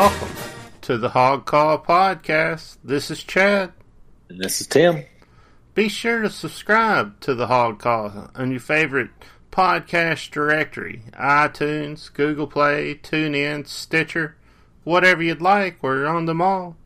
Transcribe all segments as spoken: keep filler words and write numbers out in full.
Welcome to the Hog Call Podcast. This is Chad. And this is Tim. Be sure to subscribe to the Hog Call on your favorite podcast directory. iTunes, Google Play, TuneIn, Stitcher, whatever you'd like. We're on them all.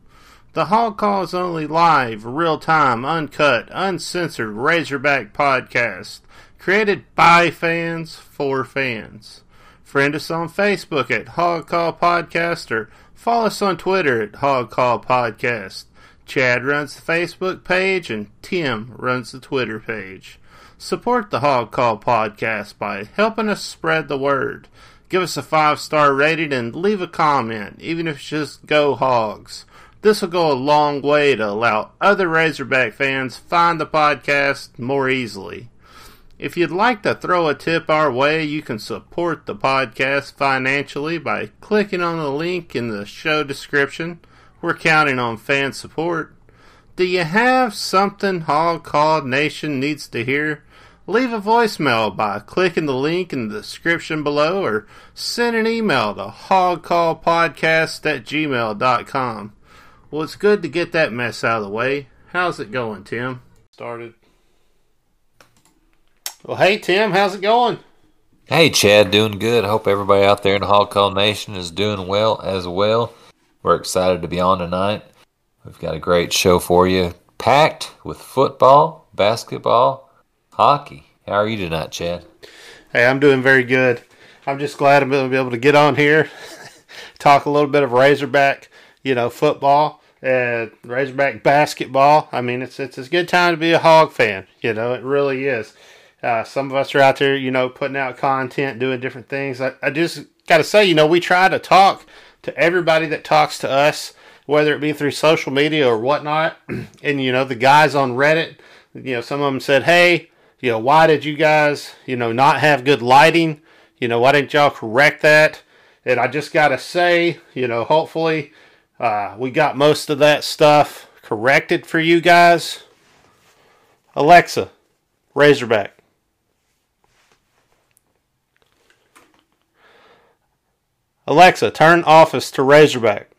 The Hog Call is only live, real-time, uncut, uncensored Razorback podcast created by fans for fans. Friend us on Facebook at Hog Call Podcast or follow us on Twitter at Hog Call Podcast. Chad runs the Facebook page and Tim runs the Twitter page. Support the Hog Call Podcast by helping us spread the word. Give us a five-star rating and leave a comment, even if it's just Go Hogs. This will go a long way to allow other Razorback fans find the podcast more easily. If you'd like to throw a tip our way, you can support the podcast financially by clicking on the link in the show description. We're counting on fan support. Do you have something Hog Call Nation needs to hear? Leave a voicemail by clicking the link in the description below or send an email to hog call podcast at gmail dot com. Well, it's good to get that mess out of the way. How's it going, Tim? Started. Well, hey, Tim. How's it going? Hey, Chad. Doing good. I hope everybody out there in the Hog Call Nation is doing well as well. We're excited to be on tonight. We've got a great show for you. Packed with football, basketball, hockey. How are you tonight, Chad? Hey, I'm doing very good. I'm just glad I'm going to be able to get on here, talk a little bit of Razorback, you know, football. Uh, Razorback basketball. I mean, it's it's a good time to be a Hog fan. You know, it really is. Uh, some of us are out there, you know, putting out content, doing different things. I, I just got to say, you know, we try to talk to everybody that talks to us, whether it be through social media or whatnot. And, you know, the guys on Reddit, you know, some of them said, hey, you know, why did you guys, you know, not have good lighting? You know, why didn't y'all correct that? And I just got to say, you know, hopefully... Uh, we got most of that stuff corrected for you guys. Alexa, Razorback. Alexa, turn office to Razorback.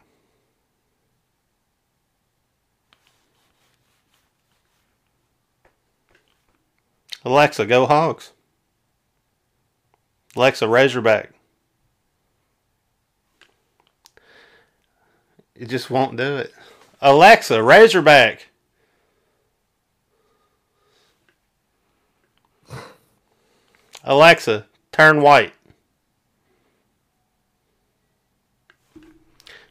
Alexa, go Hogs. Alexa, Razorback. It just won't do it. Alexa, Razorback. Alexa, turn white.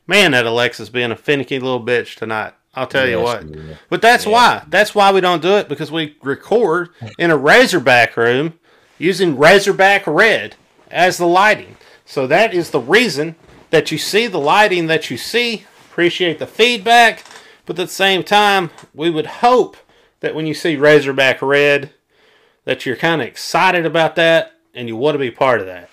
Man, that Alexa's being a finicky little bitch tonight. I'll tell you what. But that's why. That's why we don't do it, because we record in a Razorback room using Razorback Red as the lighting. So that is the reason that you see the lighting that you see. Appreciate the feedback, but at the same time, we would hope that when you see Razorback Red, that you're kind of excited about that and you want to be part of that.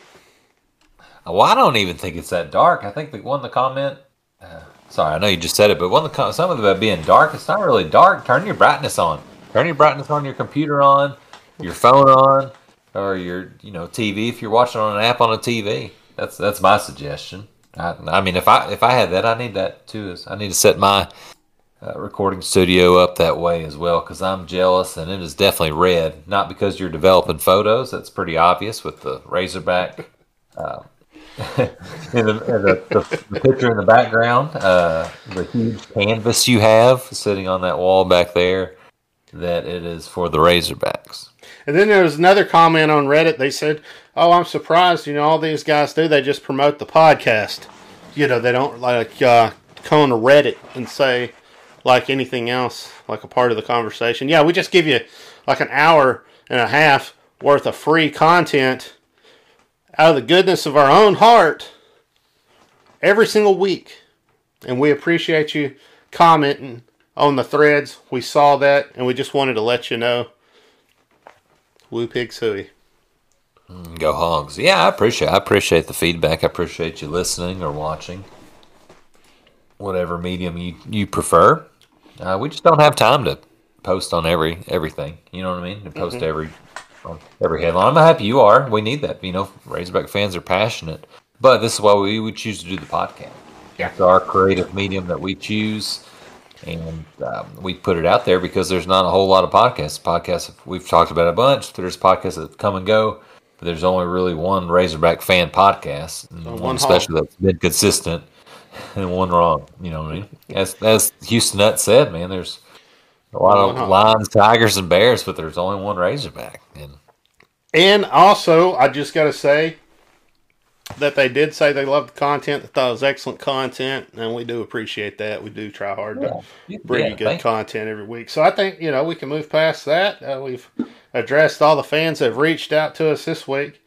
Well, I don't even think it's that dark. I think that one of the comment, uh, sorry, I know you just said it, but one of the com- some of it about being dark, it's not really dark. Turn your brightness on. Turn your brightness on, your computer on, your phone on, or your you know T V if you're watching on an app on a T V. That's that's my suggestion. I, I mean, if I if I had that, I need that too. I need to set my uh, recording studio up that way as well, because I'm jealous, and it is definitely red. Not because you're developing photos; that's pretty obvious with the Razorback uh, and the, the, the, the picture in the background, uh, the huge canvas you have sitting on that wall back there. That it is for the Razorbacks. And then there was another comment on Reddit. They said, oh, I'm surprised, you know, all these guys do, they just promote the podcast. You know, they don't, like, uh, go on to Reddit and say, like, anything else, like a part of the conversation. Yeah, we just give you, like, an hour and a half worth of free content out of the goodness of our own heart every single week. And we appreciate you commenting on the threads. We saw that, and we just wanted to let you know. Woo pig suey. Go Hogs. Yeah, I appreciate I appreciate the feedback. I appreciate you listening or watching. Whatever medium you, you prefer. Uh, we just don't have time to post on every everything. You know what I mean? To post mm-hmm. every on every headline. I'm happy you are. We need that. You know, Razorback fans are passionate. But this is why we, we choose to do the podcast. Yeah. It's our creative medium that we choose. And um, we put it out there because there's not a whole lot of podcasts. Podcasts, we've talked about a bunch. There's podcasts that come and go, but there's only really one Razorback fan podcast, and so one, one special that's been consistent, and one wrong. You know what I mean? As, as Houston Nutt said, man, there's a lot one of home. Lions, Tigers, and Bears, but there's only one Razorback. And, and also, I just got to say that they did say they loved the content. They thought it was excellent content, and we do appreciate that. We do try hard yeah. to bring yeah, you good content every week. So I think, you know, we can move past that. Uh, we've addressed all the fans that have reached out to us this week.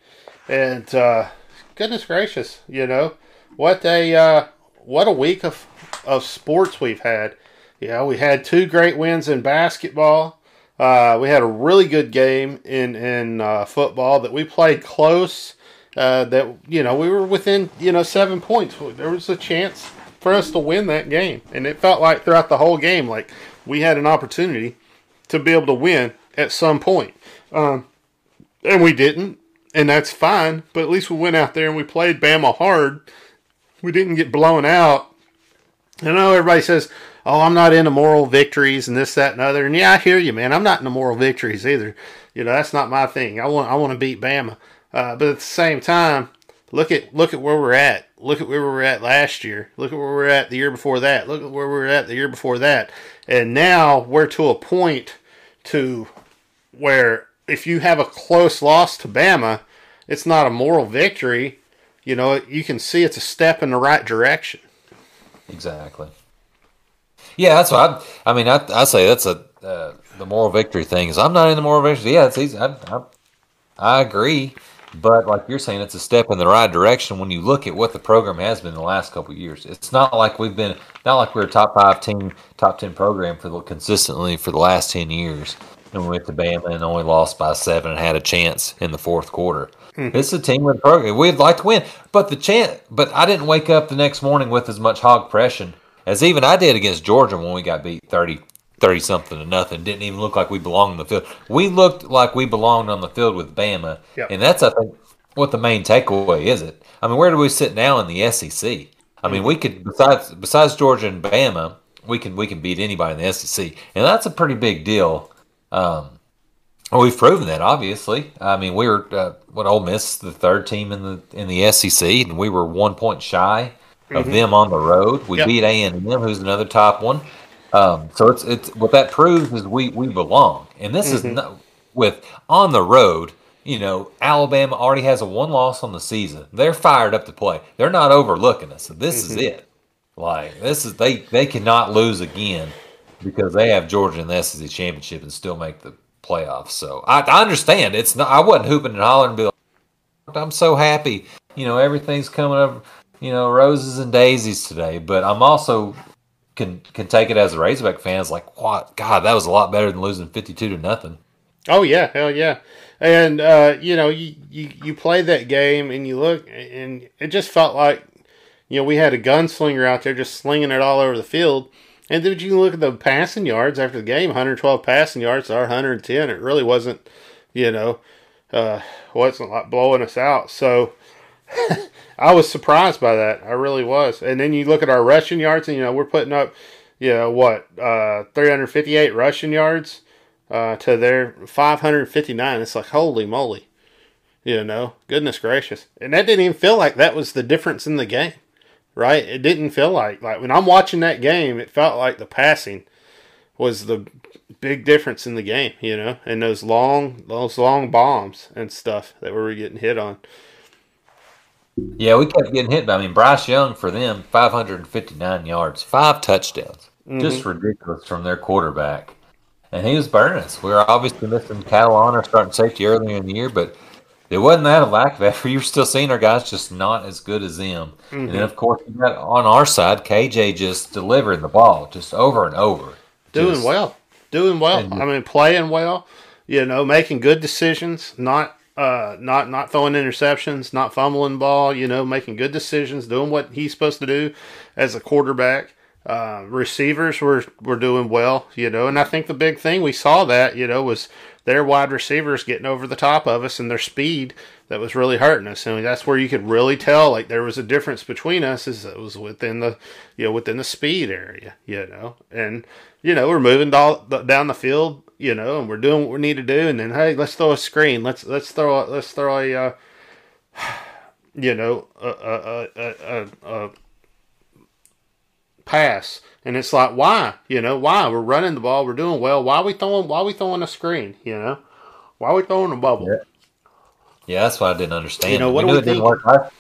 And uh, goodness gracious, you know, what a uh, what a week of, of sports we've had. You know, we had two great wins in basketball. Uh, we had a really good game in, in uh, football that we played close. Uh, that, you know, we were within, you know, seven points. There was a chance for us to win that game. And it felt like throughout the whole game, like we had an opportunity to be able to win at some point. Um, and we didn't, and that's fine. But at least we went out there and we played Bama hard. We didn't get blown out. I know everybody says, oh, I'm not into moral victories and this, that, and other. And yeah, I hear you, man. I'm not into moral victories either. You know, that's not my thing. I want, I want to beat Bama. Uh, but at the same time, look at look at where we're at. Look at where we were at last year. Look at where we were at the year before that. Look at where we were at the year before that. And now we're to a point to where if you have a close loss to Bama, it's not a moral victory. You know, you can see it's a step in the right direction. Exactly. Yeah, that's what I, I mean, I, I say that's a uh, the moral victory thing. Is I'm not in the moral victory. Yeah, it's easy. I, I, I agree. But like you're saying, it's a step in the right direction when you look at what the program has been the last couple of years. It's not like we've been, not like we're a top five team, top ten program for the, consistently for the last ten years. And we went to Bama and only lost by seven and had a chance in the fourth quarter. Mm-hmm. It's a team with program. We'd like to win, but the chance. But I didn't wake up the next morning with as much hog pressure as even I did against Georgia when we got beat thirty. thirty something to nothing. Didn't even look like we belonged on the field. We looked like we belonged on the field with Bama. Yep. And that's, I think, what the main takeaway is. It. I mean, where do we sit now in the S E C? I mean, we could, besides besides Georgia and Bama, we can we can beat anybody in the S E C. And that's a pretty big deal. Um, well, we've proven that, obviously. I mean, we were, uh, what, Ole Miss, the third team in the in the S E C, and we were one point shy of mm-hmm. them on the road. We yep. beat A and M, who's another top one. Um, so it's it's what that proves is we, we belong, and this mm-hmm. is not, with on the road. You know, Alabama already has a one loss on the season. They're fired up to play. They're not overlooking us. So this mm-hmm. is it. Like this is they, they cannot lose again because they have Georgia in the S E C championship and still make the playoffs. So I, I understand it's not. I wasn't hooping and hollering and be like, I'm so happy. You know, everything's coming up. You know, roses and daisies today. But I'm also. Can can take it as a Razorback fans like what God that was a lot better than losing fifty-two to nothing. Oh yeah, hell yeah, and uh, you know you, you you play that game and you look and it just felt like you know we had a gunslinger out there just slinging it all over the field, and then you look at the passing yards after the game, one hundred twelve passing yards, our one hundred ten. It really wasn't, you know, uh, wasn't like blowing us out. So. I was surprised by that. I really was. And then you look at our rushing yards, and, you know, we're putting up, you know, what, uh, three hundred fifty-eight rushing yards uh, to their five hundred fifty-nine. It's like, holy moly, you know, goodness gracious. And that didn't even feel like that was the difference in the game, right? It didn't feel like, like when I'm watching that game, it felt like the passing was the big difference in the game, you know, and those long, those long bombs and stuff that we were getting hit on. Yeah, we kept getting hit by, I mean, Bryce Young for them, five hundred fifty-nine yards, five touchdowns. Mm-hmm. Just ridiculous from their quarterback. And he was burning us. We were obviously missing Kyle on our starting safety earlier in the year, but it wasn't that a lack of effort. You were still seeing our guys just not as good as them. Mm-hmm. And then, of course, you got on our side, K J just delivering the ball just over and over. Doing just, well. Doing well. And, I mean, playing well, you know, making good decisions, not – Uh, not not throwing interceptions, not fumbling ball, you know, making good decisions, doing what he's supposed to do as a quarterback. Uh, receivers were, were doing well, you know, and I think the big thing we saw that, you know, was their wide receivers getting over the top of us and their speed that was really hurting us. And that's where you could really tell, like, there was a difference between us, is it was within the, you know, within the speed area, you know. And, you know, we're moving down the field, you know, and we're doing what we need to do. And then, hey, let's throw a screen. Let's, let's throw, a, let's throw a, uh, you know, a, a, a, a, a pass. And it's like, why? You know, why? We're running the ball. We're doing well. Why are we throwing, why are we throwing a screen? You know? Why are we throwing a bubble? Yeah, yeah, that's what I didn't understand. You know, what we knew it didn't work last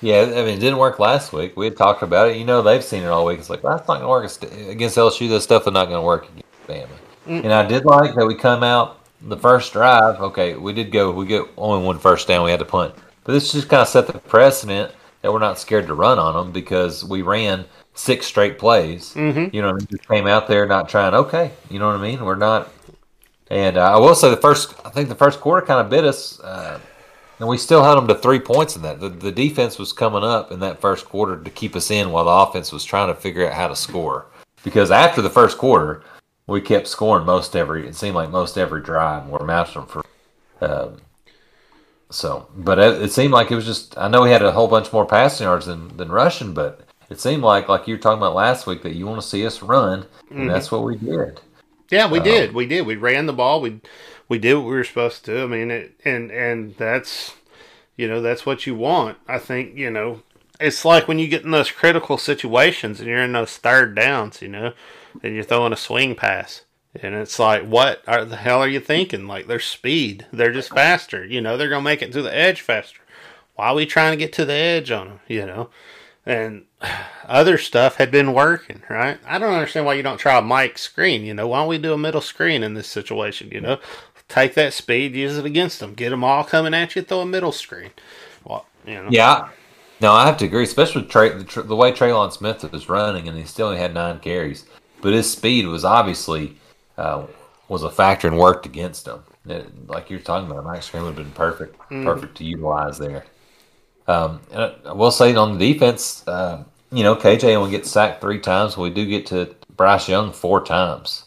Yeah, I mean, it didn't work last week. We had talked about it. You know, they've seen it all week. It's like, well, that's not going to work against L S U. This stuff is not going to work against Bama. Mm-hmm. And I did like that we come out the first drive. Okay, we did go. We get only one first down. We had to punt. But this just kind of set the precedent that we're not scared to run on them because we ran – six straight plays, mm-hmm. you know what I mean? Just came out there not trying, okay, you know what I mean? We're not, and uh, I will say the first, I think the first quarter kind of bit us, uh, and we still held them to three points in that. The, the defense was coming up in that first quarter to keep us in while the offense was trying to figure out how to score. Because after the first quarter, we kept scoring most every, it seemed like most every drive, and we're matching them for, um, so, but it, it seemed like it was just, I know we had a whole bunch more passing yards than, than rushing, but it seemed like, like you were talking about last week, that you want to see us run, and mm-hmm. that's what we did. Yeah, we um, did. We did. We ran the ball. We we did what we were supposed to do. I mean, it, and and that's, you know, that's what you want. I think, you know, it's like when you get in those critical situations and you're in those third downs, you know, and you're throwing a swing pass. And it's like, what are, the hell are you thinking? Like, there's speed. They're just faster. You know, they're going to make it to the edge faster. Why are we trying to get to the edge on them, you know? And other stuff had been working, right? I don't understand why you don't try a Mike screen, you know? Why don't we do a middle screen in this situation, you know? Take that speed, use it against them. Get them all coming at you, throw a middle screen. Well, you know. Yeah. No, I have to agree, especially with Trey, the, the way Treylon Smith was running, and he still only had nine carries. But his speed was obviously uh, was a factor and worked against him. It, like you were talking about, a Mike screen would have been perfect, mm-hmm. perfect to utilize there. Um, and I will say on the defense, uh, you know, K J only gets sacked three times. We do get to Bryce Young four times.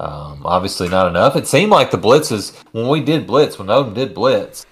Um, obviously not enough. It seemed like the blitzes, when we did blitz, when Odom did blitz,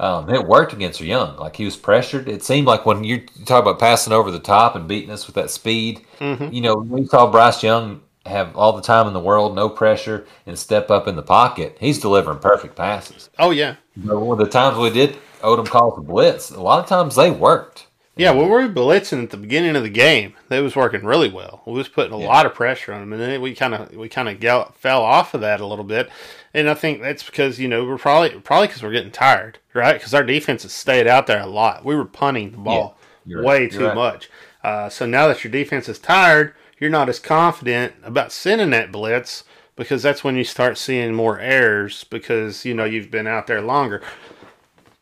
um, it worked against Young. Like, he was pressured. It seemed like when you talk about passing over the top and beating us with that speed, mm-hmm. you know, we saw Bryce Young have all the time in the world, no pressure, and step up in the pocket. He's delivering perfect passes. Oh, yeah. But one of the times we did Odom calls the blitz, a lot of times they worked. Yeah, when we were blitzing at the beginning of the game, they was working really well. We was putting a yeah. lot of pressure on them, and then we kind of we kind of fell off of that a little bit. And I think that's because, you know, we're probably probably because we're getting tired, right? Because our defense has stayed out there a lot. We were punting the ball yeah, way right. too right. much. Uh, so now that your defense is tired, you're not as confident about sending that blitz, because that's when you start seeing more errors because, you know, you've been out there longer.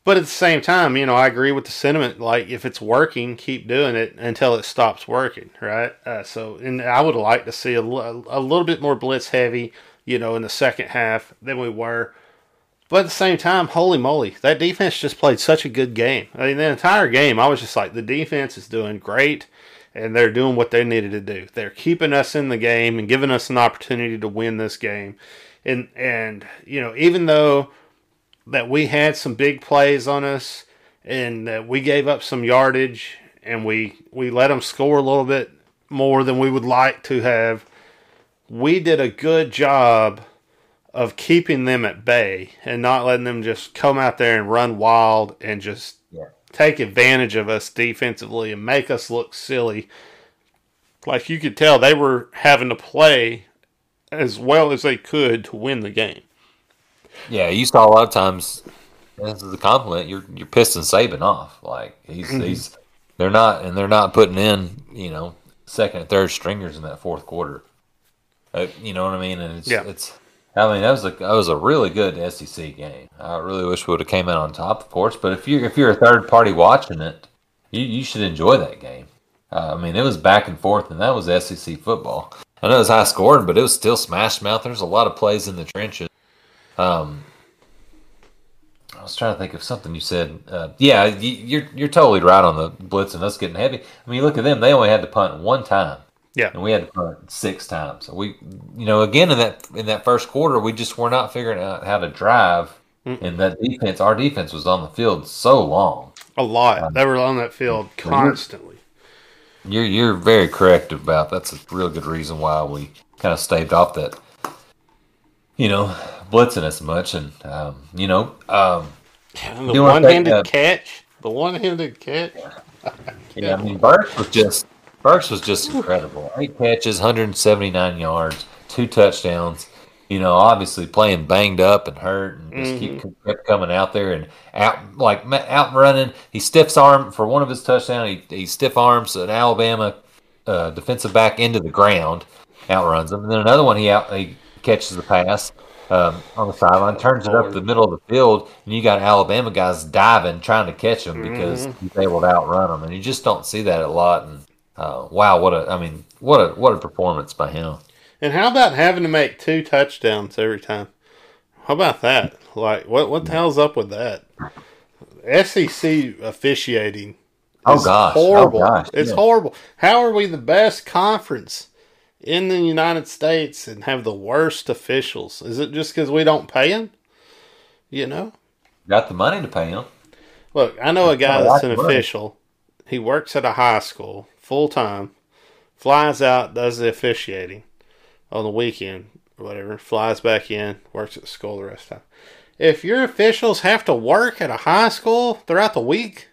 But at the same time, you know, I agree with the sentiment. Like, if it's working, keep doing it until it stops working, right? Uh, so, and I would like to see a, l- a little bit more blitz heavy, you know, in the second half than we were. But at the same time, holy moly, that defense just played such a good game. I mean, the entire game, I was just like, the defense is doing great, and they're doing what they needed to do. They're keeping us in the game and giving us an opportunity to win this game. And, and you know, even though that we had some big plays on us and that we gave up some yardage and we, we let them score a little bit more than we would like to have, we did a good job of keeping them at bay and not letting them just come out there and run wild and just yeah. take advantage of us defensively and make us look silly. Like, you could tell they were having to play as well as they could to win the game. Yeah, you saw a lot of times, this is a compliment, you're you're pissing Saban off. Like, he's mm-hmm. he's they're not and they're not putting in, you know, second and third stringers in that fourth quarter. Uh, you know what I mean? And it's yeah. it's I mean, that was a that was a really good S E C game. I really wish we would have came out on top, of course, but if you if you're a third party watching it, you, you should enjoy that game. Uh, I mean, it was back and forth, and that was S E C football. I know it was high scoring, but it was still smash mouth. There's a lot of plays in the trenches. Um, I was trying to think of something you said. Uh, yeah, you, you're you're totally right on the blitz and us getting heavy. I mean, look at them; they only had to punt one time. Yeah. And we had to punt six times. We, you know, again, in that in that first quarter, we just were not figuring out how to drive. Mm-mm. And that defense, our defense was on the field so long. A lot. Um, they were on that field constantly. You're, you're very correct about that. That's a real good reason why we kind of staved off that, you know, blitzing as much. And, um, you know. Um, and the one-handed that, uh, catch. The one-handed catch. Yeah, yeah I mean, Burks was just. Burks was just incredible. Eight catches, one hundred seventy-nine yards, two touchdowns. You know, obviously playing banged up and hurt, and just mm-hmm. keep kept coming out there and out like out running. He stiffs arm for one of his touchdowns. He, he stiff arms an Alabama uh, defensive back into the ground, outruns him, and then another one he out he catches the pass um, on the sideline, turns it up the middle of the field, and you got Alabama guys diving trying to catch him because mm-hmm. he's able to outrun them, and you just don't see that a lot. And Uh, wow, what a, I mean, what a, what a performance by him. And how about having to make two touchdowns every time? How about that? Like, what, what the hell's up with that? S E C officiating is oh gosh. horrible. Oh gosh. It's yeah. horrible. How are we the best conference in the United States and have the worst officials? Is it just because we don't pay them? You know? Got the money to pay them. Look, I know a guy that's an official. He works at a high school. Full time, flies out, does the officiating on the weekend or whatever, flies back in, works at the school the rest of the time. If your officials have to work at a high school throughout the week,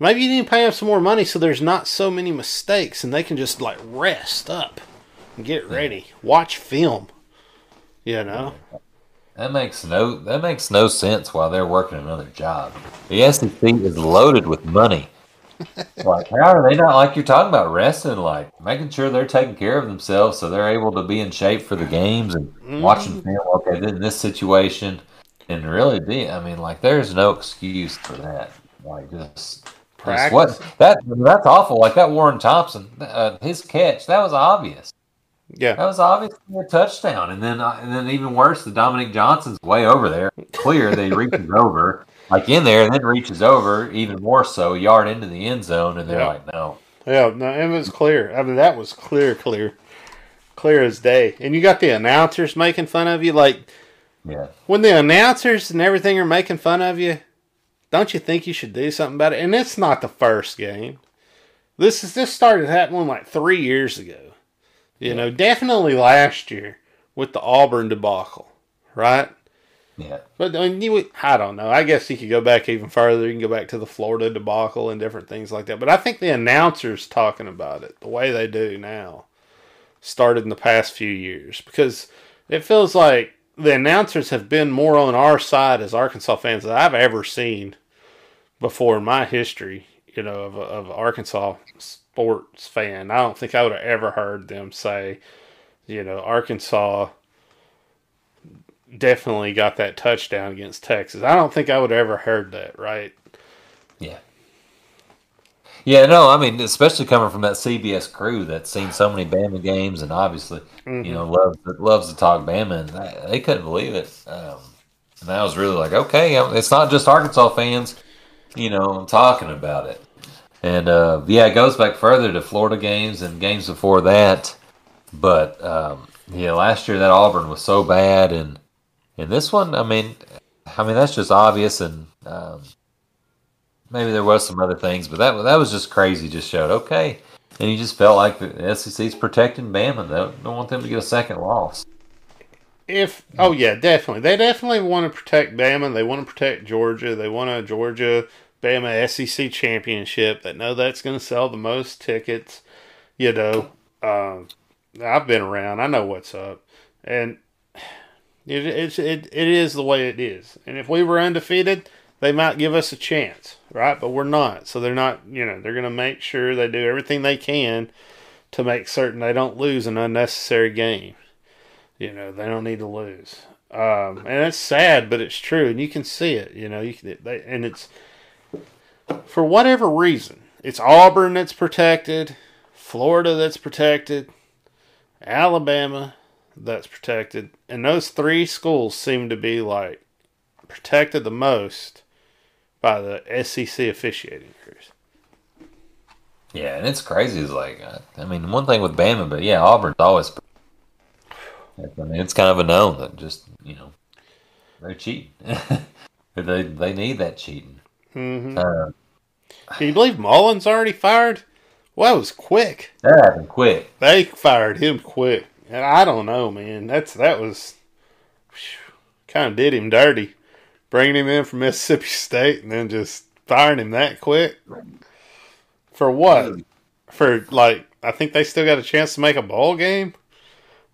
maybe you need to pay them some more money so there's not so many mistakes and they can just like rest up and get ready, watch film, you know. That makes no that makes no sense while they're working another job. The S E C is loaded with money. Like, how are they not, like you're talking about, resting, like making sure they're taking care of themselves so they're able to be in shape for the games and mm-hmm. watching film, okay, in this situation, and really be, I mean, like, there's no excuse for that. Like, just, just what, that, that's awful. Like, that Warren Thompson, uh, his catch, that was obvious. Yeah. That was obviously a touchdown. And then, uh, and then even worse, the Dominic Johnson's way over there. Clear, they reaches over. Like in there, and then reaches over even more so, a yard into the end zone, and they're yeah. like, no. Yeah, no, it was clear. I mean, that was clear, clear, clear as day. And you got the announcers making fun of you. Like, yeah. when the announcers and everything are making fun of you, don't you think you should do something about it? And it's not the first game. This is this started happening like three years ago. You yeah. know, definitely last year with the Auburn debacle, right? Yeah, but I mean, you, I don't know. I guess you could go back even further. You can go back to the Florida debacle and different things like that. But I think the announcers talking about it the way they do now started in the past few years, because it feels like the announcers have been more on our side as Arkansas fans than I've ever seen before in my history. You know, of of Arkansas sports fan. I don't think I would have ever heard them say, you know, Arkansas definitely got that touchdown against Texas. I don't think I would have ever heard that, right? Yeah. Yeah, no, I mean, especially coming from that C B S crew that's seen so many Bama games and obviously, mm-hmm. you know, loves, loves to talk Bama, and they, they couldn't believe it. Um, and I was really like, okay, it's not just Arkansas fans, you know, talking about it. And, uh, yeah, it goes back further to Florida games and games before that. But, um, yeah, last year that Auburn was so bad, and And this one, I mean, I mean that's just obvious, and um, maybe there was some other things, but that that was just crazy. Just showed okay, and you just felt like the S E C's protecting Bama. They don't, don't want them to get a second loss. If oh yeah, definitely, they definitely want to protect Bama. They want to protect Georgia. They want a Georgia Bama S E C championship. They know that's going to sell the most tickets. You know, um, I've been around. I know what's up, and. It, it, it, it is the way it is. And if we were undefeated, they might give us a chance, right? But we're not. So they're not, you know, they're going to make sure they do everything they can to make certain they don't lose an unnecessary game. You know, they don't need to lose. Um, and it's sad, but it's true. And you can see it, you know. You can, they, and it's, for whatever reason, it's Auburn that's protected, Florida that's protected, Alabama that's protected, and those three schools seem to be like protected the most by the S E C officiating crews. Yeah, and it's crazy. It's like, I mean, one thing with Bama, but yeah, Auburn's always. I mean, it's kind of a known that just, you know, they're cheating. they they need that cheating. Mm-hmm. Uh, Can you believe Mullen's already fired? Well, that was quick. That happened quick. They fired him quick. And I don't know, man. That's That was kind of did him dirty. Bringing him in from Mississippi State and then just firing him that quick. For what? For, like, I think they still got a chance to make a bowl game?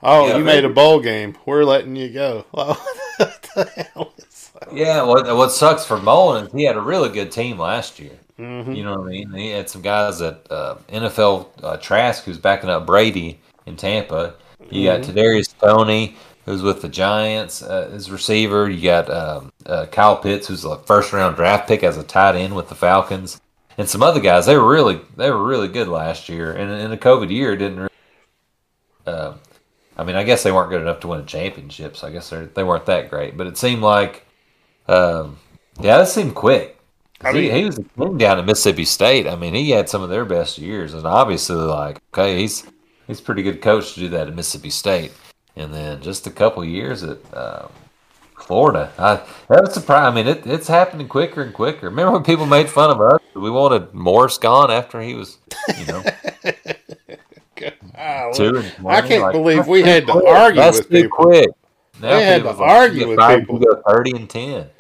Oh, yeah, you maybe. made a bowl game. We're letting you go. What the hell is that? Yeah, what, what sucks for Mullen is he had a really good team last year. Mm-hmm. You know what I mean? He had some guys at uh, N F L uh, Trask, who's backing up Brady in Tampa. You got mm-hmm. Tadarius Toney, who's with the Giants uh, as receiver. You got um, uh, Kyle Pitts, who's a first-round draft pick as a tight end with the Falcons. And some other guys, they were really they were really good last year. And in the COVID year, didn't really, uh, I mean, I guess they weren't good enough to win a championship, so I guess they weren't that great. But it seemed like, um, yeah, that seemed quick. I mean, he, he was a king down at Mississippi State. I mean, he had some of their best years. And obviously, like, okay, he's he's a pretty good coach to do that at Mississippi State. And then just a couple years at uh, Florida. I, that was surprising. I mean, it, it's happening quicker and quicker. Remember when people made fun of us? We wanted Morris gone after he was, you know. God, two and one. I can't like, believe we had to argue with people. Quick. Now we had to argue with people. We go thirty and ten.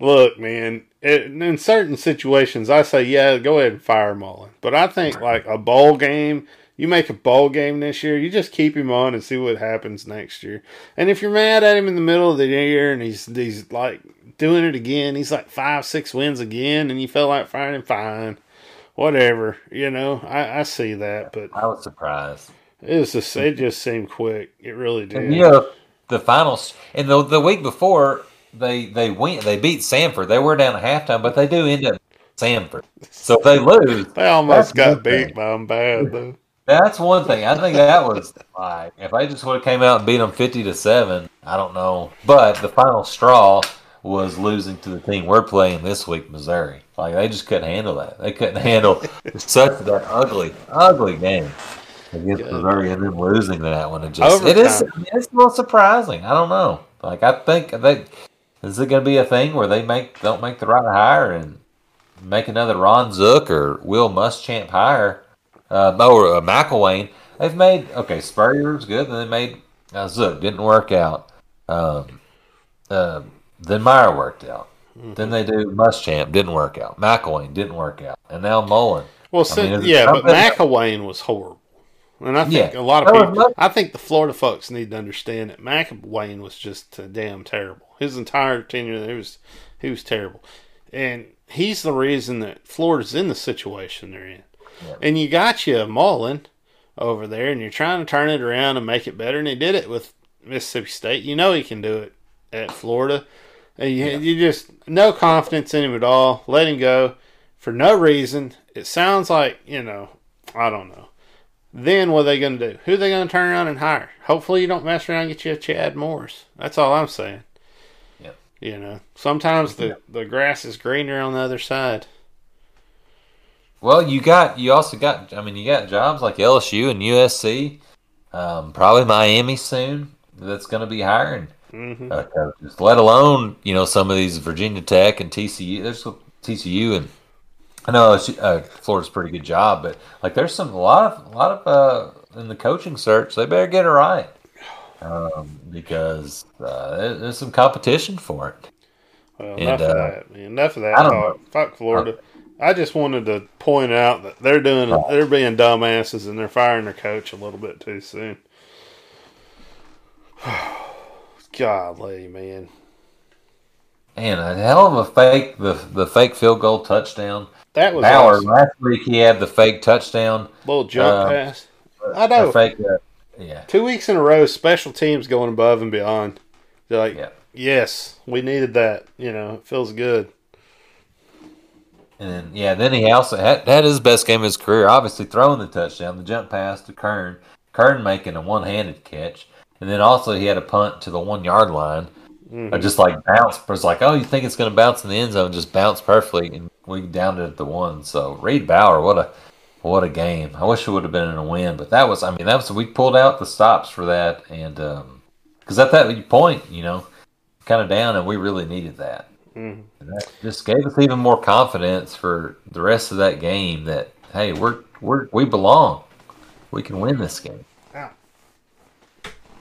Look, man. In certain situations, I say, yeah, go ahead and fire Mullen. But I think, like, a bowl game, you make a bowl game this year, you just keep him on and see what happens next year. And if you're mad at him in the middle of the year and he's, he's like, doing it again, he's like five, six wins again, and you feel like firing him, fine. Whatever. You know, I, I see that. But I was surprised. It, was just, it just seemed quick. It really did. And, you know, the finals, and the, the week before, They they win. They beat Samford. They were down at halftime, but they do end up Samford. So if they lose, they almost got beat by them bad though. That's one thing. I think that was like if they just would have came out and beat them fifty to seven. I don't know, but the final straw was losing to the team we're playing this week, Missouri. Like they just couldn't handle that. They couldn't handle such an ugly, ugly game against Good. Missouri, and then losing that one. It just Overtime. it is it's a little surprising. I don't know. Like I think they. Is it going to be a thing where they make don't make the right hire and make another Ron Zook or Will Muschamp hire? Uh, or uh, McElwain. They've made, okay, Spurrier's good, then they made uh, Zook. Didn't work out. Um, uh, then Meyer worked out. Mm-hmm. Then they do Muschamp. Didn't work out. McElwain didn't work out. And now Mullen. Well, so, mean, yeah, but McElwain was horrible. And I think yeah. a lot of people, I think the Florida folks need to understand that McElwain was just uh, damn terrible. His entire tenure, he was, he was terrible. And he's the reason that Florida's in the situation they're in. Yeah. And you got you a Mullen over there, and you're trying to turn it around and make it better. And he did it with Mississippi State. You know he can do it at Florida. And you, yeah. you just, no confidence in him at all. Let him go for no reason. It sounds like, you know, I don't know. Then what are they going to do? Who are they going to turn around and hire? Hopefully you don't mess around and get you a Chad Morris. That's all I'm saying. Yep. You know, sometimes the, yep. the grass is greener on the other side. Well, you got, you also got, I mean, you got jobs like L S U and U S C, um, probably Miami soon that's going to be hiring mm-hmm. uh, coaches, let alone, you know, some of these Virginia Tech and T C U. There's T C U and I know uh, Florida's a pretty good job, but like there's some a lot of a lot of uh, in the coaching search, they better get it right um, because uh, there, there's some competition for it. Well, enough and, of uh, that, man. Enough of that. I don't know. Fuck Florida. I just wanted to point out that they're doing they're being dumbasses and they're firing their coach a little bit too soon. Golly, man. Man, a hell of a fake the the fake field goal touchdown. That was Bauer awesome. Last week. He had the fake touchdown, little jump um, pass. I know. Fake, uh, yeah. Two weeks in a row, special teams going above and beyond. They're like, yeah. yes, we needed that. You know, it feels good. And then, yeah, then he also had, had his best game of his career. Obviously, throwing the touchdown, the jump pass to Kern, Kern making a one-handed catch, and then also he had a punt to the one-yard line. Mm-hmm. I just like bounce. It's like, oh, you think it's going to bounce in the end zone? Just bounce perfectly, and we downed it at the one. So Reed Bauer, what a What a game. I wish it would have been in a win, but that was, I mean, that was, we pulled out the stops for that. And, um, cause at that point, you know, kind of down and we really needed that. Mm-hmm. And that just gave us even more confidence for the rest of that game that, hey, we're, we're, we belong. We can win this game.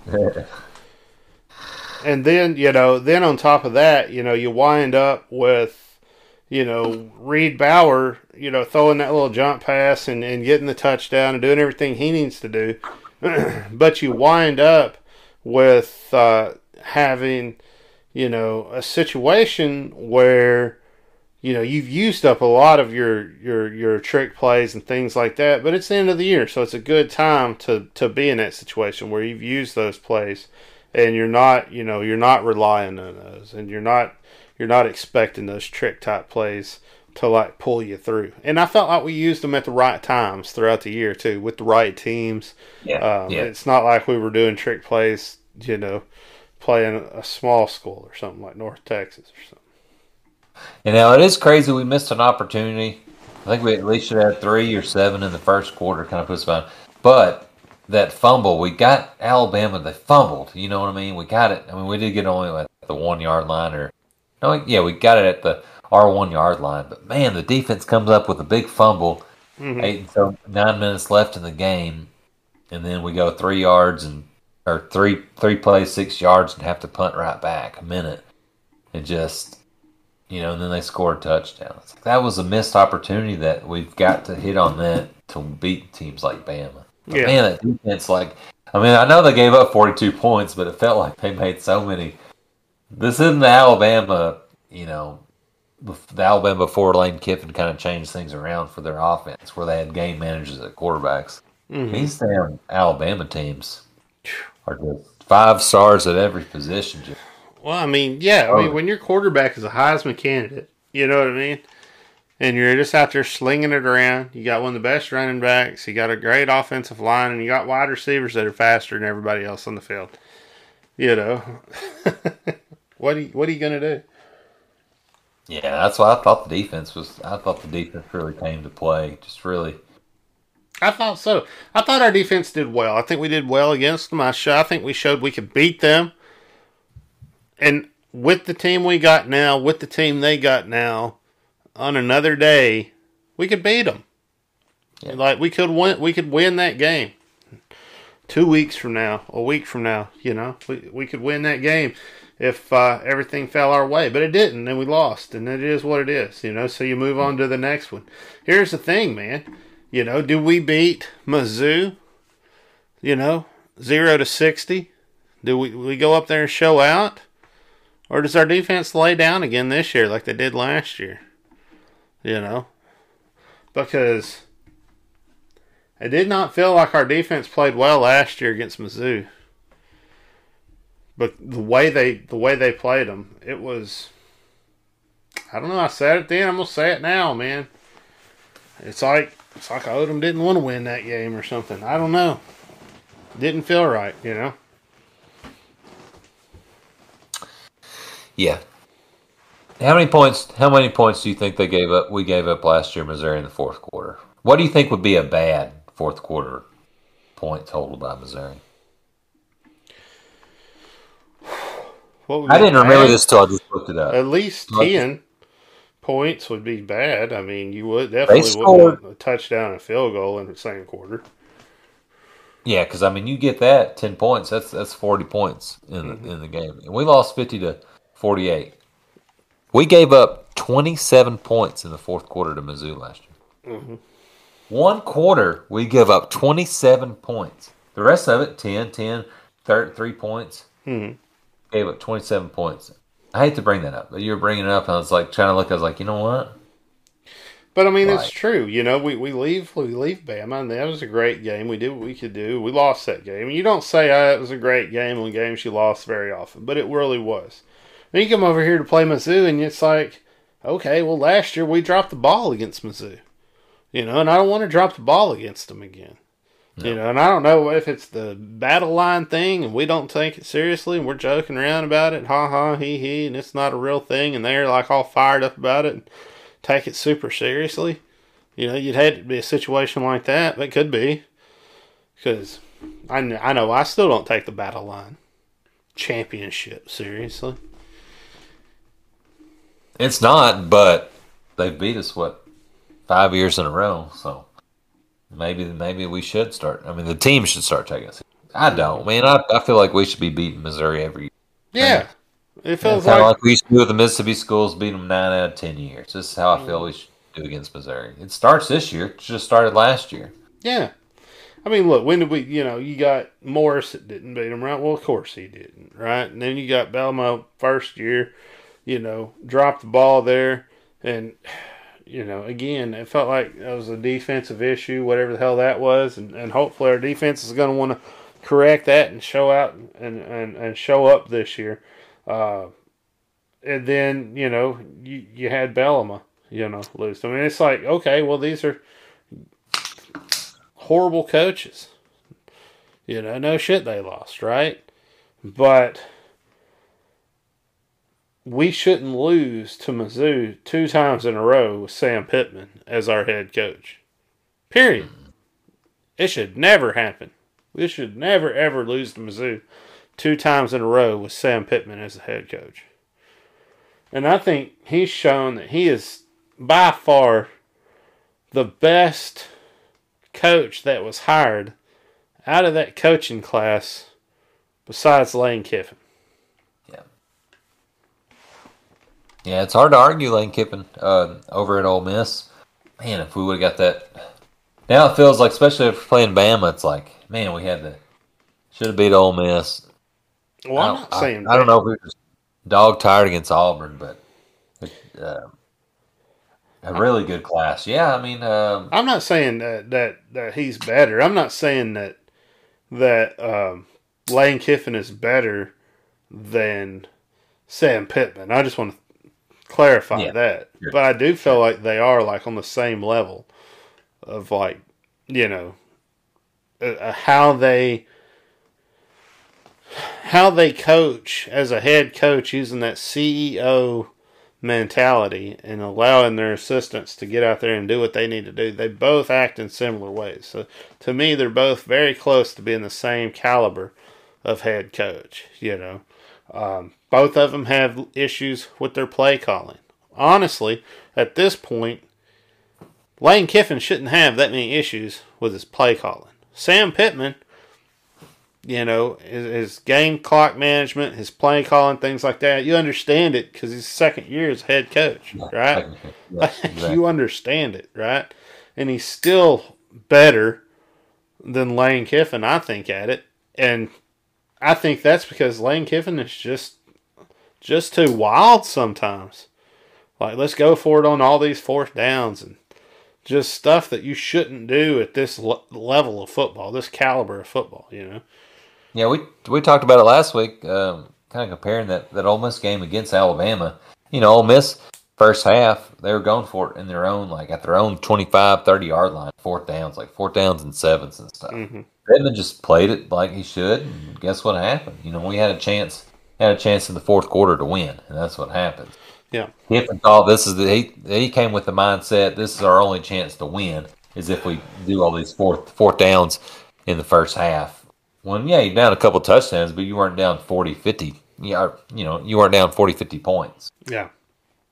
Yeah. And then, you know, then on top of that, you know, you wind up with, you know, Reed Bauer, you know, throwing that little jump pass and, and getting the touchdown and doing everything he needs to do. But you wind up with uh, having, you know, a situation where, you know, you've used up a lot of your, your, your trick plays and things like that. But it's the end of the year, so it's a good time to, to be in that situation where you've used those plays and you're not, you know, you're not relying on those and you're not, you're not expecting those trick type plays to like pull you through. And I felt like we used them at the right times throughout the year too, with the right teams. Yeah, um, yeah. It's not like we were doing trick plays, you know, playing a small school or something like North Texas or something. You know, it is crazy. We missed an opportunity. I think we at least should have three or seven in the first quarter, kind of puts us behind. But that fumble, we got Alabama. They fumbled. You know what I mean? We got it. I mean, we did get only at the one yard line or. No, yeah, we got it at the R one yard line, but man, the defense comes up with a big fumble. Mm-hmm. Eight and so nine minutes left in the game, and then we go three yards and or three three plays, six yards, and have to punt right back a minute, and just you know, and then they score a touchdown. It's like, that was a missed opportunity that we've got to hit on that to beat teams like Bama. But yeah. Man, that defense, like I mean, I know they gave up forty-two points, but it felt like they made so many. This isn't the Alabama, you know, the Alabama before Lane Kiffin kind of changed things around for their offense, where they had game managers at quarterbacks. Mm-hmm. These damn Alabama teams are just five stars at every position. Well, I mean, yeah, I mean, when your quarterback is a Heisman candidate, you know what I mean? And you're just out there slinging it around. You got one of the best running backs. You got a great offensive line, and you got wide receivers that are faster than everybody else on the field. You know? What are you, what are you going to do? Yeah, that's why I thought the defense was. I thought the defense really came to play. Just really. I thought so. I thought our defense did well. I think we did well against them. I, sh- I think we showed we could beat them. And with the team we got now, with the team they got now, on another day, we could beat them. Yeah. Like we could win. We could win that game. Two weeks from now, a week from now, you know, we we could win that game. If uh, everything fell our way. But it didn't, and we lost, and it is what it is, you know. So you move on to the next one. Here's the thing, man. You know, do we beat Mizzou? You know, zero to sixty. Do we we go up there and show out, or does our defense lay down again this year like they did last year? You know, because I did not feel like our defense played well last year against Mizzou. But the way they the way they played them, it was, I don't know, I said it then, I'm going to say it now, man. It's like it's like Odom didn't want to win that game or something. I don't know. Didn't feel right, you know? Yeah. How many points How many points do you think they gave up? We gave up last year, Missouri, in the fourth quarter. What do you think would be a bad fourth quarter point total by Missouri? I didn't bad? remember this till I just looked it up. At least ten points would be bad. I mean, you would definitely wouldn't have a touchdown and a field goal in the same quarter. Yeah, because I mean, you get that ten points. That's that's forty points in mm-hmm. in the game, and we lost fifty to forty-eight. We gave up twenty-seven points in the fourth quarter to Mizzou last year. Mm-hmm. One quarter, we give up twenty-seven points. The rest of it, ten, ten, three points. Mm-hmm. Gave up twenty-seven points. I hate to bring that up, but you were bringing it up, and I was like trying to look. I was like, you know what? But I mean, like, it's true. You know, we, we leave we leave Bama, and that was a great game. We did what we could do. We lost that game. You don't say oh, it was a great game on games you lost very often, but it really was. Then you come over here to play Mizzou, and it's like, okay, well, last year we dropped the ball against Mizzou, you know, and I don't want to drop the ball against them again. No. You know, and I don't know if it's the battle line thing and we don't take it seriously and we're joking around about it, ha ha, he he, and it's not a real thing and they're like all fired up about it and take it super seriously. You know, you'd hate it to be a situation like that. That could be. Because I, I know I still don't take the battle line championship seriously. It's not, but they've beat us, what, five years in a row. So maybe maybe we should start. I mean, the team should start taking us. I don't. Man, I, I feel like we should be beating Missouri every year. Yeah. It feels like, like we used to do with the Mississippi schools, beat them nine out of ten years. This is how I feel we should do against Missouri. It starts this year. It just started last year. Yeah. I mean, look, when did we, you know, you got Morris that didn't beat him, right? Well, of course he didn't, right? And then you got Belmo first year, you know, dropped the ball there. And, you know, again, it felt like that was a defensive issue, whatever the hell that was. And, and hopefully our defense is going to want to correct that and show out and, and, and show up this year. Uh, and then, you know, you, you had Bellama, you know, lose. I mean, it's like, okay, well, these are horrible coaches. You know, no shit they lost, right? But we shouldn't lose to Mizzou two times in a row with Sam Pittman as our head coach. Period. It should never happen. We should never, ever lose to Mizzou two times in a row with Sam Pittman as the head coach. And I think he's shown that he is by far the best coach that was hired out of that coaching class besides Lane Kiffin. Yeah. Yeah, it's hard to argue Lane Kiffin uh, over at Ole Miss. Man, if we would have got that. Now it feels like, especially if we're playing Bama, it's like, man, we had to, should have beat Ole Miss. Well, I'm not I, saying I, I don't know if we were dog tired against Auburn, but uh, a really good class. Yeah, I mean, um, I'm not saying that, that that he's better. I'm not saying that that um, Lane Kiffin is better than Sam Pittman. I just want to clarify yeah, that. Sure. But I do feel like they are like on the same level of like, you know, uh, how they. How they coach as a head coach using that C E O mentality and allowing their assistants to get out there and do what they need to do. They both act in similar ways. So to me, they're both very close to being the same caliber of head coach. You know, um, both of them have issues with their play calling. Honestly, at this point, Lane Kiffin shouldn't have that many issues with his play calling. Sam Pittman, you know, his, his game clock management, his play calling, things like that. You understand it because he's second year as head coach, yeah, right? Yeah, exactly. You understand it, right? And he's still better than Lane Kiffin, I think, at it. And I think that's because Lane Kiffin is just just too wild sometimes. Like, let's go for it on all these fourth downs and just stuff that you shouldn't do at this le- level of football, this caliber of football, you know? Yeah, we we talked about it last week, um, kind of comparing that, that Ole Miss game against Alabama. You know, Ole Miss, first half, they were going for it in their own, like at their own twenty-five, thirty-yard line, fourth downs, like fourth downs and sevens and stuff. Mm-hmm. Redmond just played it like he should, and guess what happened? You know, we had a chance had a chance in the fourth quarter to win, and that's what happened. Yeah, Kiffin thought this is the, he, he came with the mindset, this is our only chance to win, is if we do all these fourth, fourth downs in the first half. When, yeah, you're down a couple touchdowns, but you weren't down forty, fifty. Yeah, you know, you weren't down forty, fifty points. Yeah.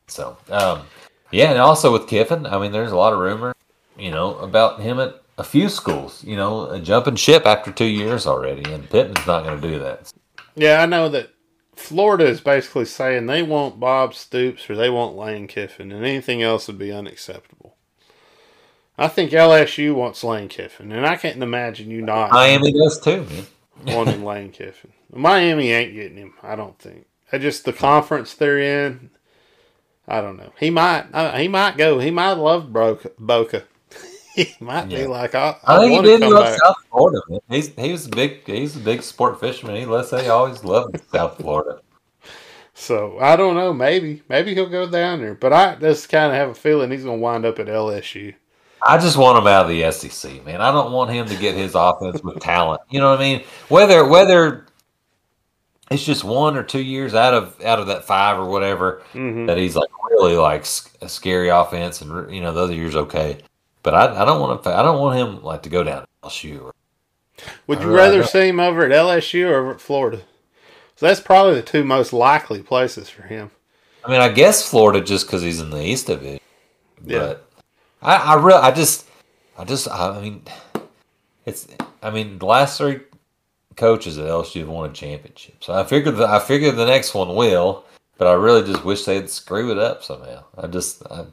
So, um, yeah, and also with Kiffin, I mean, there's a lot of rumor, you know, about him at a few schools, you know, jumping ship after two years already, and Pittman's not going to do that. Yeah, I know that Florida is basically saying they want Bob Stoops or they want Lane Kiffin, and anything else would be unacceptable. I think L S U wants Lane Kiffin, and I can't imagine you not. Miami does too, man. Wanting Lane Kiffin. Miami ain't getting him, I don't think. I just the conference they're in. I don't know. He might. Uh, he might go. He might love Boca. Boca. He might yeah. be like. I, I, I think he did love back. South Florida. Man. He's he was a big. He's a big sport fisherman. He let's say he always loved South Florida. So I don't know. Maybe maybe he'll go down there. But I just kind of have a feeling he's gonna wind up at L S U. I just want him out of the S E C, man. I don't want him to get his offense with talent. You know what I mean? Whether whether it's just one or two years out of out of that five or whatever mm-hmm. that he's like really like a scary offense, and you know the other year's okay. But I, I don't want to. I don't want him like to go down to L S U. Or, Would you I, rather I see him over at L S U or over at Florida? So that's probably the two most likely places for him. I mean, I guess Florida just because he's in the East of it. Yeah. But I, I really, I just, I just, I mean, it's. I mean, the last three coaches at L S U have won a championship, so I figured that I figured the next one will. But I really just wish they'd screw it up somehow. I just, I,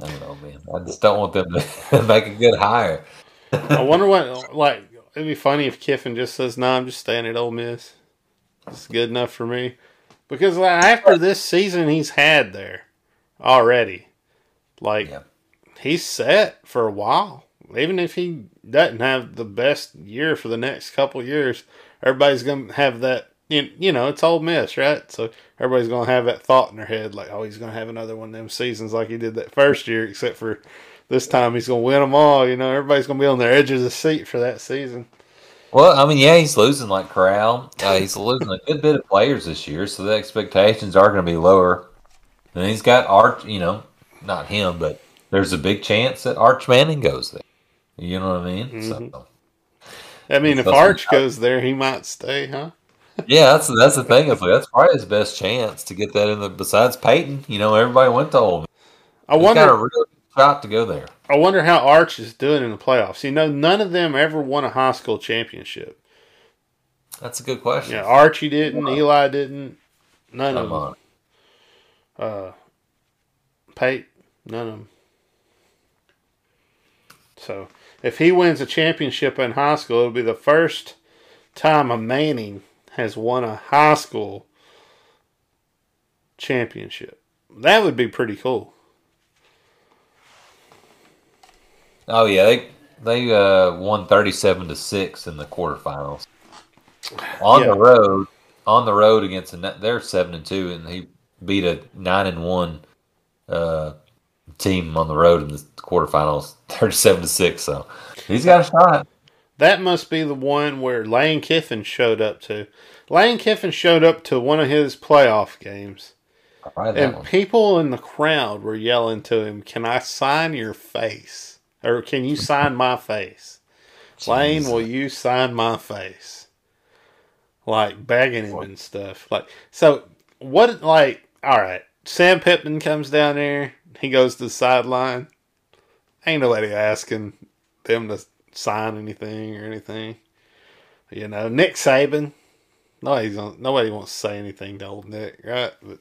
I don't know, man. I just don't want them to make a good hire. I wonder what, like, it'd be funny if Kiffin just says, "No, nah, I'm just staying at Ole Miss. It's good enough for me." Because like, after this season he's had there already, like, yeah. he's set for a while. Even if he doesn't have the best year for the next couple years, everybody's going to have that, you know, it's Ole Miss, right? So everybody's going to have that thought in their head, like, oh, he's going to have another one of them seasons like he did that first year, except for this time he's going to win them all. You know, everybody's going to be on their edge of the seat for that season. Well, I mean, yeah, he's losing like Corral. Uh, he's losing a good bit of players this year, so the expectations are going to be lower. And he's got Arch, you know, not him, but there's a big chance that Arch Manning goes there. You know what I mean? Mm-hmm. So, I mean, if Arch goes there, he might stay, huh? Yeah, that's that's the thing. It's like, that's probably his best chance to get that in the. Besides Peyton, you know, everybody went to Ole Miss. I wonder. He's got a real shot to go there. I wonder how Arch is doing in the playoffs. You know, none of them ever won a high school championship. That's a good question. Yeah, Archie didn't. Yeah. Eli didn't. None Come of them. On. Uh, Peyton, none of them. So if he wins a championship in high school, it'll be the first time a Manning has won a high school championship. That would be pretty cool. Oh yeah, they they uh, won thirty-seven to six in the quarterfinals on yeah. the road. On the road against a, they're seven and two, and he beat a nine and one uh, team on the road in the quarterfinals, thirty-seven to six. So he's got a shot. That must be the one where Lane Kiffin showed up to. Lane Kiffin showed up to one of his playoff games. Right, and one. People in the crowd were yelling to him, "Can I sign your face? Or can you sign my face? Lane, will you sign my face?" Like, begging him and stuff. Like, so, what, like, all right, Sam Pittman comes down there. He goes to the sideline. Ain't nobody asking them to sign anything or anything, you know. Nick Saban, nobody's gonna, nobody wants to say anything to old Nick, right? But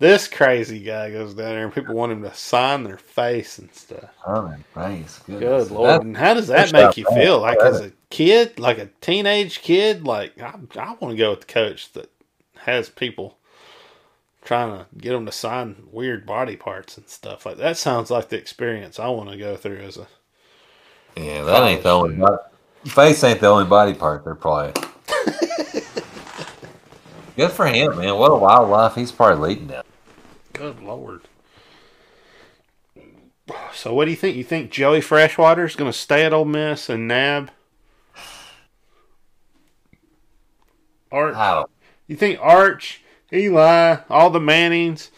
this crazy guy goes down there, and people want him to sign their face and stuff. Oh, thanks, good lord! That, and how does that make you feel? Like as a kid, like a teenage kid, like I, I want to go with the coach that has people trying to get them to sign weird body parts and stuff like that. That sounds like the experience I want to go through as a. Yeah, that ain't the only body. Face ain't the only body part they're probably. Good for him, man. What a wild life he's probably leading now. Good lord. So what do you think? You think Joey Freshwater's going to stay at Ole Miss and nab? Arch? I don't. You think Arch, Eli, all the Mannings,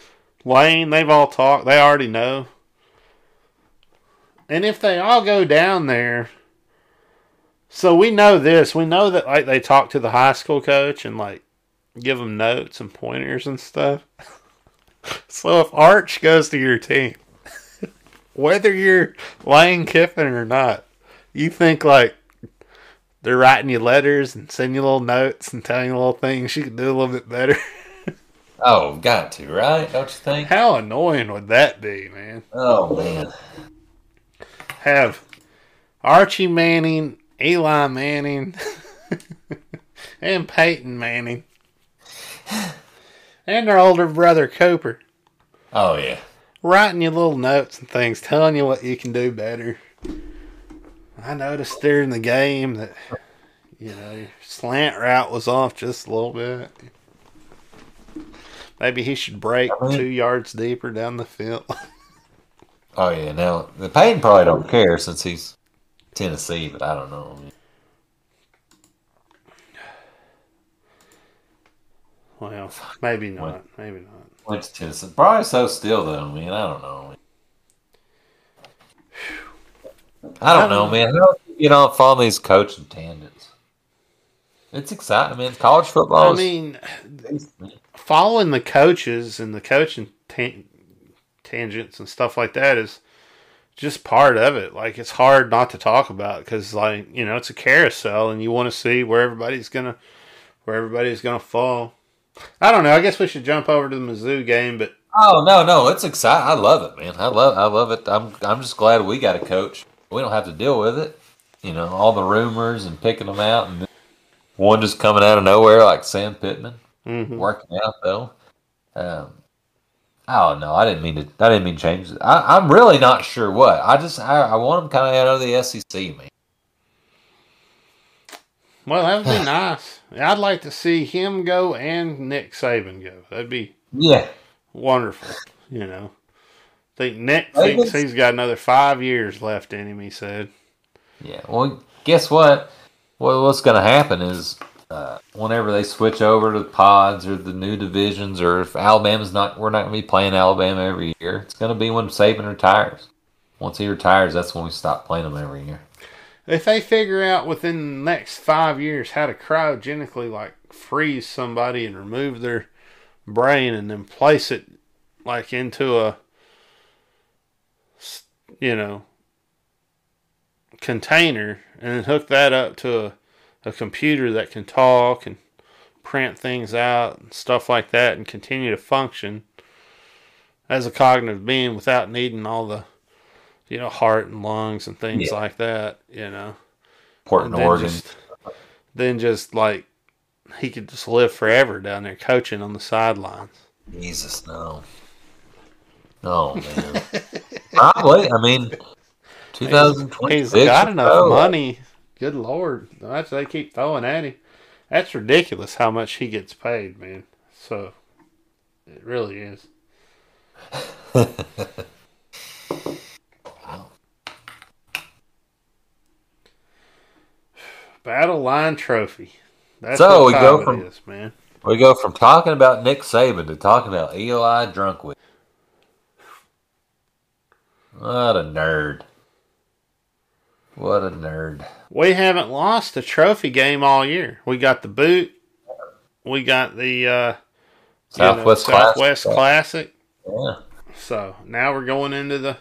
Lane, they've all talked. They already know. And if they all go down there, so we know this. We know that, like, they talk to the high school coach and, like, give them notes and pointers and stuff. So if Arch goes to your team, whether you're Lane Kiffin or not, you think, like, they're writing you letters and sending you little notes and telling you little things you could do a little bit better. Oh, got to, right? Don't you think? How annoying would that be, man? Oh, man. Have Archie Manning, Eli Manning, and Peyton Manning, and their older brother Cooper. Oh yeah, writing you little notes and things, telling you what you can do better. I noticed during the game that, you know, your slant route was off just a little bit. Maybe he should break two yards deeper down the field. Oh, yeah. Now, the Peyton probably don't care since he's Tennessee, but I don't know. Well, maybe not. Maybe not. Went to Tennessee. Probably so still, though, man. I don't know. I don't know, man. You know, follow these coaching tangents. It's exciting, man. College football. I mean, is- following the coaches and the coaching tan- tangents and stuff like that is just part of it. Like, it's hard not to talk about because, like, you know, it's a carousel, and you want to see where everybody's gonna, where everybody's gonna fall. I don't know. I guess we should jump over to the Mizzou game, but. Oh, no, no, it's exciting. I love it, man. I love I love it. I'm I'm just glad we got a coach. We don't have to deal with it. You know, all the rumors and picking them out. And one just coming out of nowhere like Sam Pittman. Mm-hmm. Working out, though. Um, I don't know. I didn't mean to I didn't mean to change it. I, I'm really not sure what. I just I, I want them kind of out of the S E C, man. Well, that would be nice. I'd like to see him go and Nick Saban go. That'd be... Yeah. Wonderful, you know. I think Nick thinks he's got another five years left in him, he said. Yeah, well, guess what? Well, what's going to happen is uh, whenever they switch over to the pods or the new divisions, or if Alabama's not, we're not going to be playing Alabama every year. It's going to be when Saban retires. Once he retires, that's when we stop playing them every year. If they figure out within the next five years how to cryogenically, like, freeze somebody and remove their brain and then place it like into a, you know, container and then hook that up to a, a computer that can talk and print things out and stuff like that and continue to function as a cognitive being without needing all the, you know, heart and lungs and things yeah. like that, you know. Important organs. Just, then just like he could just live forever down there coaching on the sidelines. Jesus, no. No, man. Probably. I mean, two thousand twenty. He's got enough oh. money. Good Lord. That's what they keep throwing at him. That's ridiculous how much he gets paid, man. So, it really is. Wow. Battle Line Trophy. That's so we go from is, man. we go from talking about Nick Saban to talking about Eli Drunkwitz. What a nerd! What a nerd! We haven't lost a trophy game all year. We got the boot. We got the uh, Southwest, you know, Southwest Classic. Classic. Yeah. So now we're going into the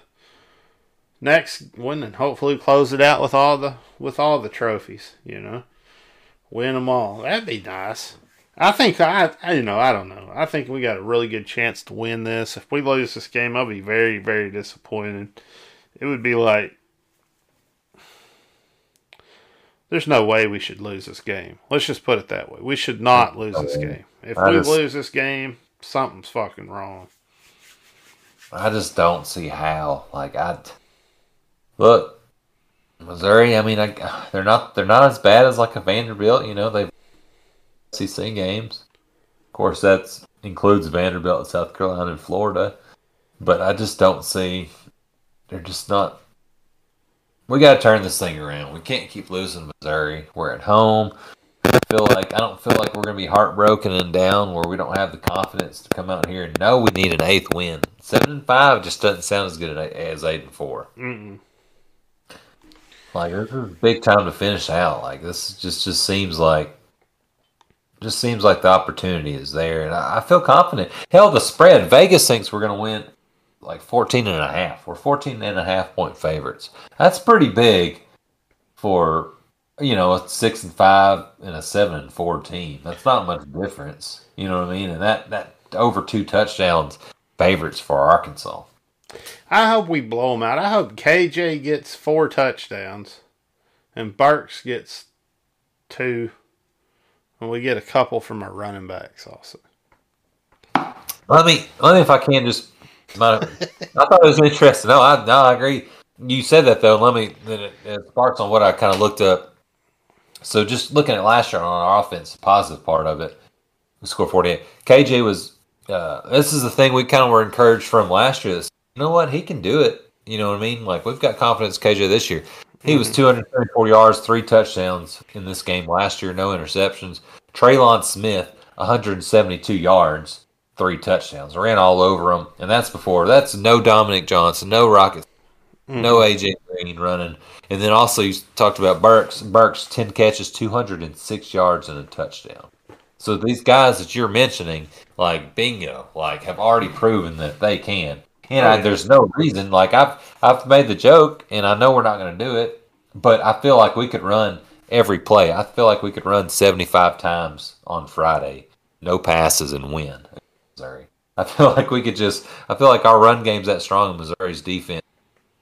next one, and hopefully close it out with all the with all the trophies. You know. Win them all. That'd be nice. I think, I, I, you know, I don't know. I think we got a really good chance to win this. If we lose this game, I'll be very, very disappointed. It would be like, there's no way we should lose this game. Let's just put it that way. We should not lose this game. If we lose this game, something's fucking wrong. I just don't see how. Like, I, look. Missouri, I mean, I, they're not they're not as bad as like a Vanderbilt. You know, they've S E C games. Of course, that includes Vanderbilt, South Carolina, and Florida. But I just don't see. They're just not. We got to turn this thing around. We can't keep losing Missouri. We're at home. I feel like I don't feel like we're going to be heartbroken and down where we don't have the confidence to come out here and know we need an eighth win. Seven and five just doesn't sound as good as eight and four. Mm-mm. Like, this is a big time to finish out. Like, this just, just seems like just seems like the opportunity is there. And I, I feel confident. Hell, the spread. Vegas thinks we're going to win, like, fourteen and a half. We're fourteen and a half point favorites. That's pretty big for, you know, a six and five and a seven and four team. That's not much difference. You know what I mean? And that, that over two touchdowns favorites for Arkansas. I hope we blow them out. I hope K J gets four touchdowns and Burks gets two, and we get a couple from our running backs also. Let me, let me if I can just. My, I thought it was interesting. No, I, no, I agree. You said that though. Let me. It, it sparks on what I kind of looked up. So just looking at last year on our offense, the positive part of it, we scored forty-eight. K J was. Uh, this is the thing we kind of were encouraged from last year. This, you know what? He can do it. You know what I mean? Like, we've got confidence in K J this year. He was two hundred thirty-four yards, three touchdowns in this game last year, no interceptions. Treylon Smith, one hundred seventy-two yards, three touchdowns. Ran all over him, and that's before. That's no Dominic Johnson, no Rocket, mm-hmm. no A J Manning running. And then also you talked about Burks. Burks, ten catches, two hundred six yards, and a touchdown. So these guys that you're mentioning, like bingo, like have already proven that they can. And I, there's no reason. Like I've I've made the joke, and I know we're not going to do it, but I feel like we could run every play. I feel like we could run seventy-five times on Friday, no passes, and win. Missouri. I feel like we could just. I feel like our run game's that strong, and Missouri's defense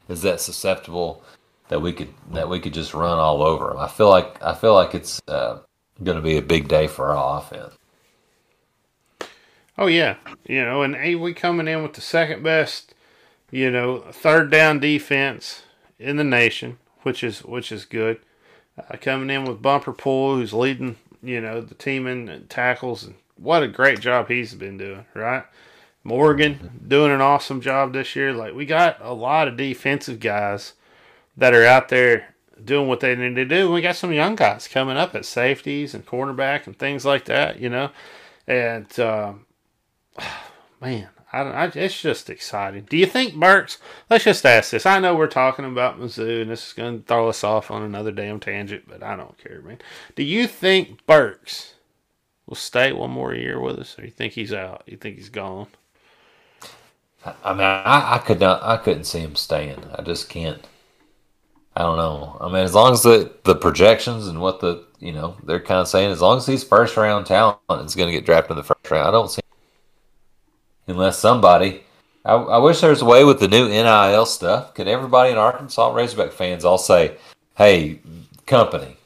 is that susceptible that we could that we could just run all over them. I feel like I feel like it's uh, going to be a big day for our offense. Oh, yeah. You know, and hey, we coming in with the second best, you know, third down defense in the nation, which is which is good. Uh, coming in with Bumper Pool, who's leading, you know, the team in tackles. And what a great job he's been doing, right? Morgan doing an awesome job this year. Like, we got a lot of defensive guys that are out there doing what they need to do. And we got some young guys coming up at safeties and cornerback and things like that, you know. And, um, man, I, I, it's just exciting. Do you think Burks, let's just ask this. I know we're talking about Mizzou, and this is going to throw us off on another damn tangent, but I don't care, man. Do you think Burks will stay one more year with us, or you think he's out? You think he's gone? I mean, I, I could not, I couldn't see him staying. I just can't. I don't know. I mean, as long as the, the projections and what the, you know, they're kind of saying, as long as he's first round talent, it's going to get drafted in the first round. I don't see unless somebody, I, I wish there was a way with the new N I L stuff. Could everybody in Arkansas Razorback fans all say, hey, company,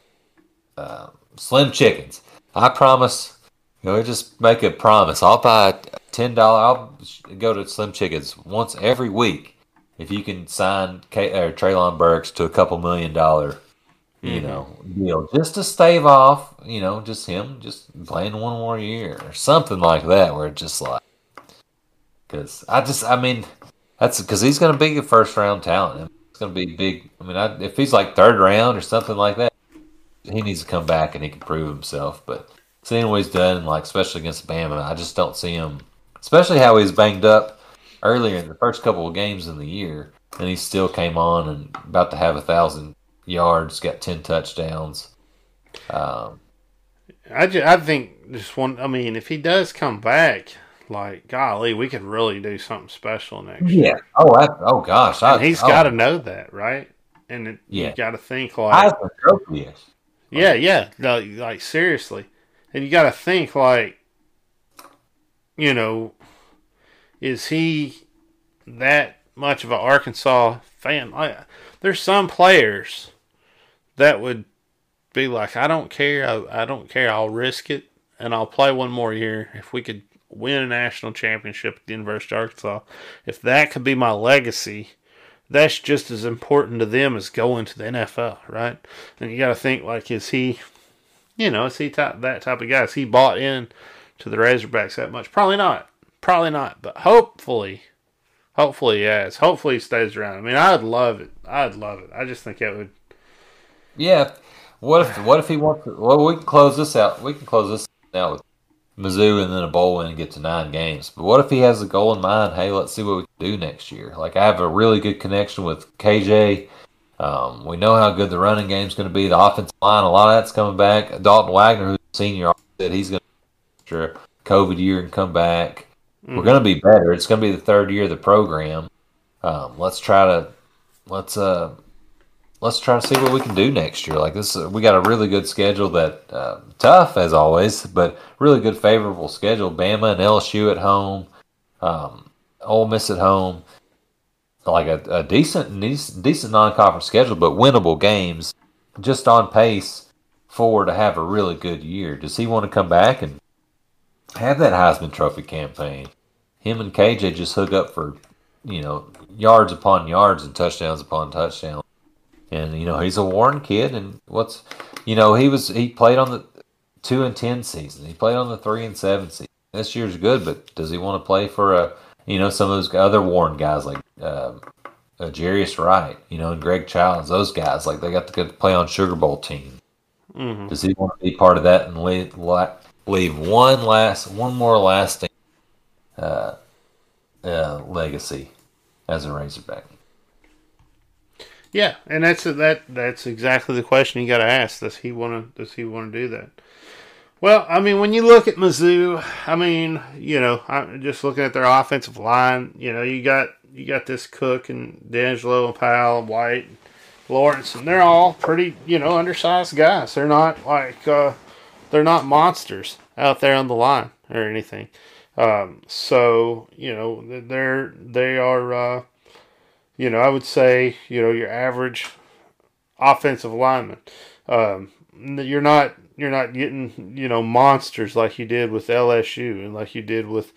uh, Slim Chickens, I promise, you know, just make a promise. I'll buy ten dollars. I'll go to Slim Chickens once every week if you can sign K, or Treylon Burks to a couple million dollar, you mm-hmm. know, deal just to stave off, you know, just him just playing one more year or something like that, where it's just like, because I just, I mean, that's because he's going to be a first round talent. I mean, it's going to be big. I mean, I, if he's like third round or something like that, he needs to come back and he can prove himself. But seeing what he's done, like, especially against Bama, I just don't see him, especially how he's banged up earlier in the first couple of games in the year, and he still came on and about to have a thousand yards, got ten touchdowns. Um, I, just, I think just one. I mean, if he does come back, like golly, we could really do something special next yeah. year. Oh, I, oh gosh, and I, he's oh. got to know that, right? And it, yeah. you got to think like, like, yeah, yeah, like, like seriously, and you got to think like, you know. Is he that much of an Arkansas fan? Like, there's some players that would be like, I don't care. I, I don't care. I'll risk it, and I'll play one more year if we could win a national championship at the University of Arkansas. If that could be my legacy, that's just as important to them as going to the N F L, right? And you got to think, like, is he, you know, is he type, that type of guy? Is he bought in to the Razorbacks that much? Probably not. Probably not, but hopefully, hopefully, yes. Hopefully he stays around. I mean, I'd love it. I'd love it. I just think it would. Yeah. What if What if he wants to? Well, we can close this out. We can close this out with Mizzou and then a bowl win and get to nine games. But what if he has a goal in mind? Hey, let's see what we can do next year. Like, I have a really good connection with K J. Um, we know how good the running game's going to be. The offensive line, a lot of that's coming back. Dalton Wagner, who's a senior, said he's going to have a COVID year and come back. We're going to be better. It's going to be the third year of the program. Um, let's try to let's uh, let's try to see what we can do next year. Like this, we got a really good schedule that uh, tough as always, but really good favorable schedule. Bama and L S U at home, um, Ole Miss at home. Like a, a decent decent non-conference schedule, but winnable games. Just on pace for to have a really good year. Does he want to come back and have that Heisman Trophy campaign? Him and K J just hook up for, you know, yards upon yards and touchdowns upon touchdowns. And, you know, he's a Warren kid. And what's, you know, he was, he played on the two and ten season. He played on the three and seven season. This year's good, but does he want to play for, a, you know, some of those other Warren guys like uh, uh, Jarius Wright, you know, and Greg Childs, those guys, like they got to go play on Sugar Bowl team. Mm-hmm. Does he want to be part of that and lead, like, leave one last, one more lasting uh, uh, legacy as a Razorback? Yeah, and that's that. That's exactly the question you got to ask. Does he want to? Does he want to do that? Well, I mean, when you look at Mizzou, I mean, you know, I'm just looking at their offensive line. You know, you got you got this Cook and D'Angelo and Powell and White and Lawrence, and they're all pretty, you know, undersized guys. They're not like uh, they're not monsters out there on the line or anything. Um, so you know, they're they are. Uh, You know, I would say, you know, your average offensive lineman. Um, you're not you're not getting, you know, monsters like you did with L S U and like you did with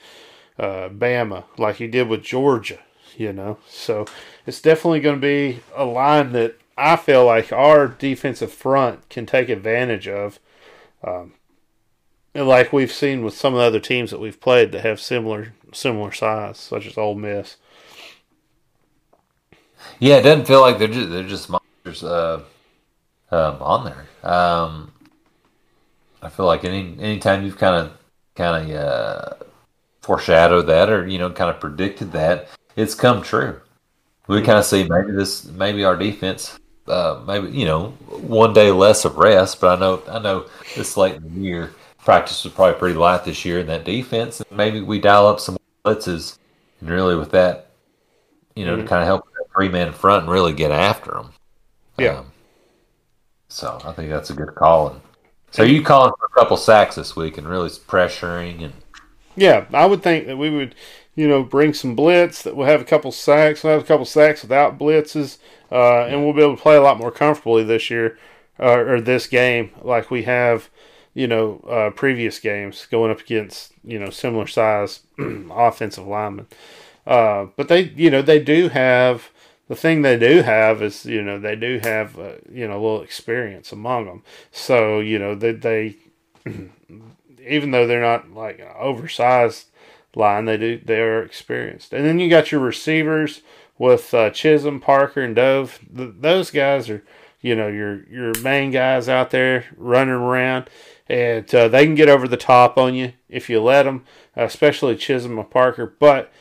uh, Bama, like you did with Georgia, you know. So it's definitely going to be a line that I feel like our defensive front can take advantage of. Um, and like we've seen with some of the other teams that we've played that have similar similar size, such as Ole Miss. Yeah, it doesn't feel like they're just, they're just monsters uh, um, on there. Um, I feel like any anytime you've kind of kind of uh, foreshadowed that, or you know, kind of predicted that, it's come true. We kind of see maybe this, maybe our defense, uh, maybe you know, one day less of rest. But I know I know this late in the year, practice was probably pretty light this year in that defense, and maybe we dial up some blitzes, and really with that, you know, mm-hmm. to kind of help. Three-man front and really get after them. Yeah. Um, so I think that's a good call. And so you calling for a couple sacks this week and really pressuring and. Yeah, I would think that we would, you know, bring some blitz. That we'll have a couple sacks. We'll have a couple sacks without blitzes, uh, and we'll be able to play a lot more comfortably this year uh, or this game, like we have, you know, uh, previous games going up against you know similar size offensive linemen. Uh, but they, you know, they do have. The thing they do have is, you know, they do have, uh, you know, a little experience among them. So, you know, they, they even though they're not like an oversized line, they do they are experienced. And then you got your receivers with uh, Chisholm, Parker, and Dove. Th- those guys are, you know, your your main guys out there running around, and uh, they can get over the top on you if you let them, uh, especially Chisholm and Parker. But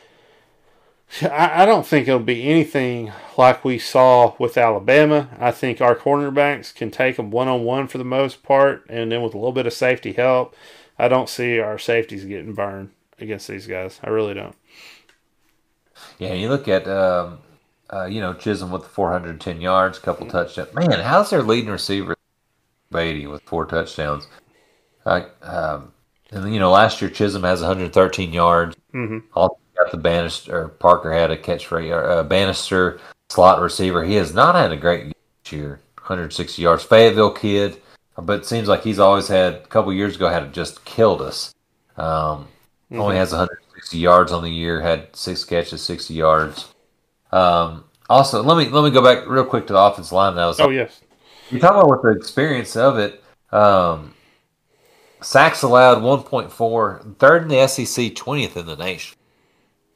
I don't think it'll be anything like we saw with Alabama. I think our cornerbacks can take them one-on-one for the most part, and then with a little bit of safety help, I don't see our safeties getting burned against these guys. I really don't. Yeah, you look at, um, uh, you know, Chisholm with the four hundred ten yards, a couple touchdowns. Man, how's their leading receiver, Beatty, with four touchdowns? I, um, and, you know, last year Chisholm has one hundred thirteen yards. Mm-hmm. All the Banister Parker had a catch for a Banister slot receiver. He has not had a great year this year. one hundred sixty yards. Fayetteville kid, but it seems like he's always had. A couple years ago, had just killed us. Um, mm-hmm. Only has one hundred sixty yards on the year. Had six catches, sixty yards. Um, also, let me let me go back real quick to the offensive line. That I was. Oh yes. You're talking about with the experience of it. Um, sacks allowed one point four, third in the S E C, twentieth in the nation.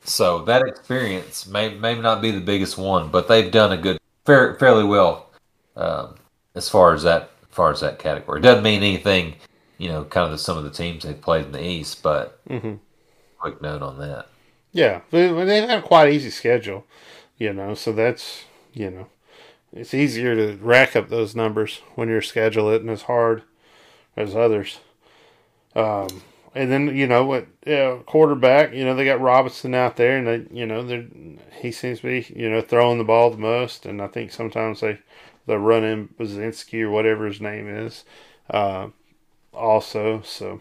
So that experience may may not be the biggest one, but they've done a good, fair, fairly well um, as far as that as far as that category. It doesn't mean anything, you know, kind of the, some of the teams they've played in the East. But mm-hmm. quick note on that. Yeah, they've had quite an easy schedule, you know. So that's you know, it's easier to rack up those numbers when your schedule isn't as hard as others. Um. And then, you know, what uh, quarterback, you know, they got Robinson out there, and, they, you know, they're he seems to be, you know, throwing the ball the most. And I think sometimes they, they run in Bozinski or whatever his name is uh, also. So,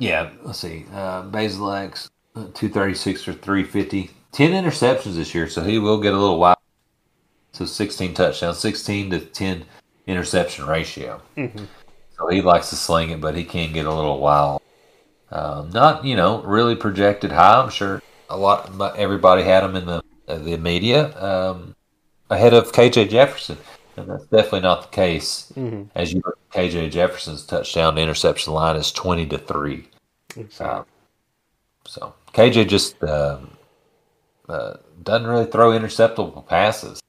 yeah, let's see. Uh, Basilak's two thirty-six or three fifty. ten interceptions this year, so he will get a little wide. So sixteen touchdowns, sixteen to ten interception ratio. Mm-hmm. So he likes to sling it, but he can get a little wild. Uh, not, you know, really projected high. I'm sure a lot. Everybody had him in the uh, the media um, ahead of K J. Jefferson, and that's definitely not the case. Mm-hmm. As you look, K J. Jefferson's touchdown to interception line is twenty to three. Exactly. Um, so K J just um, uh, doesn't really throw interceptable passes.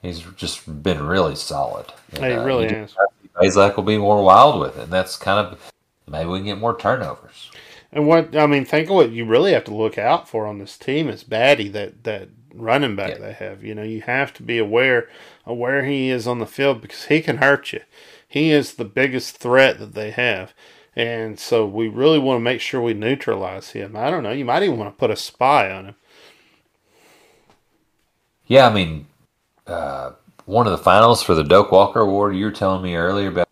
He's just been really solid. And, he really uh, he is. Bazelak will be more wild with it, and that's kind of maybe we can get more turnovers. And what I mean, think of what you really have to look out for on this team is Batty, that that running back yeah. they have. You know, you have to be aware of where he is on the field because he can hurt you. He is the biggest threat that they have. And so we really want to make sure we neutralize him. I don't know. You might even want to put a spy on him. Yeah, I mean, uh, one of the finals for the Doak Walker Award, you were telling me earlier about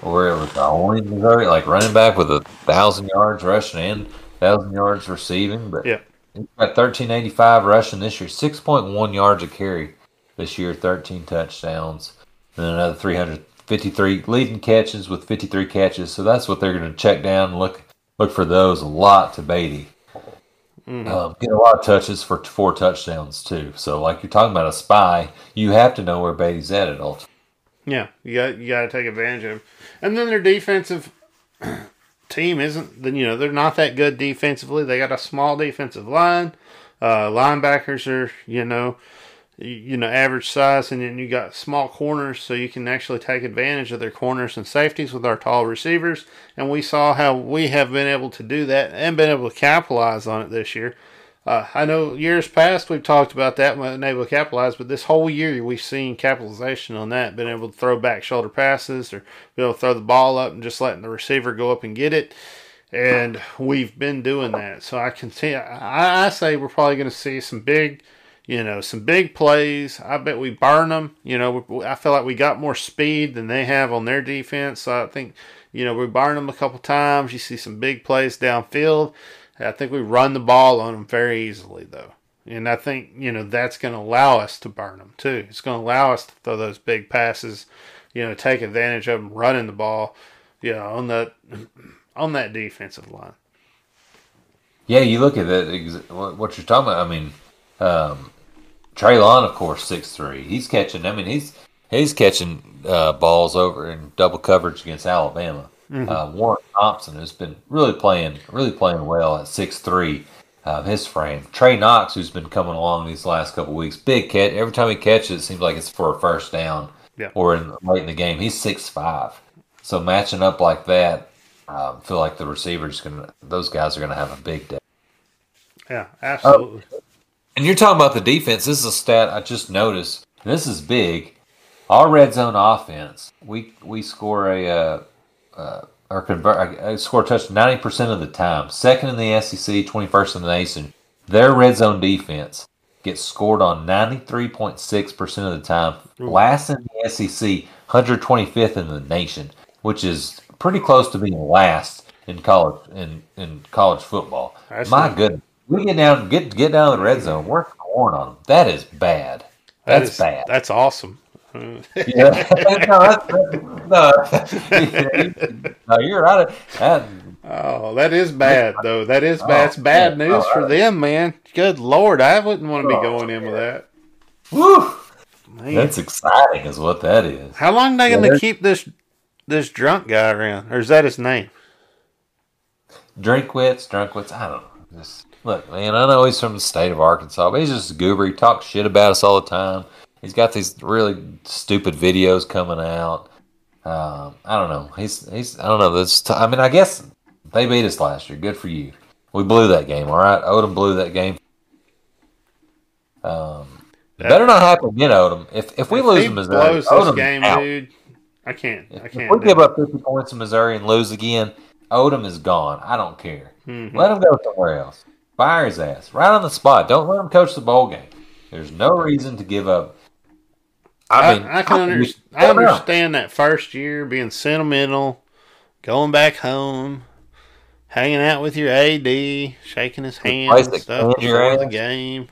where it was the only Missouri, like running back with a thousand yards rushing and thousand yards receiving. But yeah. He's got thirteen eighty-five rushing this year, six point one yards a carry this year, thirteen touchdowns, and another three hundred fifty-three leading catches with fifty-three catches. So that's what they're going to check down and look look for those a lot to Beatty. Mm-hmm. Um, get a lot of touches for four touchdowns too. So like you're talking about a spy, you have to know where Beatty's at at all times. Yeah, you got you got to take advantage of him. And then their defensive team isn't, then you know, they're not that good defensively. They got a small defensive line. Uh, linebackers are, you know, you, you know, average size, and then you got small corners, so you can actually take advantage of their corners and safeties with our tall receivers. And we saw how we have been able to do that and been able to capitalize on it this year. Uh, I know years past we've talked about that, being able to capitalize, but this whole year we've seen capitalization on that, being able to throw back shoulder passes or be able to throw the ball up and just letting the receiver go up and get it. And we've been doing that. So I continue, I, I say we're probably going to see some big, you know, some big plays. I bet we burn them. You know, I feel like we got more speed than they have on their defense. So I think, you know, we burn them a couple times. You see some big plays downfield. I think we run the ball on them very easily, though. And I think, you know, that's going to allow us to burn them, too. It's going to allow us to throw those big passes, you know, take advantage of them running the ball, you know, on that, on that defensive line. Yeah, you look at that, what you're talking about. I mean, um, Treylon, of course, six three. He's catching, I mean, he's he's catching uh, balls over in double coverage against Alabama. Mm-hmm. Uh, Warren Thompson has been really playing, really playing well at six three, uh, his frame. Trey Knox, who's been coming along these last couple of weeks, big catch. Every time he catches, it seems like it's for a first down yeah. or in, late in the game. He's six five. So matching up like that, I um, feel like the receivers, gonna, those guys are going to have a big day. Yeah, absolutely. Uh, and you're talking about the defense. This is a stat I just noticed. This is big. Our red zone offense, we, we score a uh, – Uh, or convert, uh, score touch ninety percent of the time. Second in the S E C, twenty-first in the nation. Their red zone defense gets scored on ninety-three point six percent of the time. Last in the S E C, one hundred twenty-fifth in the nation, which is pretty close to being last in college in, in college football. That's My nice. goodness, we get down get get down to the red zone. We're scoring on them. That is bad. That's that is, bad. That's awesome. yeah. no, that's, no. no, you're right. That, oh, that is bad, though. That is bad. That's bad news oh, for them, man. Good Lord, I wouldn't want to be going in with that. Woo! Man. That's exciting is what that is. How long are they going to keep this this drunk guy around? Or is that his name? Drinkwitz, Drinkwitz, I don't know. Just, look, man, I know he's from the state of Arkansas, but he's just a goober. He talks shit about us all the time. He's got these really stupid videos coming out. Um, I don't know. He's he's. I don't know. This. T- I mean, I guess they beat us last year. Good for you. We blew that game. All right, Odom blew that game. Um, that, better not happen again, Odom. If if we if lose to Missouri, Odom game, out. Dude, I can't. I can't. If we give up fifty points to Missouri and lose again, Odom is gone. I don't care. Mm-hmm. Let him go somewhere else. Fire his ass right on the spot. Don't let him coach the bowl game. There's no reason to give up. I, mean, I, I can I, under, I understand that first year being sentimental, going back home, hanging out with your A D, shaking his hand and stuff before the game.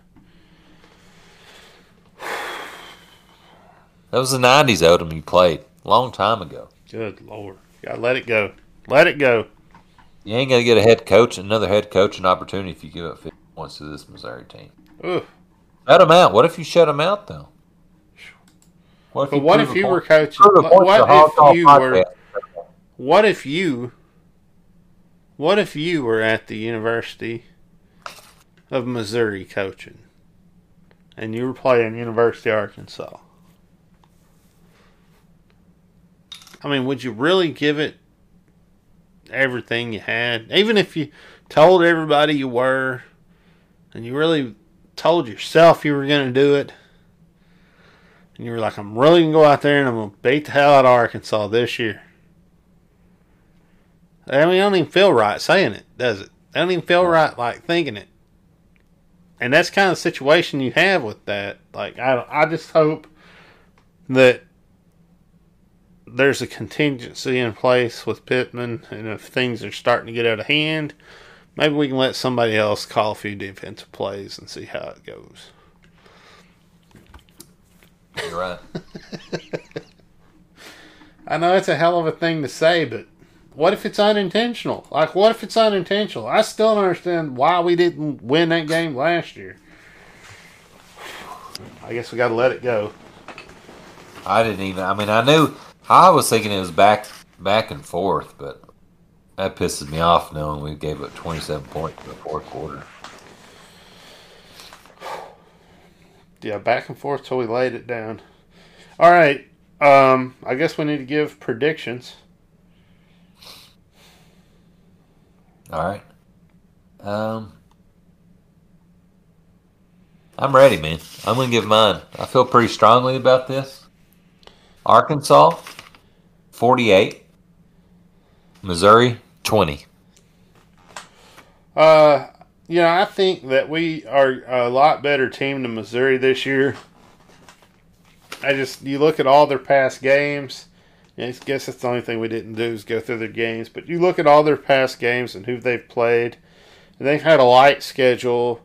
That was the nineties, Odom, you played. Long time ago. Good Lord. You gotta let it go. Let it go. You ain't going to get a head coach, another head coach, an opportunity if you give up fifty points to this Missouri team. Oof. Shut him out. What if you shut him out, though? What if but you what if you point? were coaching? What if you were? What if you? What if you were at the University of Missouri coaching, and you were playing University of Arkansas? I mean, would you really give it everything you had, even if you told everybody you were, and you really told yourself you were going to do it. And you were like, I'm really going to go out there and I'm going to beat the hell out of Arkansas this year. I mean, it don't even feel right saying it, does it? It don't even feel right, like, thinking it. And that's kind of the situation you have with that. Like, I, I just hope that there's a contingency in place with Pittman, and if things are starting to get out of hand, maybe we can let somebody else call a few defensive plays and see how it goes. You're right. I know it's a hell of a thing to say, but what if it's unintentional? Like, what if it's unintentional? I still don't understand why we didn't win that game last year. I guess we got to let it go. I didn't even, I mean, I knew, I was thinking it was back back and forth, but that pisses me off knowing we gave up twenty-seven points in the fourth quarter. Yeah, back and forth till we laid it down. All right, um, I guess we need to give predictions. All right. Um, I'm ready, man. I'm going to give mine. I feel pretty strongly about this. Arkansas, forty-eight. Missouri, twenty. Uh, you know, I think that we are a lot better team than Missouri this year. I just, you look at all their past games. I guess that's the only thing we didn't do is go through their games. But you look at all their past games and who they've played, and they've had a light schedule.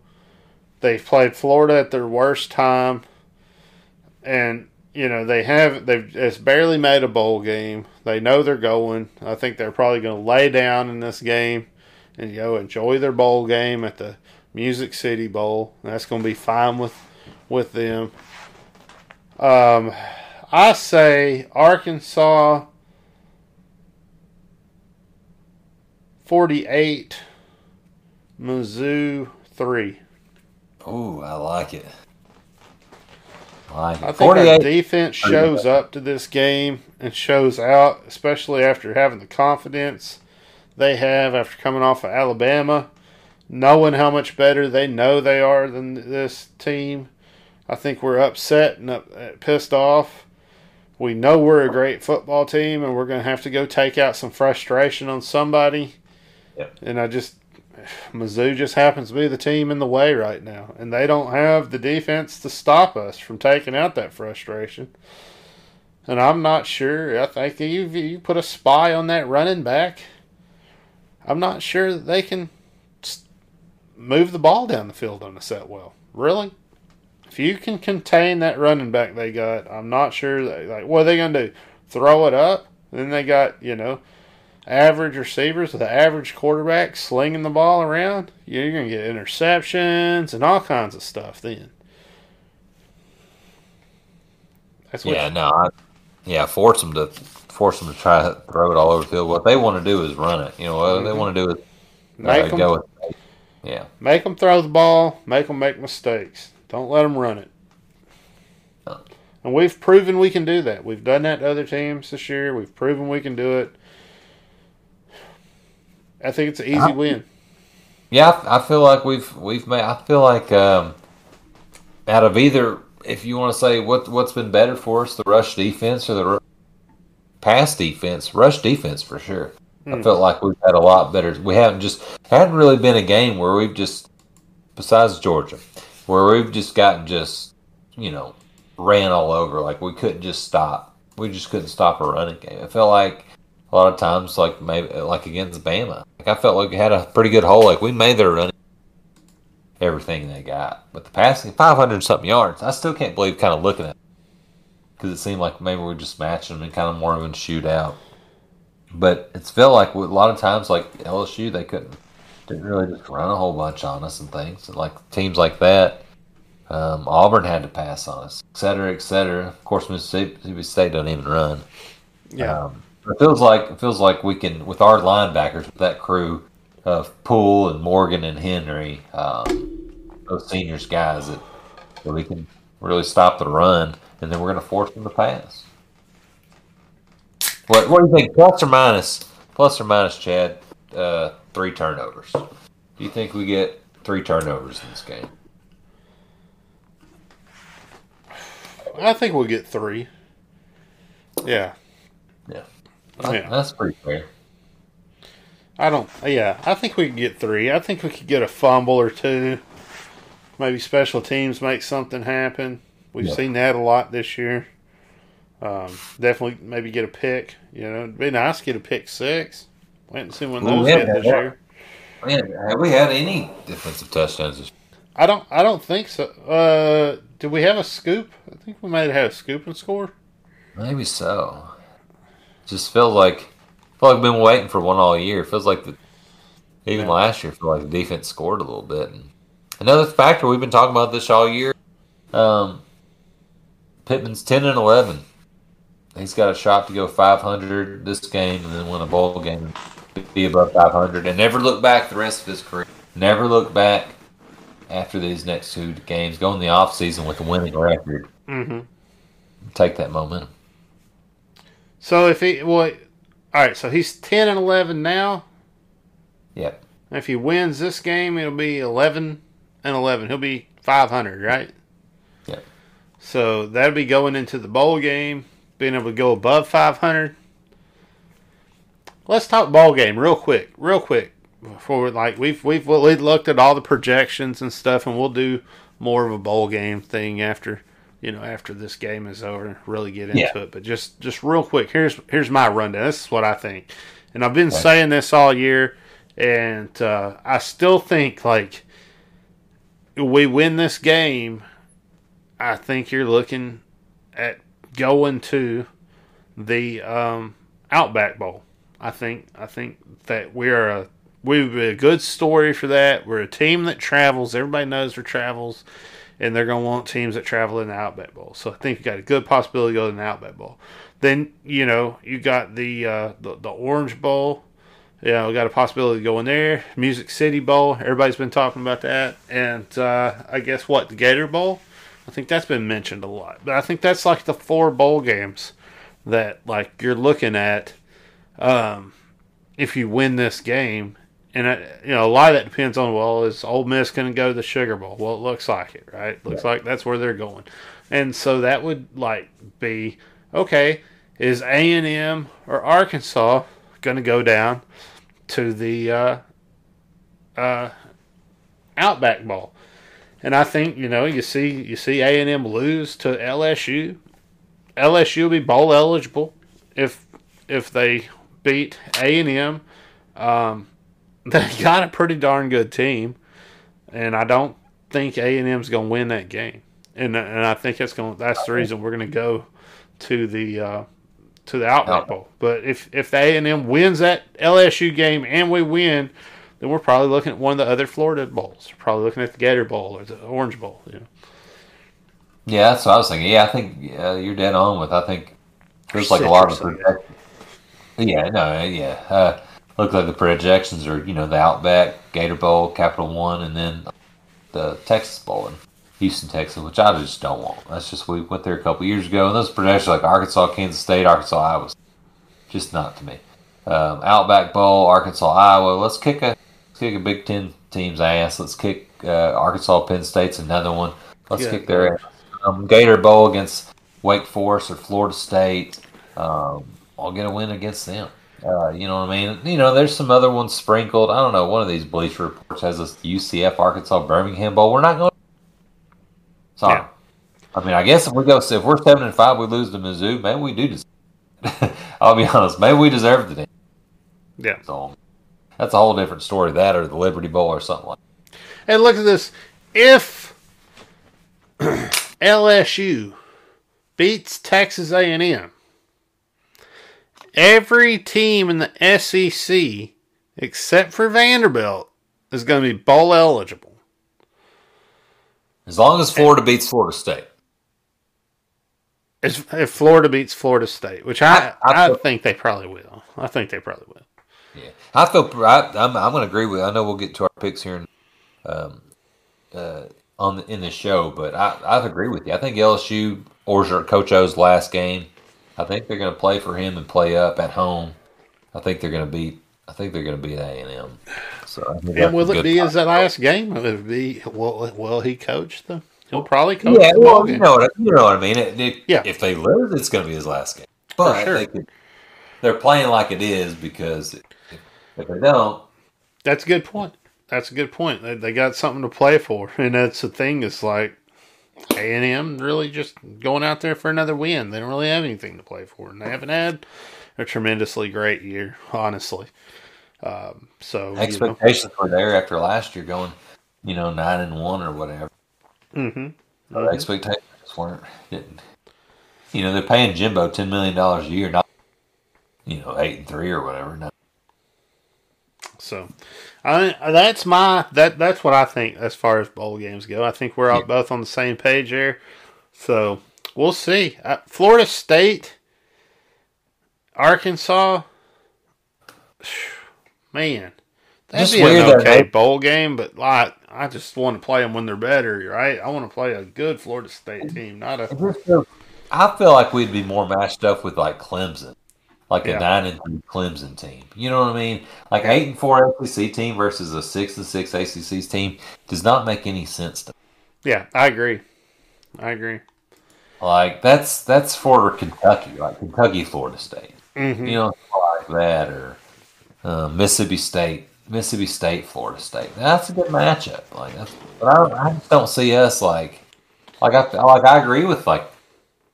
They've played Florida at their worst time. And, you know, they have, they've just barely made a bowl game. They know they're going. I think they're probably going to lay down in this game and go enjoy their bowl game at the Music City Bowl. And that's going to be fine with, with them. Um... I say Arkansas forty-eight, Mizzou three. Oh, I like it. I like it. I think our defense shows up to this game and shows out, especially after having the confidence they have after coming off of Alabama, knowing how much better they know they are than this team. I think we're upset and up, pissed off. We know we're a great football team, and we're going to have to go take out some frustration on somebody. Yep. And I just, Mizzou just happens to be the team in the way right now, and they don't have the defense to stop us from taking out that frustration. And I'm not sure. I think you you put a spy on that running back. I'm not sure that they can move the ball down the field on us that well. Really? If you can contain that running back they got, I'm not sure. They, like, what are they going to do? Throw it up? And then they got, you know, average receivers with an average quarterback slinging the ball around. You're going to get interceptions and all kinds of stuff then. That's what yeah, no. I, yeah, force them, to, force them to try to throw it all over the field. What they want to do is run it. You know, what mm-hmm. they want to do is make uh, them, go with it. Yeah. Make them throw the ball. Make them make mistakes. Don't let them run it. No. And we've proven we can do that. We've done that to other teams this year. We've proven we can do it. I think it's an easy I, win. Yeah, I feel like we've we've made. I feel like um, out of either, if you want to say what what's been better for us, the rush defense or the r- pass defense, rush defense for sure. Mm. I felt like we've had a lot better. We haven't just hadn't really been a game where we've just besides Georgia. Where we've just gotten just, you know, ran all over. Like, we couldn't just stop. We just couldn't stop a running game. I felt like a lot of times, like maybe like against Bama, like I felt like we had a pretty good hole. Like, we made their running everything they got. But the passing, five hundred something yards, I still can't believe kind of looking at it. Because it seemed like maybe we were just matching them and kind of more of a shootout. But it's felt like a lot of times, like L S U, they couldn't. Didn't really just run a whole bunch on us and things. And like teams like that, um, Auburn had to pass on us, et cetera, et cetera. Of course, Mississippi State doesn't even run. Yeah, um, it feels like it feels like we can with our linebackers, with that crew of Poole and Morgan and Henry, um, those seniors guys that, that we can really stop the run, and then we're going to force them to pass. What What do you think? Plus or minus? Plus or minus, Chad? Uh, three turnovers. Do you think we get three turnovers in this game? I think we'll get three. Yeah. Yeah. Yeah. That's pretty fair. I don't, yeah, I think we can get three. I think we could get a fumble or two. Maybe special teams make something happen. We've yep. seen that a lot this year. Um, definitely maybe get a pick. You know, it'd be nice to get a pick six. Wait and see when well, those get this that. year. Man, have we had any defensive touchdowns this year? I don't, I don't think so. Uh, did we have a scoop? I think we might have had a scoop and score. Maybe so. Just feel like... I've been waiting for one all year. It feels like the, even yeah. last year, I feel like the defense scored a little bit. And another factor we've been talking about this all year, um, Pittman's ten and eleven. He's got a shot to go five hundred this game and then win a bowl game, and be above five hundred, and never look back the rest of his career. Never look back after these next two games. Go in the off season with a winning record. Mm-hmm. Take that momentum. So if he well. All right, so he's ten and eleven now. Yep. And if he wins this game, it'll be eleven and eleven. He'll be five hundred, right? Yep. So that'll be going into the bowl game, being able to go above five hundred. Let's talk bowl game real quick, real quick. Before like we've we've we looked at all the projections and stuff, and we'll do more of a bowl game thing after you know after this game is over. Really get into yeah. it, but just just real quick, here's here's my rundown. This is what I think, and I've been right. saying this all year, and uh, I still think like we win this game. I think you're looking at going to the um, Outback Bowl. I think I think that we are a we would be a good story for that. We're a team that travels. Everybody knows we travels. And they're going to want teams that travel in the Outback Bowl. So I think you got a good possibility to go to the Outback Bowl. Then, you know, you got the uh, the, the Orange Bowl. Yeah, we got a possibility to go in there. Music City Bowl. Everybody's been talking about that. And uh, I guess what? The Gator Bowl? I think that's been mentioned a lot. But I think that's like the four bowl games that, like, you're looking at um, if you win this game. And, you know, a lot of that depends on, well, is Ole Miss going to go to the Sugar Bowl? Well, it looks like it, right? It looks yeah. like that's where they're going. And so that would, like, be, okay, is A and M or Arkansas going to go down to the uh, uh, Outback Bowl? And I think, you know, you see you see A and M lose to L S U. L S U will be bowl eligible if if they beat A and M. Um They got a pretty darn good team, and I don't think A and M's going to win that game. And and I think that's going that's the reason we're going to go to the uh, to the Outback Bowl. But if if the A and M wins that L S U game and we win, then we're probably looking at one of the other Florida bowls. We're probably looking at the Gator Bowl or the Orange Bowl. You know? Yeah, that's what I was thinking. Yeah, I think uh, you're dead on with. I think there's like a lot of projections. Yeah, no, yeah. Uh, Look like the projections are, you know, the Outback, Gator Bowl, Capital One, and then the Texas Bowl in Houston, Texas, which I just don't want. That's just we went there a couple years ago, and those projections like Arkansas, Kansas State, Arkansas, Iowa, just not to me. Um, Outback Bowl, Arkansas, Iowa. Let's kick a let's kick a Big Ten team's ass. Let's kick uh, Arkansas, Penn State's another one. Let's yeah. kick their ass. Um, Gator Bowl against Wake Forest or Florida State. Um, I'll get a win against them. Uh, you know what I mean? You know, there's some other ones sprinkled. I don't know. One of these Bleacher Reports has us U C F, Arkansas, Birmingham Bowl. We're not going to. Sorry. Yeah. I mean, I guess if we go, if we're seven and five, we lose to Mizzou. Maybe we do deserve it. I'll be honest. Maybe we deserve the damn. Yeah. So, that's a whole different story. That or the Liberty Bowl or something like that. And look at this. If L S U beats Texas A and M, every team in the S E C, except for Vanderbilt, is going to be bowl eligible. As long as Florida and, beats Florida State. If, if Florida beats Florida State, which I, I, I, I feel, think they probably will. I think they probably will. Yeah, I feel I, I'm, I'm going to agree with. I know we'll get to our picks here in, um, uh, on the, in the show, but I I agree with you. I think L S U or Coach O's last game. I think they're going to play for him and play up at home. I think they're going to beat. I think they're going to beat A and M. So, and will it be his last game? Will it be? Will, will he coach them? He'll probably coach. Yeah, well, you know, what, you know what I mean. It, it, yeah. If they lose, it's going to be his last game. But sure. they could, they're playing like it is because if, if they don't, that's a good point. That's a good point. They, they got something to play for, and that's the thing. It's like A and M really just going out there for another win. They don't really have anything to play for, and they haven't had a tremendously great year, honestly. Um, so expectations you know. were there after last year, going you know nine and one or whatever. Mm-hmm. Our mm-hmm. expectations weren't. Didn't. You know, they're paying Jimbo ten million dollars a year, not you know eight and three or whatever. No. So, I that's my that that's what I think as far as bowl games go. I think we're all yeah. both on the same page there. So we'll see. Uh, Florida State, Arkansas, man, that'd just be an okay that, bowl game, but like. I just want to play them when they're better, right? I want to play a good Florida State team, not a. I feel like we'd be more matched up with like Clemson, like yeah. a nine and three Clemson team. You know what I mean? Like eight and four A C C team versus a six and six A C C team does not make any sense to me. Yeah, I agree. I agree. Like that's that's for Kentucky, like Kentucky, Florida State. Mm-hmm. You know, like that or uh, Mississippi State. Mississippi State, Florida State. That's a good matchup. Like, that's, but I, I just don't see us like, like I like I agree with like,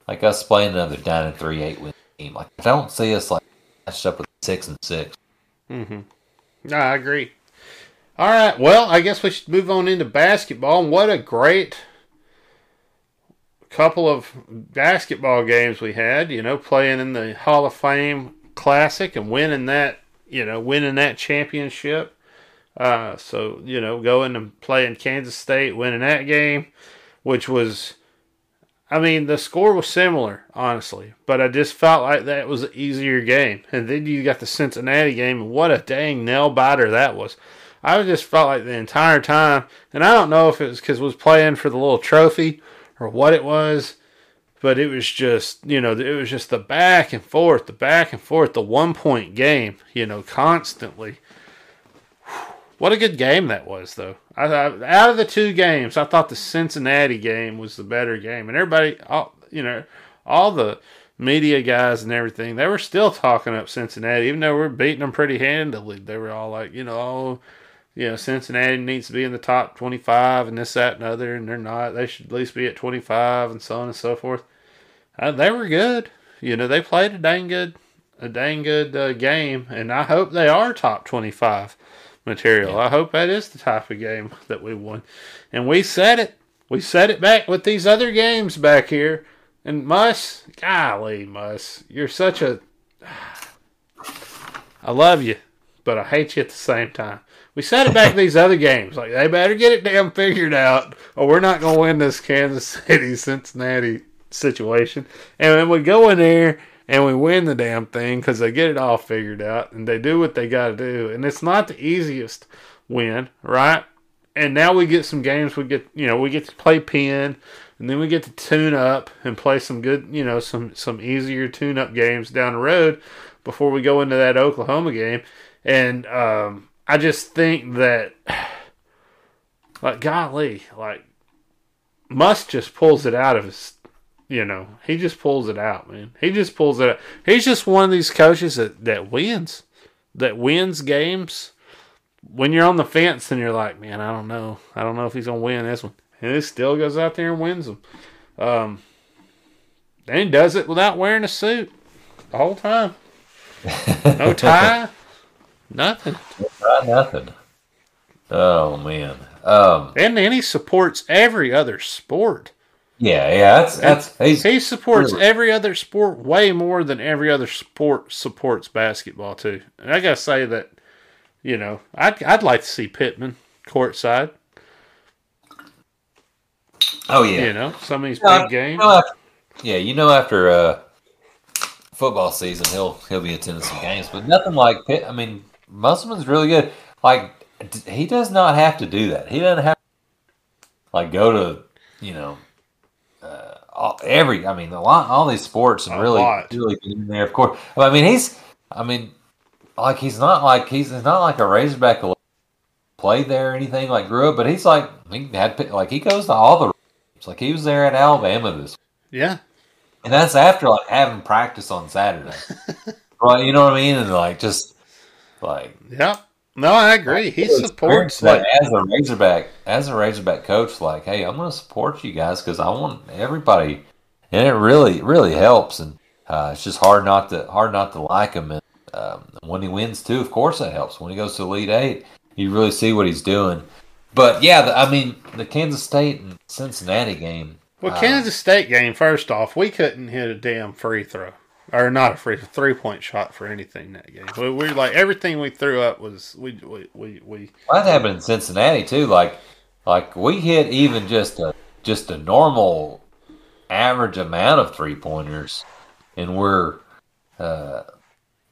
like us playing another nine and three eight win team. Like I don't see us like matched up with six and six. Mm-hmm. No, I agree. All right. Well, I guess we should move on into basketball. What a great couple of basketball games we had. You know, playing in the Hall of Fame Classic and winning that. You know, winning that championship. Uh, so, you know, going and playing Kansas State, winning that game, which was, I mean, the score was similar, honestly. But I just felt like that was an easier game. And then you got the Cincinnati game, and what a dang nail-biter that was. I just felt like the entire time, and I don't know if it was because it was playing for the little trophy or what it was, but it was just, you know, it was just the back and forth, the back and forth, the one-point game, you know, constantly. What a good game that was, though. I, I, out of the two games, I thought the Cincinnati game was the better game. And everybody, all, you know, all the media guys and everything, they were still talking up Cincinnati, even though we were beating them pretty handily. They were all like, you know, oh, you know, Cincinnati needs to be in the top twenty-five and this, that, and other, and they're not. They should at least be at twenty-five and so on and so forth. Uh, they were good. You know, they played a dang good a dang good uh, game, and I hope they are top twenty-five material. Yeah. I hope that is the type of game that we won. And we said it. We said it back with these other games back here. And Muss, golly, Muss, you're such a... I love you, but I hate you at the same time. We said it back these other games. Like, they better get it damn figured out, or we're not going to win this Kansas City-Cincinnati situation. And then we go in there and we win the damn thing because they get it all figured out and they do what they got to do. And it's not the easiest win, right? And now we get some games. We get, you know, we get to play Penn, and then we get to tune up and play some good, you know, some, some easier tune-up games down the road before we go into that Oklahoma game. And, um, I just think that, like, golly, like, Muss just pulls it out of his, you know, he just pulls it out, man. He just pulls it out. He's just one of these coaches that, that wins, that wins games. When you're on the fence and you're like, man, I don't know. I don't know if he's going to win this one. And he still goes out there and wins them. Um, and he does it without wearing a suit the whole time. No tie. Nothing. Not nothing. Oh man. Um, and then he supports every other sport. Yeah, yeah. That's that's he's, he supports really. every other sport way more than every other sport supports basketball too. And I gotta say that, you know, I'd I'd like to see Pittman courtside. Oh yeah. You know, some of these no, big games. No, after, yeah, you know after uh, football season he'll he'll be attending some games, but nothing like Pitt. I mean. Musselman's really good. Like, he does not have to do that. He doesn't have to, like, go to, you know, uh, all, every, I mean, a lot, all these sports and really, really get in there, of course. I mean, he's, I mean, like, he's not like, he's, he's not like a Razorback played there or anything, like, grew up, but he's like, he had, like, he goes to all the It's like he was there at Alabama this week. Yeah. And that's after like having practice on Saturday. Right, you know what I mean? And like just like yeah. No, I agree. He supports like, that as a Razorback, as a Razorback coach. Like, hey, I'm going to support you guys because I want everybody, and it really, really helps. And uh, it's just hard not to hard not to like him. And um, when he wins too, of course, that helps. When he goes to Elite Eight, you really see what he's doing. But yeah, the, I mean, the Kansas State and Cincinnati game. Well, uh, Kansas State game. First off, we couldn't hit a damn free throw. Or not a free three point shot for anything that game. We, we like everything we threw up was we we we. we well, that happened in Cincinnati too. Like like we hit even just a just a normal average amount of three pointers, and we're uh,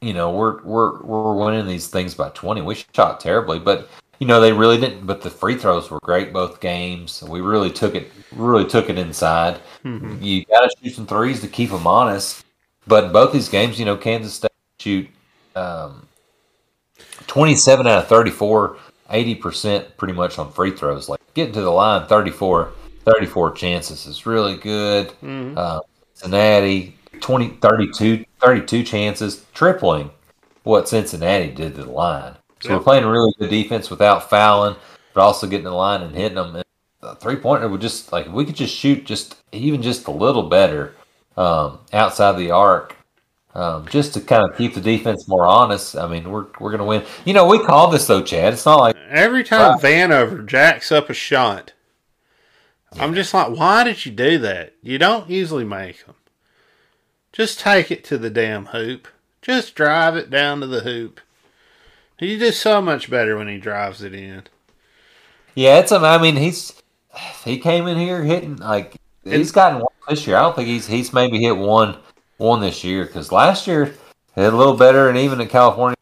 you know we're we're we're winning these things by twenty. We shot terribly, but you know they really didn't. But the free throws were great both games. We really took it really took it inside. Mm-hmm. You got to shoot some threes to keep them honest. But in both these games, you know, Kansas State shoot um, twenty-seven out of thirty-four, eighty percent pretty much on free throws. Like getting to the line, thirty-four, thirty-four chances is really good. Mm-hmm. Uh, Cincinnati, twenty, thirty-two, thirty-two chances, tripling what Cincinnati did to the line. So yeah. We're playing really good defense without fouling, but also getting to the line and hitting them. And the three-pointer would just, like, we could just shoot just even just a little better. Um, outside the arc, um, just to kind of keep the defense more honest. I mean, we're we're gonna win. You know, we call this though, Chad. It's not like every time right. Vanover jacks up a shot, yeah. I'm just like, why did you do that? You don't usually make them. Just take it to the damn hoop. Just drive it down to the hoop. He does so much better when he drives it in. Yeah, it's. I mean, he's he came in here hitting like. He's gotten one this year. I don't think he's he's maybe hit one one this year because last year he had a little better, and even in California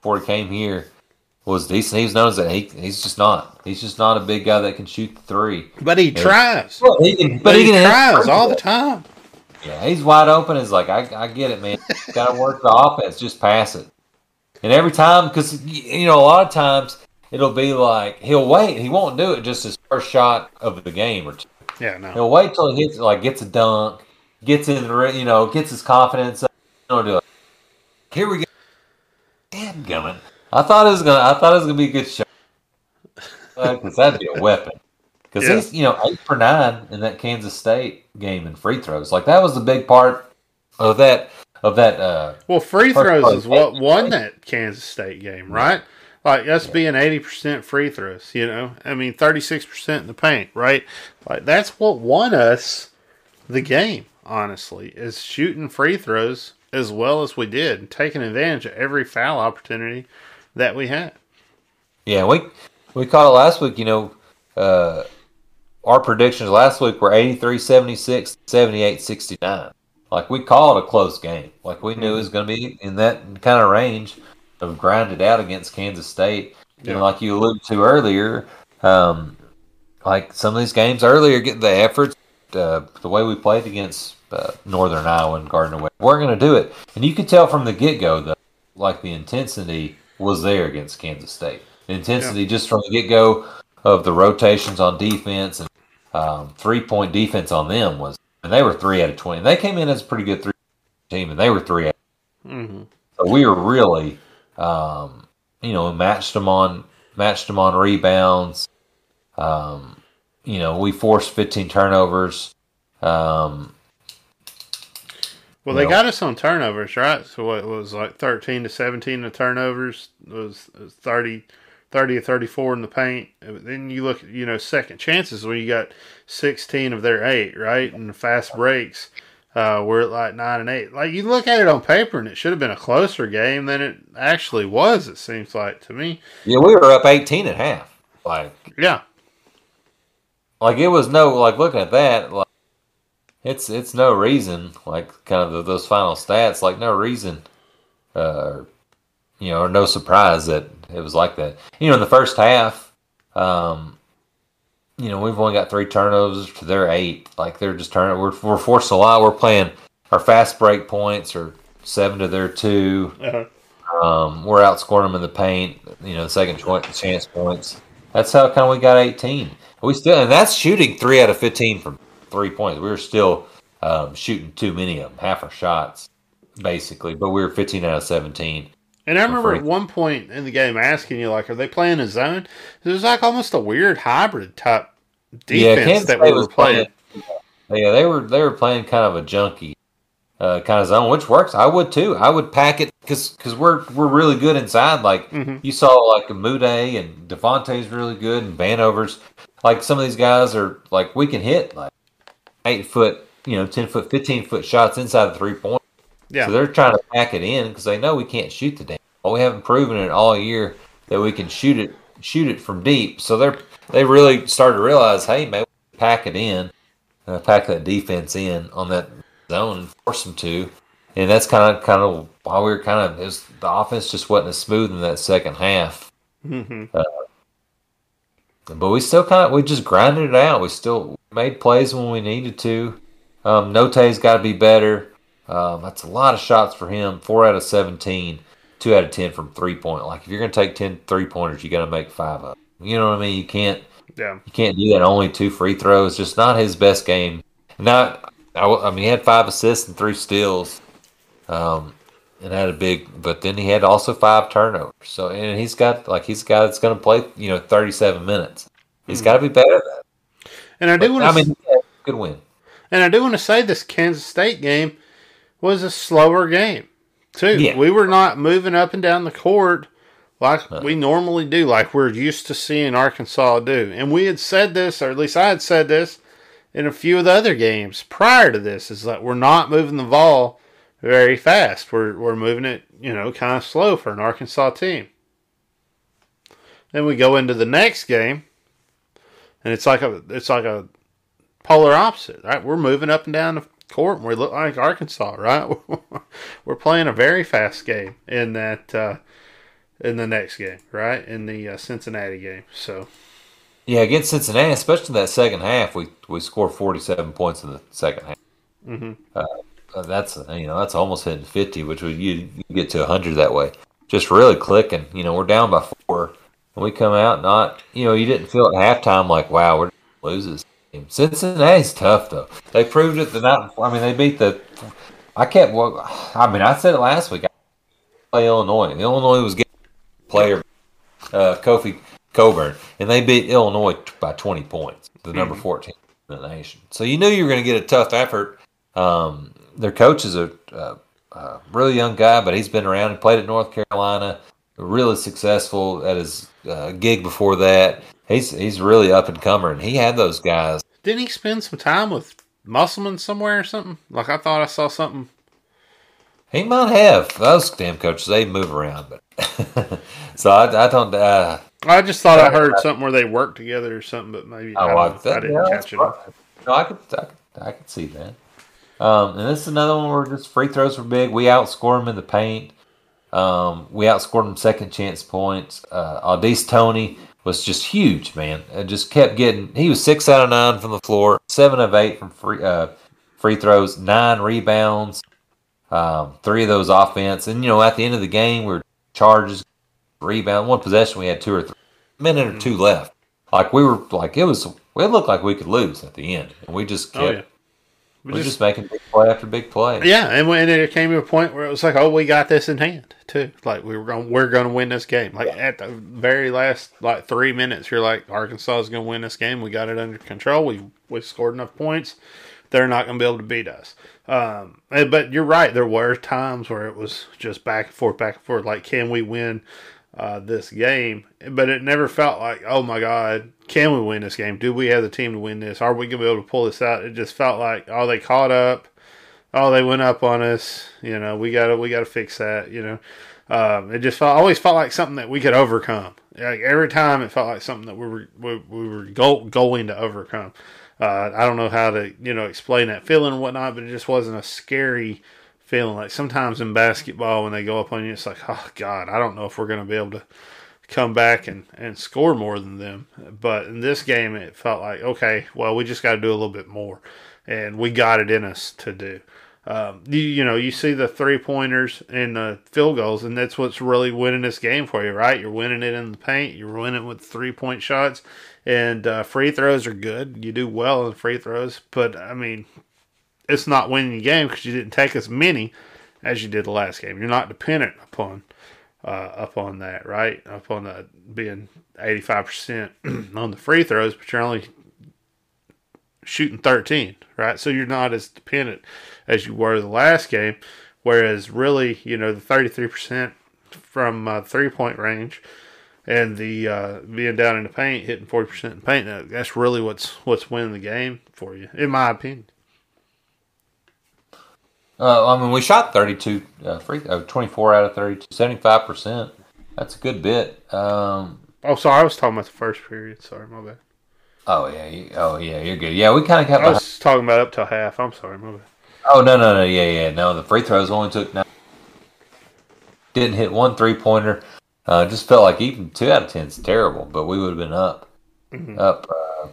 before he came here was decent. He's known that he he's just not he's just not a big guy that can shoot the three. But he and, tries. Well, he can, but, but he, he can tries all the time. Yeah, he's wide open. He's like, I I get it, man. Got to work the offense. Just pass it. And every time, because you know, a lot of times it'll be like he'll wait. He won't do it. Just his first shot of the game or two. Yeah, no. He'll wait till he hits, like gets a dunk, gets in, you know, gets his confidence up. He'll do it. Here we go. Damn gummit. I thought it was gonna. I thought it was gonna be a good shot because that'd be a weapon. Because yeah. he's, you know, eight for nine in that Kansas State game in free throws. Like that was the big part of that of that. Uh, well, free throws is what won that Kansas State game, right? Like, us yeah. being eighty percent free throws, you know? I mean, thirty-six percent in the paint, right? Like, that's what won us the game, honestly, is shooting free throws as well as we did and taking advantage of every foul opportunity that we had. Yeah, we we caught it last week, you know, uh, our predictions last week were eighty-three seventy-six, seventy-eight sixty-nine. Like, we called a close game. Like, we knew it was going to be in that kind of range. Have grinded out against Kansas State, and yeah. like you alluded to earlier, um, like some of these games earlier, get the efforts, uh, the way we played against uh, Northern Iowa and Gardner Webb, we're going to do it. And you could tell from the get-go, though, like the intensity was there against Kansas State. The intensity yeah. just from the get-go of the rotations on defense and um, three-point defense on them was, and they were three out of twenty. And they came in as a pretty good three team, and they were three out of twenty. Mm-hmm. So we were really. Um, you know, matched them on matched them on rebounds. Um, you know, we forced fifteen turnovers. Um, well, they know. got us on turnovers, right? So what, it was like thirteen to seventeen the turnovers. It was, it was thirty, thirty to thirty-four in the paint. Then you look at, you know, second chances where you got sixteen of their eight, right? And the fast breaks. Uh, we're at like nine and eight. Like you look at it on paper, and it should have been a closer game than it actually was. It seems like to me. Yeah, we were up eighteen and a half. Like yeah, like it was no like looking at that. Like it's it's no reason. Like kind of the, those final stats. Like no reason, uh, you know, or no surprise that it was like that. You know, in the first half, um, you know, we've only got three turnovers to their eight. Like, they're just turning. We're, we're forced a lot. We're playing our fast break points are seven to their two. Uh-huh. Um, we're outscoring them in the paint, you know, second chance points. That's how kind of we got eighteen. We still, and that's shooting three out of fifteen from three points. We were still um, shooting too many of them, half our shots, basically. But we were fifteen out of seventeen. And I remember at one point in the game asking you, like, are they playing a zone? It was like almost a weird hybrid type defense yeah, that we were playing. playing. Yeah, they were they were playing kind of a junky uh, kind of zone, which works. I would too. I would pack it because we're we're really good inside. Like mm-hmm. you saw, like Mude and Devontae's really good, and Vanover's. Like some of these guys are like we can hit like eight foot, you know, ten foot, fifteen foot shots inside the three point. Yeah. So they're trying to pack it in because they know we can't shoot the damn ball. We haven't proven it all year that we can shoot it, shoot it from deep. So they're they really started to realize, hey, man, we can pack it in, uh, pack that defense in on that zone and force them to. And that's kind of kind of why we were kind of it was, the offense just wasn't as smooth in that second half. Mm-hmm. Uh, but we still kind of we just grinded it out. We still made plays when we needed to. Um, Notae's got to be better. Um, that's a lot of shots for him. Four out of seventeen, two out of ten from three point. Like if you're gonna take ten three pointers, you gotta make five of them. You know what I mean? You can't. Yeah. You can't do that. Only two free throws. Just not his best game. Not. I, I mean, he had five assists and three steals. Um, and had a big. But then he had also five turnovers. So and he's got like he's got that's gonna play. You know, thirty-seven minutes. He's mm-hmm. got to be better at that. And I do want to. I mean, yeah, good win. And I do want to say this Kansas State game was a slower game, too. Yeah. We were not moving up and down the court like no. we normally do, like we're used to seeing Arkansas do. And we had said this, or at least I had said this, in a few of the other games prior to this, is that we're not moving the ball very fast. We're we're moving it, you know, kind of slow for an Arkansas team. Then we go into the next game, and it's like a it's like a polar opposite, right? We're moving up and down the court and we look like Arkansas, right? We're playing a very fast game in that uh in the next game, right? In the uh, Cincinnati game. So yeah, against Cincinnati, especially that second half, we we scored forty-seven points in the second half. Mm-hmm. Uh, that's you know that's almost hitting fifty, which would you, you get to one hundred that way. Just really clicking. You know, we're down by four, and we come out not. You know, you didn't feel at halftime like wow, we're losers. Cincinnati's tough though. They proved it the night before. I mean, they beat the. I kept. I mean, I said it last week. I play Illinois. And Illinois was getting player uh, Kofi Coburn, and they beat Illinois by twenty points, the number fourteen in the nation. So you knew you were going to get a tough effort. Um, their coach is a, a, a really young guy, but he's been around. He played at North Carolina, really successful at his uh, gig before that. He's he's really up and comer, and he had those guys. Didn't he spend some time with Musselman somewhere or something? Like I thought I saw something. He might have. Those damn coaches, they move around, but so I, I don't. Uh, I just thought I, I heard I, something where they worked together or something, but maybe I, I, that, I didn't yeah, catch it. No, I could, I could, I could see that. Um, and this is another one where just free throws were big. We outscored them in the paint. Um, we outscored them second chance points. Uh, Tadarius Toney was just huge, man. It just kept getting. He was six out of nine from the floor, seven of eight from free uh, free throws, nine rebounds, um, three of those offense. And you know, at the end of the game, we were charges, rebound, one possession. We had two or three minute or two left. Like we were, like it was. It looked like we could lose at the end, and we just kept. Oh, yeah. We we're just, just making big play after big play. Yeah, and when it came to a point where it was like, oh, we got this in hand too. Like we were going, we're going to win this game. Like yeah. at the very last, like three minutes, you're like, Arkansas is going to win this game. We got it under control. We we scored enough points. They're not going to be able to beat us. Um, but you're right. There were times where it was just back and forth, back and forth. Like, can we win uh, this game? But it never felt like, oh my God, can we win this game? Do we have the team to win this? Are we going to be able to pull this out? It just felt like, oh, they caught up. Oh, they went up on us. You know, we got to we got to fix that, you know. Um, it just felt, always felt like something that we could overcome. Like every time it felt like something that we were we, we were go, going to overcome. Uh, I don't know how to, you know, explain that feeling and whatnot, but it just wasn't a scary feeling. Like sometimes in basketball when they go up on you, it's like, oh, God, I don't know if we're going to be able to come back and, and score more than them. But in this game, it felt like, okay, well, we just got to do a little bit more. And we got it in us to do. Um, you, you know, you see the three-pointers and the field goals, and that's what's really winning this game for you, right? You're winning it in the paint. You're winning with three-point shots. And uh, free throws are good. You do well in free throws. But, I mean, it's not winning the game because you didn't take as many as you did the last game. You're not dependent upon uh, upon that, right? Upon uh, being eighty-five percent on the free throws, but you're only shooting thirteen, right? So you're not as dependent as you were the last game, whereas really, you know, the thirty-three percent from uh, three-point range and the uh, being down in the paint, hitting forty percent in paint, that's really what's what's winning the game for you, in my opinion. Uh, I mean, we shot thirty-two uh, free uh, twenty-four out of thirty-two, seventy-five percent. That's a good bit. Um, oh, sorry, I was talking about the first period. Sorry, my bad. Oh, yeah. You, oh, yeah, you're good. Yeah, we kind of got I was behind. Talking about up to half. I'm sorry, my bad. Oh, no, no, no, yeah, yeah. No, the free throws only took nine. Didn't hit one three-pointer. Uh, just felt like even two out of ten is terrible, but we would have been up mm-hmm. up uh,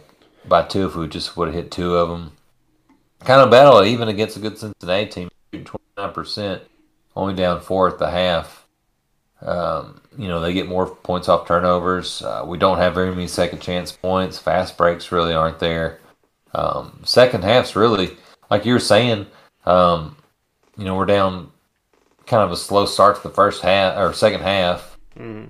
by two if we just would have hit two of them. Kind of battle, even against a good Cincinnati team, twenty-nine percent, only down four at the half. Um, you know, they get more points off turnovers. Uh, we don't have very many second chance points. Fast breaks really aren't there. Um, second half's really, like you were saying, um, you know, we're down kind of a slow start to the first half or second half. Mm-hmm.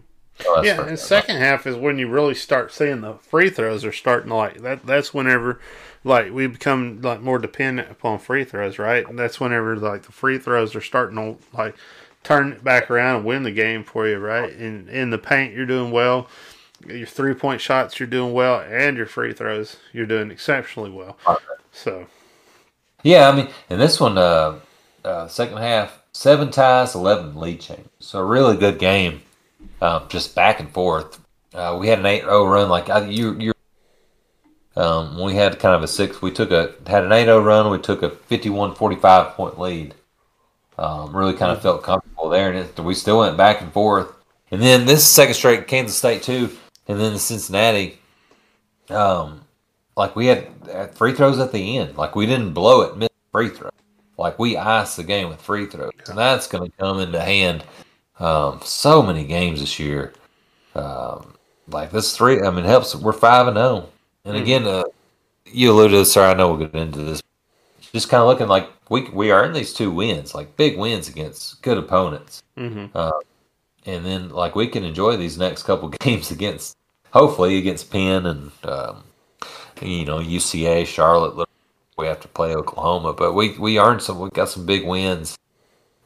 Oh, yeah, and second half is when you really start seeing the free throws are starting to like that. That's whenever, like, we become like more dependent upon free throws, right? And that's whenever like the free throws are starting to like turn it back around and win the game for you, right? And in the paint, you're doing well. Your three point shots, you're doing well, and your free throws, you're doing exceptionally well. So, yeah, I mean, and this one, uh, uh second half, seven ties, eleven lead changes. So, a really good game. Uh, just back and forth. Uh, we had an eight oh run. Like I, you, you. Um, we had kind of a six. We took a had an eight oh run. We took a fifty-one forty-five point lead. Um, really kind of felt comfortable there, and it, we still went back and forth. And then this second straight Kansas State too, and then the Cincinnati. Um, like we had, had free throws at the end. Like we didn't blow it, miss free throw. Like we iced the game with free throws, and that's going to come into hand. Um, so many games this year. Um, like this three, I mean, it helps. We're five and zero. And again, uh, you alluded to this, sir. I know we'll get into this. Just kind of looking like we we earned these two wins, like big wins against good opponents. Mm-hmm. Uh, and then like we can enjoy these next couple games against, hopefully against Penn and um, you know U C A, Charlotte. We have to play Oklahoma, but we we earned some. We got some big wins.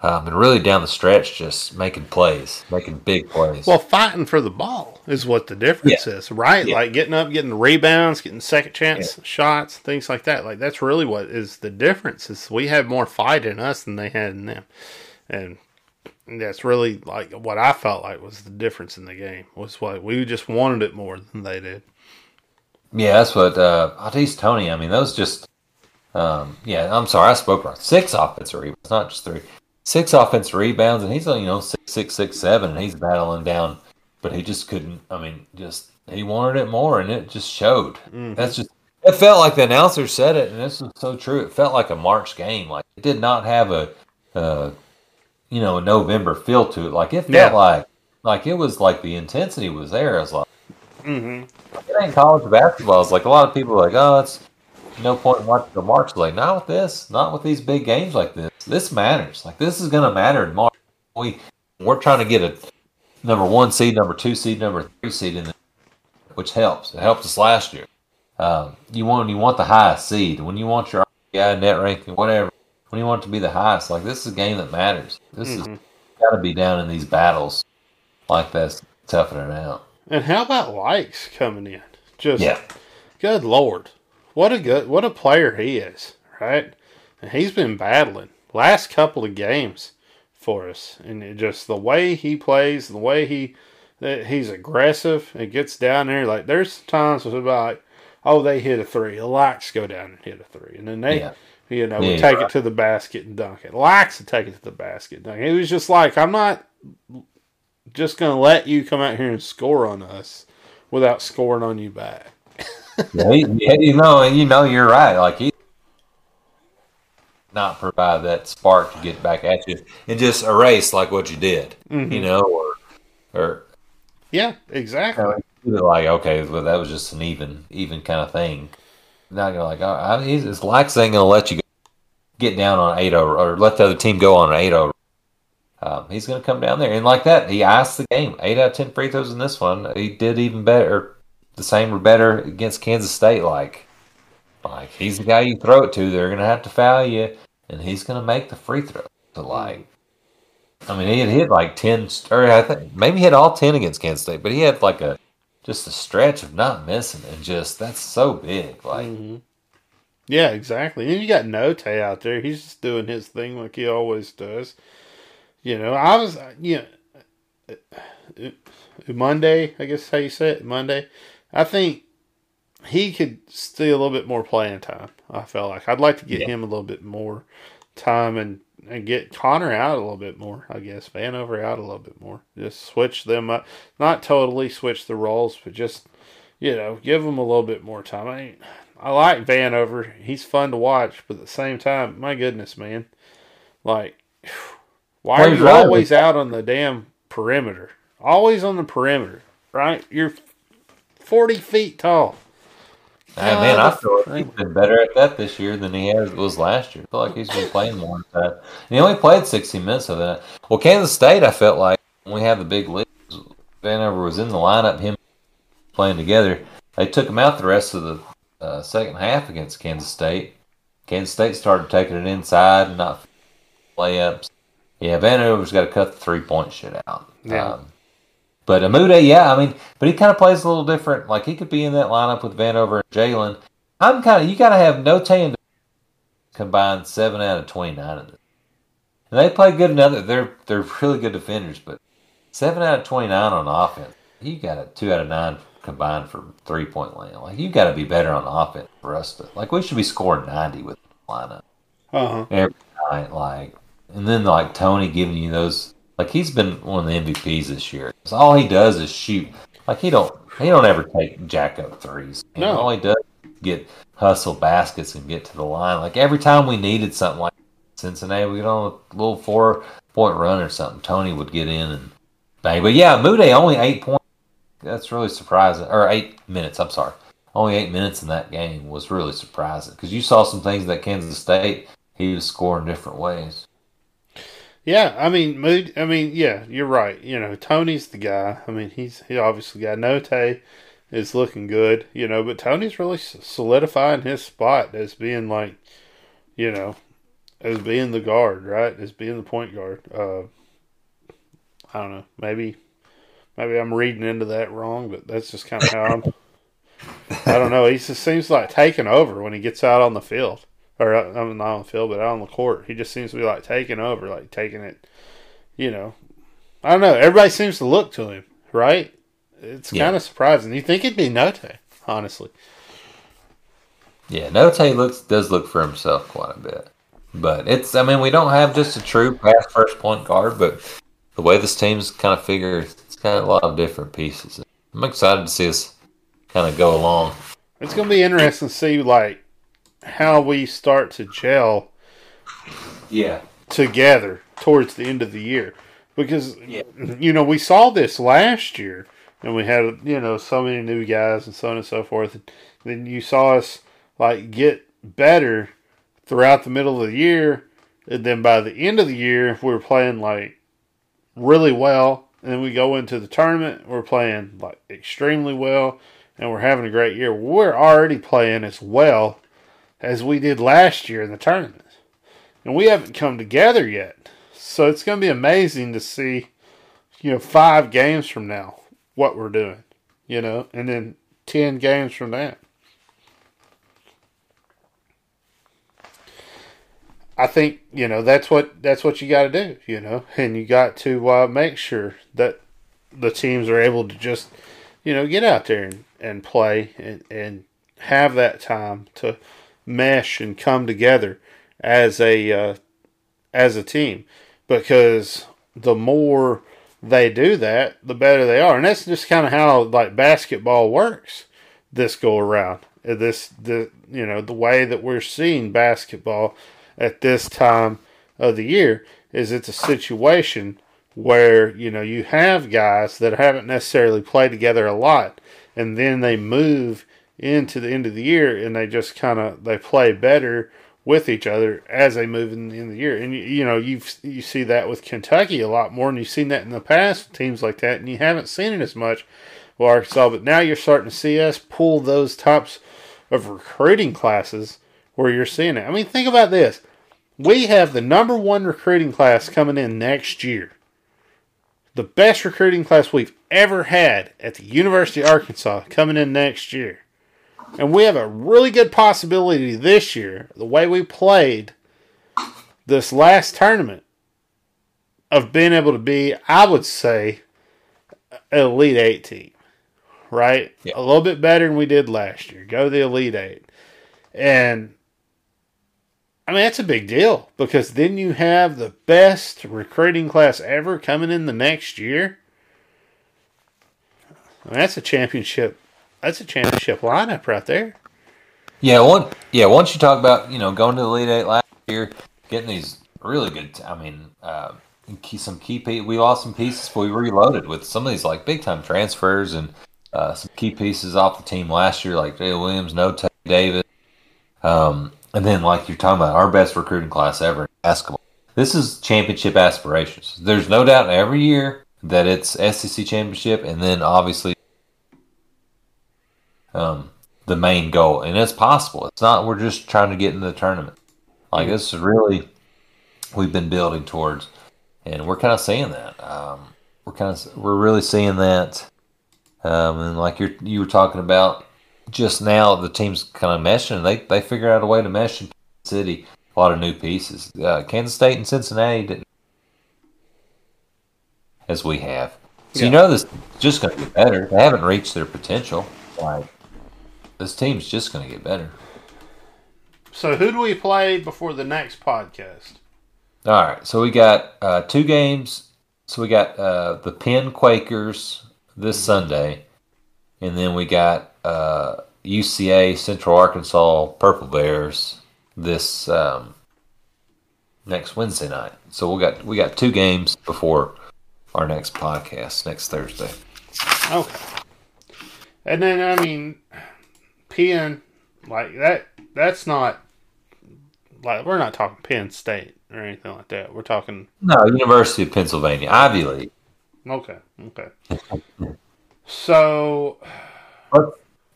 Um, and really down the stretch, just making plays, making big plays. Well, fighting for the ball is what the difference yeah. is, right? Yeah. Like getting up, getting rebounds, getting second chance yeah. shots, things like that. Like that's really what is the difference is we have more fight in us than they had in them. And that's really like what I felt like was the difference in the game was like we just wanted it more than they did. Yeah, that's what uh, Tadarius Toney, I mean, that was just, um, yeah, I'm sorry, I spoke wrong. Six offensive rebounds, not just three. Six offensive rebounds, and he's, you know, six, six, six, seven, and he's battling down. But he just couldn't, I mean, just, he wanted it more, and it just showed. Mm-hmm. That's just, it felt like the announcer said it, and this was so true. It felt like a March game. Like, it did not have a, uh, you know, a November feel to it. Like, it felt yeah. like, like, it was like the intensity was there. I was like, mm-hmm. It ain't college basketball. It's like a lot of people are like, oh, it's no point in watching the March. Like, not with this, not with these big games like this. This matters. Like this is going to matter in March. We we're trying to get a number one seed, number two seed, number three seed in the, which helps. It helped us last year. Um, you want you want the highest seed when you want your R P I net ranking, whatever. When you want it to be the highest, like this is a game that matters. This mm-hmm. is got to be down in these battles like that's toughing it out. And how about Likes coming in? Just yeah. good Lord, what a good what a player he is, right? And he's been battling. Last couple of games for us, and it just the way he plays, the way he he's aggressive and gets down there. Like there's times where it's like, oh, they hit a three. The Likes go down and hit a three, and then they, yeah. you know, yeah, would take right. it to the basket and dunk it. Likes to take it to the basket. And dunk it. It was just like I'm not just gonna let you come out here and score on us without scoring on you back. yeah, he, yeah, you know, and you know you're right. Like he. not provide that spark to get back at you and just erase like what you did, mm-hmm. you know, or, or yeah, exactly. Uh, like, okay, well, that was just an even, even kind of thing. Not gonna like, oh, he's, it's like saying gonna let you get down on eight over or let the other team go on an eight over. Um, he's gonna come down there and like that, he iced the game. Eight out of ten free throws in this one. He did even better, the same or better against Kansas State. Like, like he's the guy you throw it to. They're gonna have to foul you, and he's gonna make the free throw. So like, I mean, he had hit like ten, or I think maybe he had all ten against Kansas State, but he had like a. Just a stretch of not missing, and just that's so big. Like, mm-hmm. yeah, exactly. And you got Notae out there; he's just doing his thing like he always does. You know, I was, you know, Monday. I guess how you say it, Monday. I think he could steal a little bit more playing time. I felt like I'd like to get yeah. him a little bit more time and. And get Connor out a little bit more, I guess. Vanover out a little bit more. Just switch them up. Not totally switch the roles, but just, you know, give them a little bit more time. I mean, I like Vanover. He's fun to watch, but at the same time, my goodness, man. Like, why are you always out on the damn perimeter? Always on the perimeter, right? You're forty feet tall. Hey, man, I feel like he's been better at that this year than he has, was last year. I feel like he's been playing more at that. And he only played sixty minutes of that. Well, Kansas State, I felt like, when we had the big lead, Vanover was in the lineup, him playing together. They took him out the rest of the uh, second half against Kansas State. Kansas State started taking it inside and not layups. Yeah, Vanover's got to cut the three-point shit out. Yeah. Um, But Amude, yeah, I mean, but he kind of plays a little different. Like, he could be in that lineup with Vanover and Jalen. I'm kind of, you got to have Notae and combined seven out of twenty-nine of them. And they play good another. They're they're really good defenders, but seven out of twenty-nine on offense. You got a two out of nine combined for three-point land. Like, you got to be better on offense for us to, like, we should be scoring ninety with the lineup. Uh-huh. Every night, like, and then, like, Tony giving you those. Like, he's been one of the M V Ps this year. So all he does is shoot. Like, he don't he don't ever take jack-up threes. You know, no. All he does is get hustle baskets and get to the line. Like, every time we needed something like Cincinnati, we get on a little four-point run or something. Tony would get in and bang. But, yeah, Mude only eight points. That's really surprising. Or eight minutes, I'm sorry. Only eight minutes in that game was really surprising. Because you saw some things that Kansas State, he was scoring different ways. Yeah, I mean, Mood. I mean, yeah, you're right. You know, Tony's the guy. I mean, he's he obviously got Notae is looking good, you know, but Tony's really solidifying his spot as being like, you know, as being the guard, right? As being the point guard. Uh, I don't know. Maybe, maybe I'm reading into that wrong, but that's just kind of how I'm. I don't know. He just seems like taking over when he gets out on the field. Or I'm not on the field, but out on the court. He just seems to be like taking over, like taking it, you know. I don't know. Everybody seems to look to him, right? It's yeah. kind of surprising. You think it'd be Notae, honestly. Yeah, Notae looks does look for himself quite a bit. But it's, I mean, we don't have just a true pass first point guard, but the way this team's kind of figured, it's kind of a lot of different pieces. I'm excited to see us kind of go along. It's going to be interesting to see, like, how we start to gel yeah. together towards the end of the year. Because, yeah. you know, we saw this last year, and we had, you know, so many new guys and so on and so forth. And then you saw us, like, get better throughout the middle of the year, and then by the end of the year, we were playing, like, really well. And then we go into the tournament, we're playing, like, extremely well, and we're having a great year. We're already playing as well as we did last year in the tournament. And we haven't come together yet. So it's going to be amazing to see, you know, five games from now, what we're doing, you know, and then ten games from that. I think, you know, that's what, that's what you got to do, you know, and you got to uh, make sure that the teams are able to just, you know, get out there and, and play and, and have that time to mesh and come together as a uh, as a team, because the more they do that, the better they are, and that's just kind of how like basketball works this go around. This the you know the way that we're seeing basketball at this time of the year is it's a situation where, you know, you have guys that haven't necessarily played together a lot, and then they move into the end of the year and they just kind of, they play better with each other as they move in the end of the year. And, you, you know, you've, you see that with Kentucky a lot more, and you've seen that in the past, teams like that, and you haven't seen it as much with Arkansas. But now you're starting to see us pull those types of recruiting classes where you're seeing it. I mean, think about this. We have the number one recruiting class coming in next year. The best recruiting class we've ever had at the University of Arkansas coming in next year. And we have a really good possibility this year, the way we played this last tournament, of being able to be, I would say, an Elite Eight team, right? Yeah. A little bit better than we did last year. Go to the Elite Eight. And, I mean, that's a big deal, because then you have the best recruiting class ever coming in the next year. I mean, that's a championship. That's a championship lineup right there. Yeah, one, yeah. Once you talk about, you know, going to the Elite Eight last year, getting these really good. I mean, uh, some key pe- we lost some pieces, but we reloaded with some of these like big time transfers and uh, some key pieces off the team last year, like Jay Williams, Notae, Davis, um, and then like you're talking about our best recruiting class ever in basketball. This is championship aspirations. There's no doubt every year that it's S E C championship, and then obviously. Um, the main goal, and it's possible. It's not we're just trying to get in the tournament. Like, this is really we've been building towards, and we're kind of seeing that. Um, we're kind of we're really seeing that. Um, and like you you were talking about just now, the team's kind of meshing. They they figure out a way to mesh in Kansas City. A lot of new pieces. Uh, Kansas State and Cincinnati didn't, as we have. So yeah. You know this is just going to get better. They haven't reached their potential. Like. This team's just going to get better. So who do we play before the next podcast? All right. So we got uh, two games. So we got uh, the Penn Quakers this Sunday. And then we got uh, U C A, Central Arkansas, Purple Bears this um, next Wednesday night. So we got we got two games before our next podcast next Thursday. Okay. And then, I mean... Penn, like that, that's not, like, we're not talking Penn State or anything like that. We're talking... No, University of Pennsylvania, Ivy League. Okay, okay. So...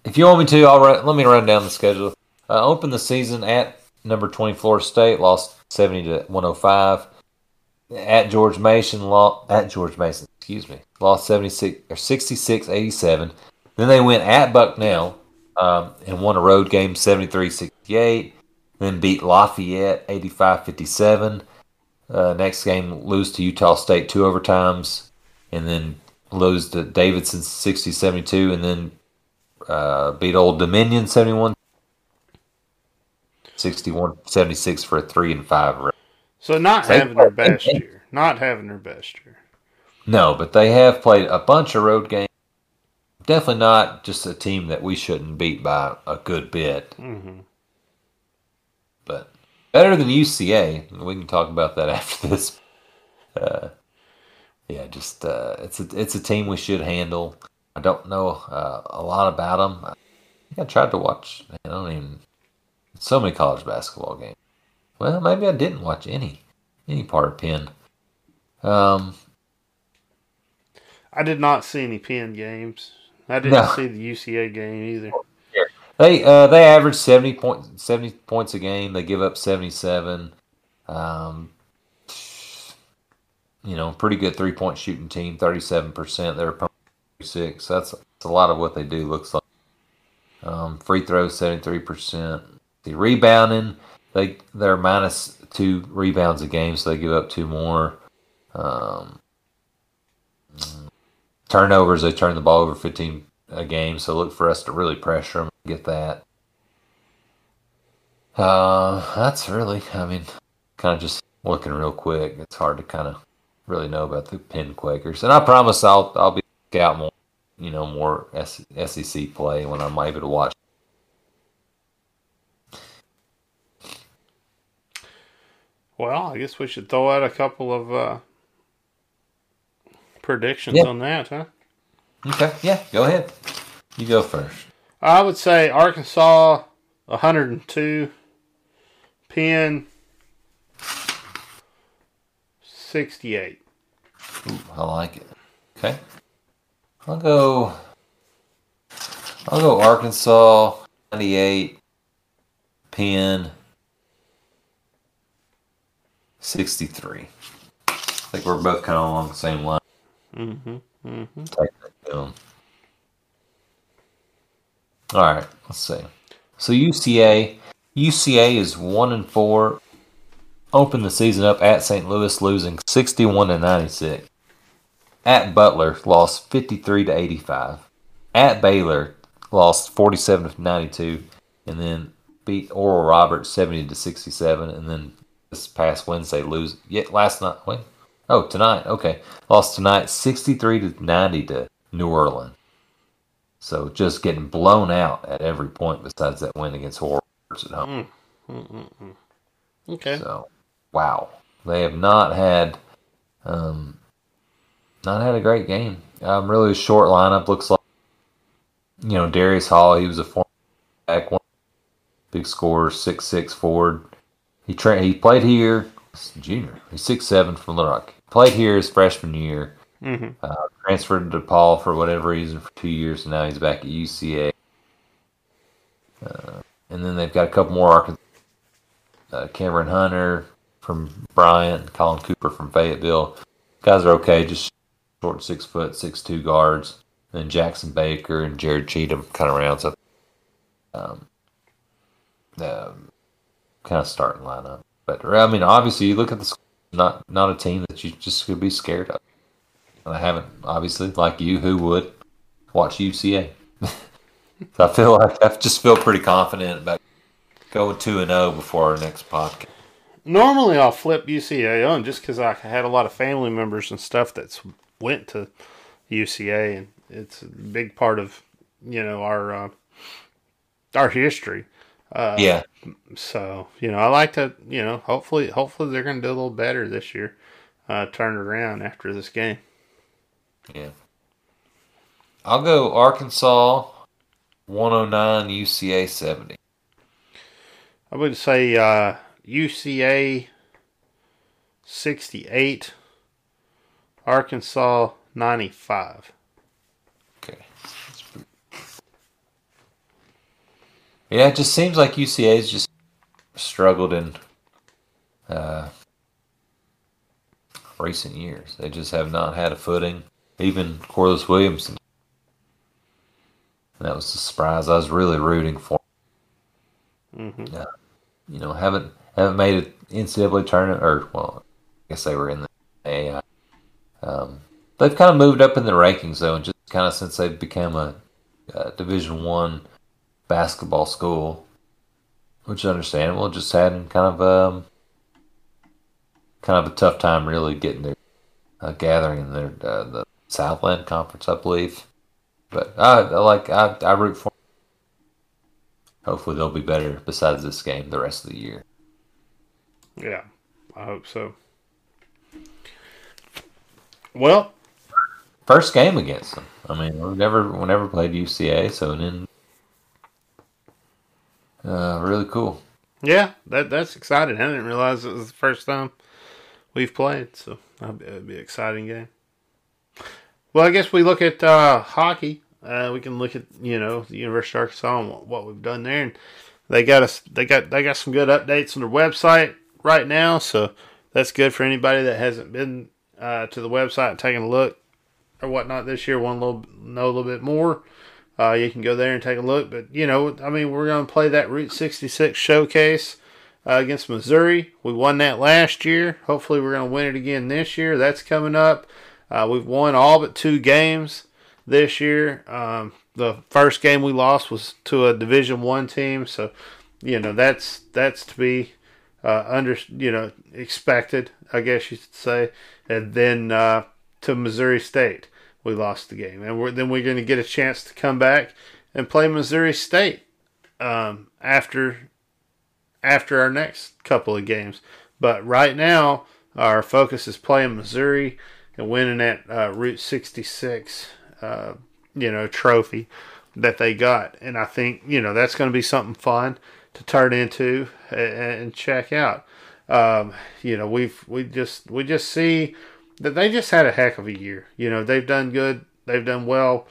If you want me to, I'll run, let me run down the schedule. Uh, opened the season at number twenty, Florida State, lost seventy to one oh five. At George Mason, lost, at George Mason, excuse me, lost seventy-six or sixty-six eighty-seven. Then they went at Bucknell. Um, and won a road game seventy-three sixty-eight, then beat Lafayette eighty-five fifty-seven. Uh, next game, lose to Utah State two overtimes, and then lose to Davidson sixty seventy-two, and then uh, beat Old Dominion seventy-one sixty-one, seventy-six for a three and five round. So not so having their best game. year. Not having their best year. No, but they have played a bunch of road games. Definitely not just a team that we shouldn't beat by a good bit. Mm-hmm. But better than U C A. We can talk about that after this. Uh, yeah, just uh, it's a, it's a team we should handle. I don't know uh, a lot about them. I think I tried to watch. I don't even so many college basketball games. Well, maybe I didn't watch any any part of Penn. Um, I did not see any Penn games. I didn't no. see the U C A game either. They uh, they average seventy, point, seventy points a game. They give up seventy-seven. Um, you know, pretty good three-point shooting team, thirty-seven percent. They're thirty-six. That's, that's a lot of what they do, looks like. Um, free throw, seventy-three percent. The rebounding, they, they're minus two rebounds a game, so they give up two more. Um Turnovers, they turn the ball over fifteen a game, so look for us to really pressure them and get that. Uh, that's really, I mean, kind of just looking real quick. It's hard to kind of really know about the Penn Quakers. And I promise I'll I'll be out more, you know, more S E C play when I'm able to watch. Well, I guess we should throw out a couple of uh, predictions yeah. on that, huh? Okay, yeah, go ahead. You go first. I would say Arkansas, one hundred two. Penn, sixty-eight. Ooh, I like it. Okay. I'll go... I'll go Arkansas, ninety-eight. Penn, sixty-three. I think we're both kind of along the same line. Mm-hmm. Mm-hmm. Take that down. All right, let's see. So U C A, U C A is one and four. Opened the season up at Saint Louis, losing sixty-one to ninety-six. At Butler, lost fifty-three to eighty-five. At Baylor, lost forty-seven to ninety-two, and then beat Oral Roberts seventy to sixty-seven, and then this past Wednesday lose. Yeah, last night. Wait, oh tonight. Okay, lost tonight sixty-three to ninety to New Orleans. So just getting blown out at every point besides that win against Horrors at home. Mm. Okay. So, wow. They have not had um, not had a great game. Um, really a short lineup. Looks like, you know, Darius Hall, he was a former back one. Big scorer, six six forward. He, tra- he played here, he's a junior. He's six seven from Little Rock. Played here his freshman year. Mm-hmm. Uh, transferred to DePaul for whatever reason for two years, and now he's back at U C A. Uh, and then they've got a couple more Arkansas. Uh, Cameron Hunter from Bryant, Colin Cooper from Fayetteville. Guys are okay, just short six foot, six two guards. And then Jackson Baker and Jared Cheatham kind of rounds up um, um, kind of starting lineup. But I mean, obviously, you look at the not not a team that you just could be scared of. And I haven't, obviously, like you, who would watch U C A. So I feel like I just feel pretty confident about going two and zero before our next podcast. Normally, I'll flip U C A on just because I had a lot of family members and stuff that's went to U C A, and it's a big part of, you know, our uh, our history. Uh, yeah. So you know, I like to, you know, hopefully, hopefully they're going to do a little better this year. Uh, turn around after this game. Yeah. I'll go Arkansas one oh nine, U C A seventy. I would say uh, U C A sixty-eight, Arkansas ninety-five. Okay. Yeah, it just seems like U C A's just struggled in uh, recent years. They just have not had a footing. Even Corliss Williamson. That was a surprise. I was really rooting for him. Mm-hmm. Uh, you know, haven't haven't made an N C double A tournament, or well, I guess they were in the A I. Um, they've kind of moved up in the rankings though, and just kind of since they've become a, a Division One basketball school, which is understandable. Just had kind of um, kind of a tough time really getting their uh, gathering in their uh, the Southland Conference, I believe. But I, I like I, I root for them. Hopefully they'll be better besides this game the rest of the year. Yeah, I hope so. Well, first game against them. I mean, we've never we never played U C A, so then uh, really cool. Yeah, that that's exciting. I didn't realize it was the first time we've played, so it'll be, it'll be an exciting game. Well, I guess we look at uh, hockey. Uh, we can look at, you know, the University of Arkansas and what we've done there, and they got us. They got they got some good updates on their website right now, so that's good for anybody that hasn't been uh, to the website and taken a look or whatnot this year. Want a little know a little bit more? Uh, you can go there and take a look. But you know, I mean, we're going to play that Route sixty-six showcase uh, against Missouri. We won that last year. Hopefully, we're going to win it again this year. That's coming up. Uh, we've won all but two games this year. Um, the first game we lost was to a Division One team, so you know that's that's to be uh, under you know expected, I guess you should say. And then uh, to Missouri State, we lost the game, and we're, then we're going to get a chance to come back and play Missouri State um, after after our next couple of games. But right now, our focus is playing Missouri and winning that uh, Route sixty-six, uh, you know, trophy that they got. And I think, you know, that's going to be something fun to turn into and, and check out. Um, you know, we've we just we just see that they just had a heck of a year. You know, they've done good, they've done well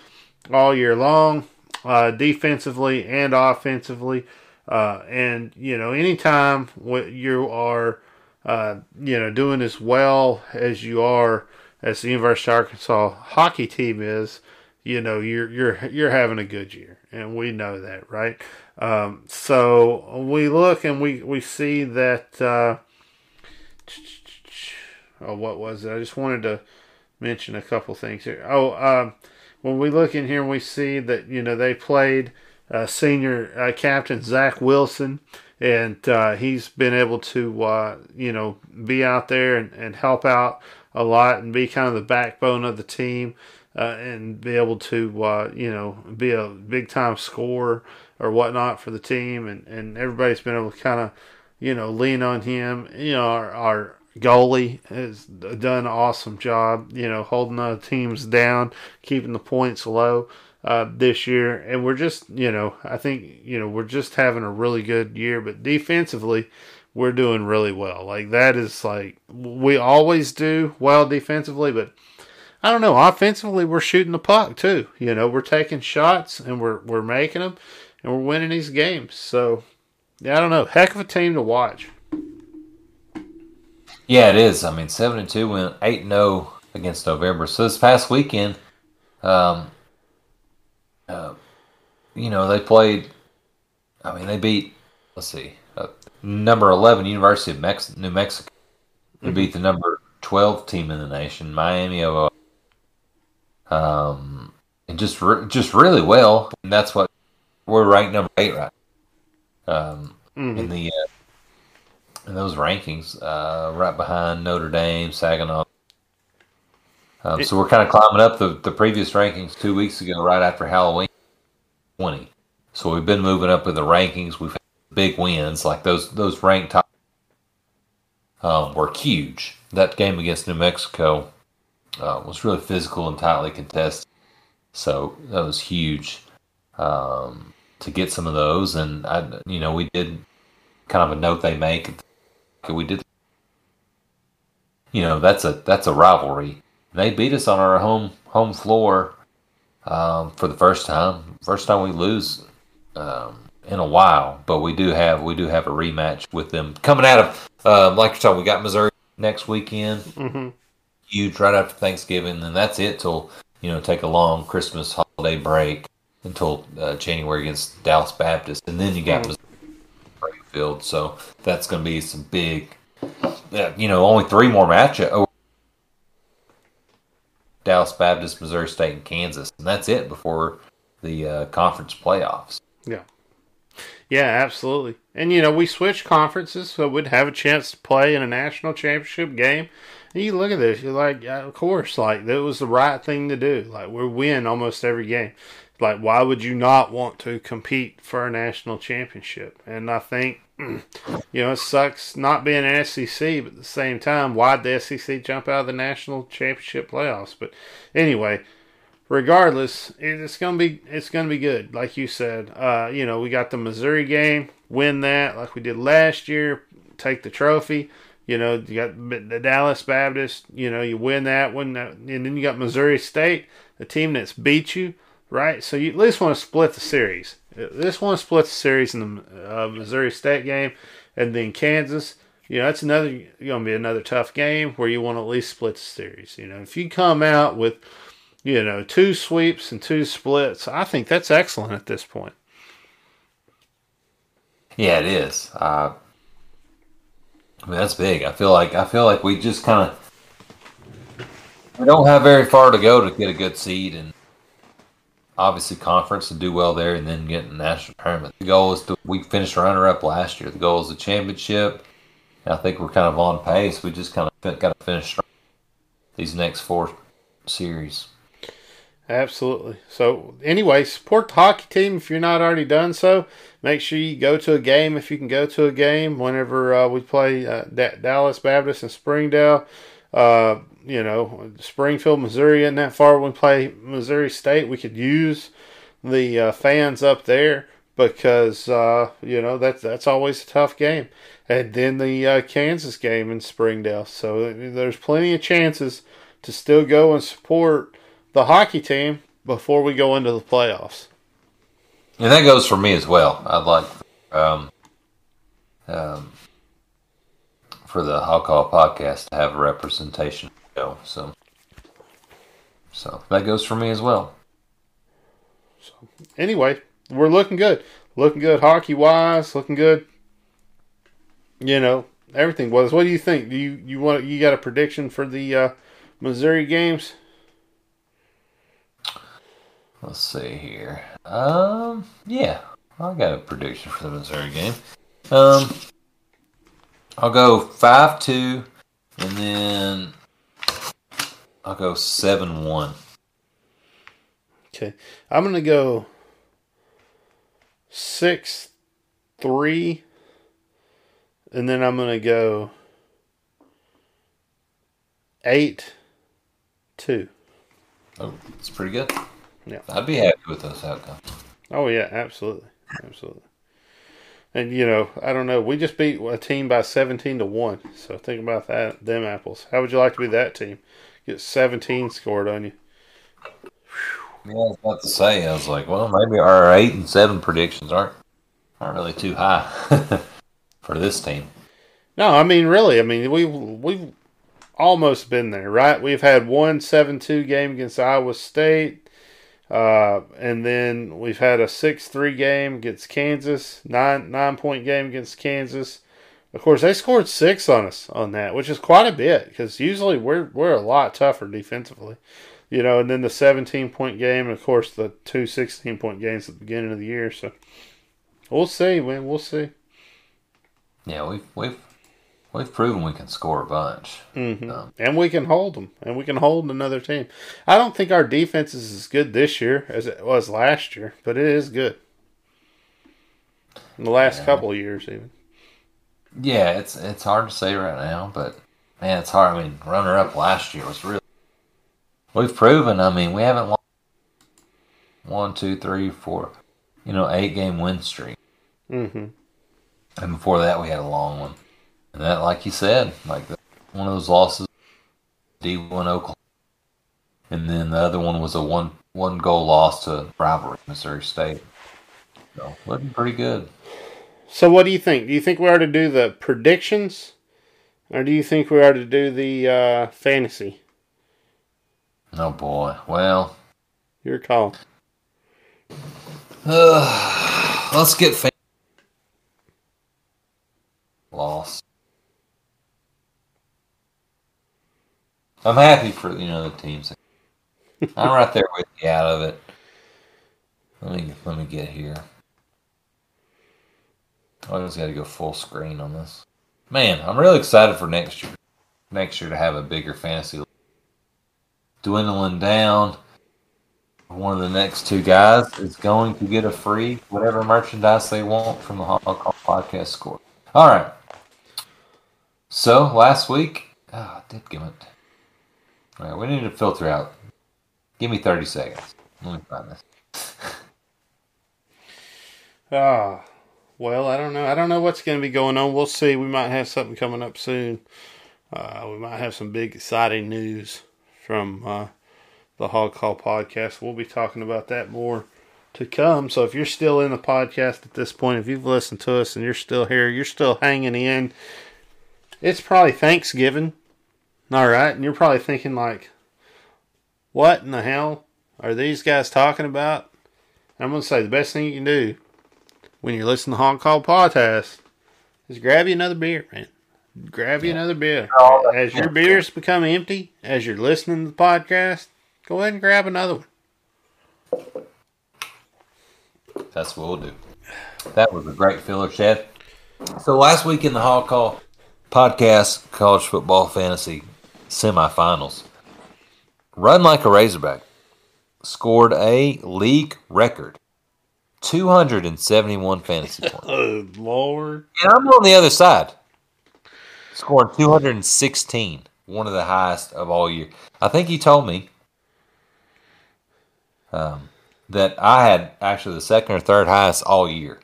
all year long, uh, defensively and offensively. Uh, and you know, anytime you are, uh, you know, doing as well as you are as the University of Arkansas hockey team is, you know, you're you're you're having a good year, and we know that, right? Um, so we look and we we see that. Uh, Oh, what was it? I just wanted to mention a couple things here. Oh, um, when we look in here, we see that, you know, they played uh, senior uh, captain Zach Wilson, and uh, he's been able to, uh, you know, be out there and, and help out a lot and be kind of the backbone of the team uh, and be able to, uh, you know, be a big-time scorer or whatnot for the team. And, and everybody's been able to kind of, you know, lean on him. You know, our... our goalie has done an awesome job, you know, holding other teams down, keeping the points low uh, this year. And we're just, you know, I think, you know, we're just having a really good year. But defensively, we're doing really well. Like, that is like, we always do well defensively. But, I don't know, offensively, we're shooting the puck too. You know, we're taking shots and we're, we're making them and we're winning these games. So, yeah, I don't know. Heck of a team to watch. Yeah, it is. I mean, seven and two went eight and oh against November. So this past weekend, um, uh, you know, they played, I mean, they beat, let's see, uh, number eleven, University of Mex- New Mexico. They mm-hmm. beat the number twelve team in the nation, Miami of Ohio. Um, and just, re- just really well. And that's what, we're ranked number eight right now. Um, mm-hmm. in the uh, in those rankings, uh, right behind Notre Dame, Saginaw. Um, so we're kind of climbing up the, the previous rankings two weeks ago, right after Halloween, twenty. So we've been moving up in the rankings. We've had big wins. Like those those ranked top um, were huge. That game against New Mexico uh, was really physical and tightly contested. So that was huge um, to get some of those. And, I, you know, we did kind of a note they make. We did, you know, that's a that's a rivalry. They beat us on our home home floor um, for the first time. First time we lose um, in a while, but we do have we do have a rematch with them coming out of uh, like you're talking. We got Missouri next weekend, mm-hmm. huge right after Thanksgiving, and that's it till you know take a long Christmas holiday break until uh, January against Dallas Baptist, and then you got mm-hmm. Missouri field, so that's going to be some big, you know, only three more matchups. Oh, Dallas Baptist, Missouri State, and Kansas, and that's it before the uh, conference playoffs. Yeah, yeah, absolutely. And you know, we switched conferences, so we'd have a chance to play in a national championship game. And you look at this, you're like, yeah, of course, like that was the right thing to do. Like we win almost every game. Like, why would you not want to compete for a national championship? And I think, you know, it sucks not being an S E C, but at the same time, why'd the S E C jump out of the national championship playoffs? But anyway, regardless, it's gonna be it's gonna be good, like you said. Uh, you know, we got the Missouri game, win that, like we did last year, take the trophy. You know, you got the Dallas Baptist. You know, you win that one, and then you got Missouri State, the team that's beat you. Right, so you at least want to split the series. At least want to split the series in the uh, Missouri State game, and then Kansas. You know, that's another going to be another tough game where you want to at least split the series. You know, if you come out with, you know, two sweeps and two splits, I think that's excellent at this point. Yeah, it is. Uh, I mean, that's big. I feel like I feel like we just kind of we don't have very far to go to get a good seed and. Obviously conference and do well there and then get in the national tournament. The goal is to, we finished runner-up last year. The goal is the championship. And I think we're kind of on pace. We just kind of got to finish these next four series. Absolutely. So anyway, support the hockey team if you're not already done so. Make sure you go to a game if you can go to a game whenever uh, we play uh, D- Dallas Baptist and Springdale. Uh, you know, Springfield, Missouri isn't that far. When we play Missouri State, we could use the uh, fans up there because, uh, you know, that, that's always a tough game. And then the uh, Kansas game in Springdale. So there's plenty of chances to still go and support the hockey team before we go into the playoffs. And that goes for me as well. I'd like um, um, for the Hog Call Podcast to have a representation show. So, so that goes for me as well. So anyway, we're looking good. Looking good hockey-wise, looking good. You know, everything was. What do you think? Do you, you want you got a prediction for the uh, Missouri games? Let's see here. Um, yeah, I got a prediction for the Missouri game. Um, I'll go five two, and then I'll go seven one. Okay, I'm going to go six three, and then I'm going to go eight two. Oh, that's pretty good. Yeah. I'd be happy with those outcomes. Oh, yeah, absolutely. Absolutely. And, you know, I don't know. We just beat a team by seventeen to one. So think about that, them apples. How would you like to be that team? Get seventeen scored on you. Yeah, I was about to say, I was like, well, maybe our eight and seven predictions aren't, aren't really too high for this team. No, I mean, really. I mean, we, we've almost been there, right? We've had one seven two game against Iowa State. Uh, and then we've had a six three game against Kansas, nine, nine point game against Kansas. Of course, they scored six on us on that, which is quite a bit because usually we're, we're a lot tougher defensively, you know, and then the seventeen point game, and of course the two sixteen point games at the beginning of the year. So we'll see, man. We'll see. Yeah. We've, we've, We've proven we can score a bunch. Mm-hmm. Um, and we can hold them. And we can hold another team. I don't think our defense is as good this year as it was last year, but it is good. In the last yeah. couple of years, even. Yeah, it's it's hard to say right now, but, man, it's hard. I mean, runner-up last year was really... We've proven, I mean, we haven't won one, two, three, four, you know, eight-game win streak. Mm-hmm. And before that, we had a long one. And that, like you said, like the, one of those losses, D one Oklahoma, and then the other one was a one one goal loss to rivalry Missouri State. So looking pretty good. So what do you think? Do you think we are to do the predictions, or do you think we are to do the uh, fantasy? Oh boy! Well, your call. Uh, let's get fantasy. Loss. I'm happy for, you know, the teams. I'm right there with you out of it. Let me let me get here. I just got to go full screen on this. Man, I'm really excited for next year. Next year to have a bigger fantasy league. Dwindling down. One of the next two guys is going to get a free whatever merchandise they want from the Hog Call Podcast score. All right. So last week, oh, I did give it. All right, we need to filter out. Give me thirty seconds. Let me find this. Ah, uh, well, I don't know. I don't know what's going to be going on. We'll see. We might have something coming up soon. Uh, we might have some big, exciting news from uh, the Hog Call Podcast. We'll be talking about that more to come. So if you're still in the podcast at this point, if you've listened to us and you're still here, you're still hanging in. It's probably Thanksgiving. All right, and you're probably thinking like, what in the hell are these guys talking about? And I'm going to say the best thing you can do when you're listening to Hog Call Podcast is grab you another beer, man. Grab you another beer. As your beers become empty, as you're listening to the podcast, go ahead and grab another one. That's what we'll do. That was a great filler, Chad. So last week in the Hog Call Podcast College Football Fantasy Semifinals. Run like a Razorback. scored a league record two hundred seventy-one fantasy points. Oh, Lord. And I'm on the other side, scoring two hundred sixteen, one of the highest of all year. I think he told me um, that I had actually the second or third highest all year,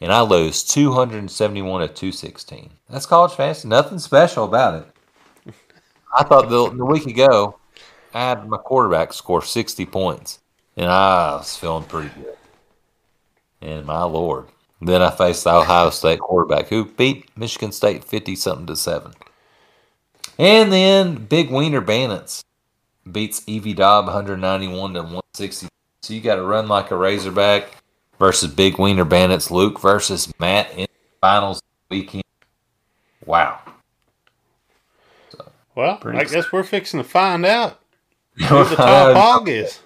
and I lose two hundred seventy-one to two hundred sixteen. That's college fantasy. Nothing special about it. I thought the, the week ago, I had my quarterback score sixty points, and I was feeling pretty good. And my Lord, then I faced the Ohio State quarterback who beat Michigan State fifty something to seven. And then Big Wiener Bandits beats Evie Dobb one ninety-one to one sixty. So you got to run like a Razorback versus Big Wiener Bandits. Luke versus Matt in the finals weekend. Wow. So, well, I exciting. guess we're fixing to find out who the top hog is.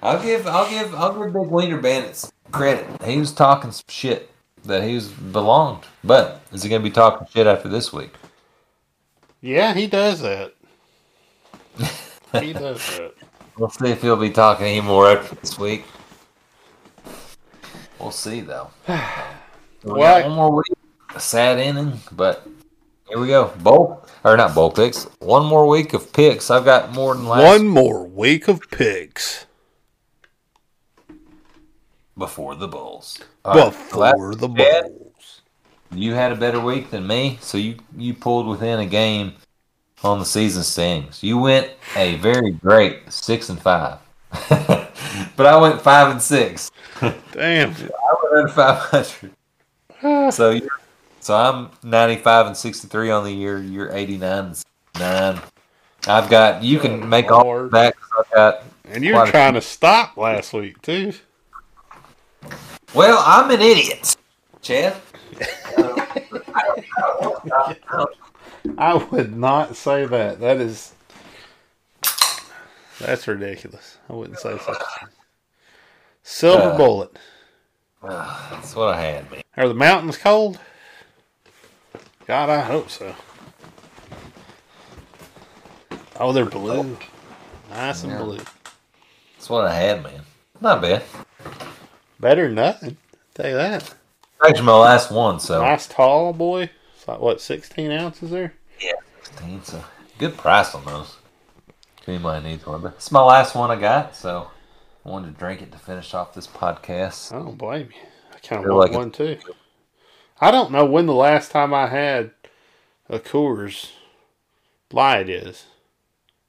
I'll give, I'll give, I'll give Big Wiener Bandits credit. He was talking some shit that he was belonged, but is he going to be talking shit after this week? Yeah, he does that. He does that. We'll see if he'll be talking anymore after this week. We'll see though. So we got one more week. A sad ending, but here we go. Bowl or not bowl picks. One more week of picks. I've got more than last. One more week of picks. Before the Bulls. Right, Before the Bulls. You had a better week than me, so you, you pulled within a game on the season standings. You went a very great six and five. But I went five and six. Damn. I went under five hundred. So you're, so I'm ninety five and sixty three on the year, you're eighty nine and sixty nine. I've got you can oh, make Lord. all back I've got And you're trying to stop last week too. Well, I'm an idiot, Chad. Um, I, I, I, I would not say that. That is, that's ridiculous. I wouldn't say so. Silver uh, bullet. Uh, that's what I had, man. Are the mountains cold? God, I hope so. Oh, they're blue. Nice and yeah. blue. That's what I had, man. Not bad. Better than nothing. I'll tell you that. Actually, my last one. So nice tall boy. It's like what, sixteen ounces there? Yeah, sixteen. So good price on those. If anybody needs one, but it's my last one I got. So I wanted to drink it to finish off this podcast. I don't blame you. I kind of want like one too. I don't know when the last time I had a Coors Light is,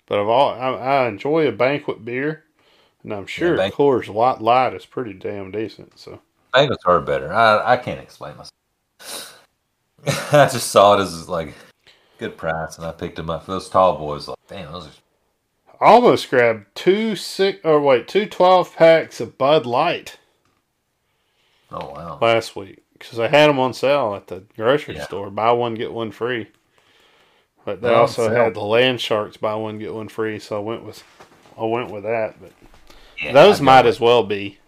but I've all I, I enjoy a banquet beer. And I'm sure yeah, Coors Light, Light is pretty damn decent. So bagels are better. I, I can't explain myself. I just saw it as like good price, and I picked them up. Those tall boys, like damn, those are. I almost grabbed two six or wait two twelve packs of Bud Light. Oh wow! Last week because I had them on sale at the grocery yeah. store, buy one get one free. But they, they also had the Land Sharks buy one get one free, so I went with I went with that, but. Yeah, those might as well be.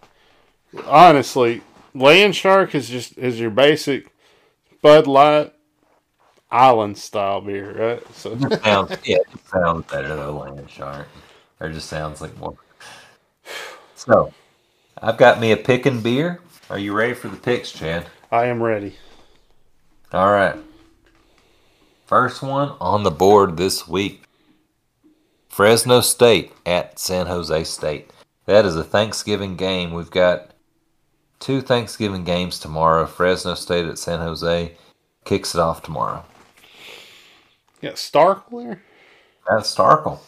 Honestly, Land Shark is just is your basic Bud Light Island style beer, right? So it sounds, yeah, it sounds better though, Land Shark. Or just sounds like more. So, I've got me a pick and beer. Are you ready for the picks, Chad? I am ready. All right. First one on the board this week. Fresno State at San Jose State. That is a Thanksgiving game. We've got two Thanksgiving games tomorrow. Fresno State at San Jose kicks it off tomorrow. You got Starkle there? That's Starkle.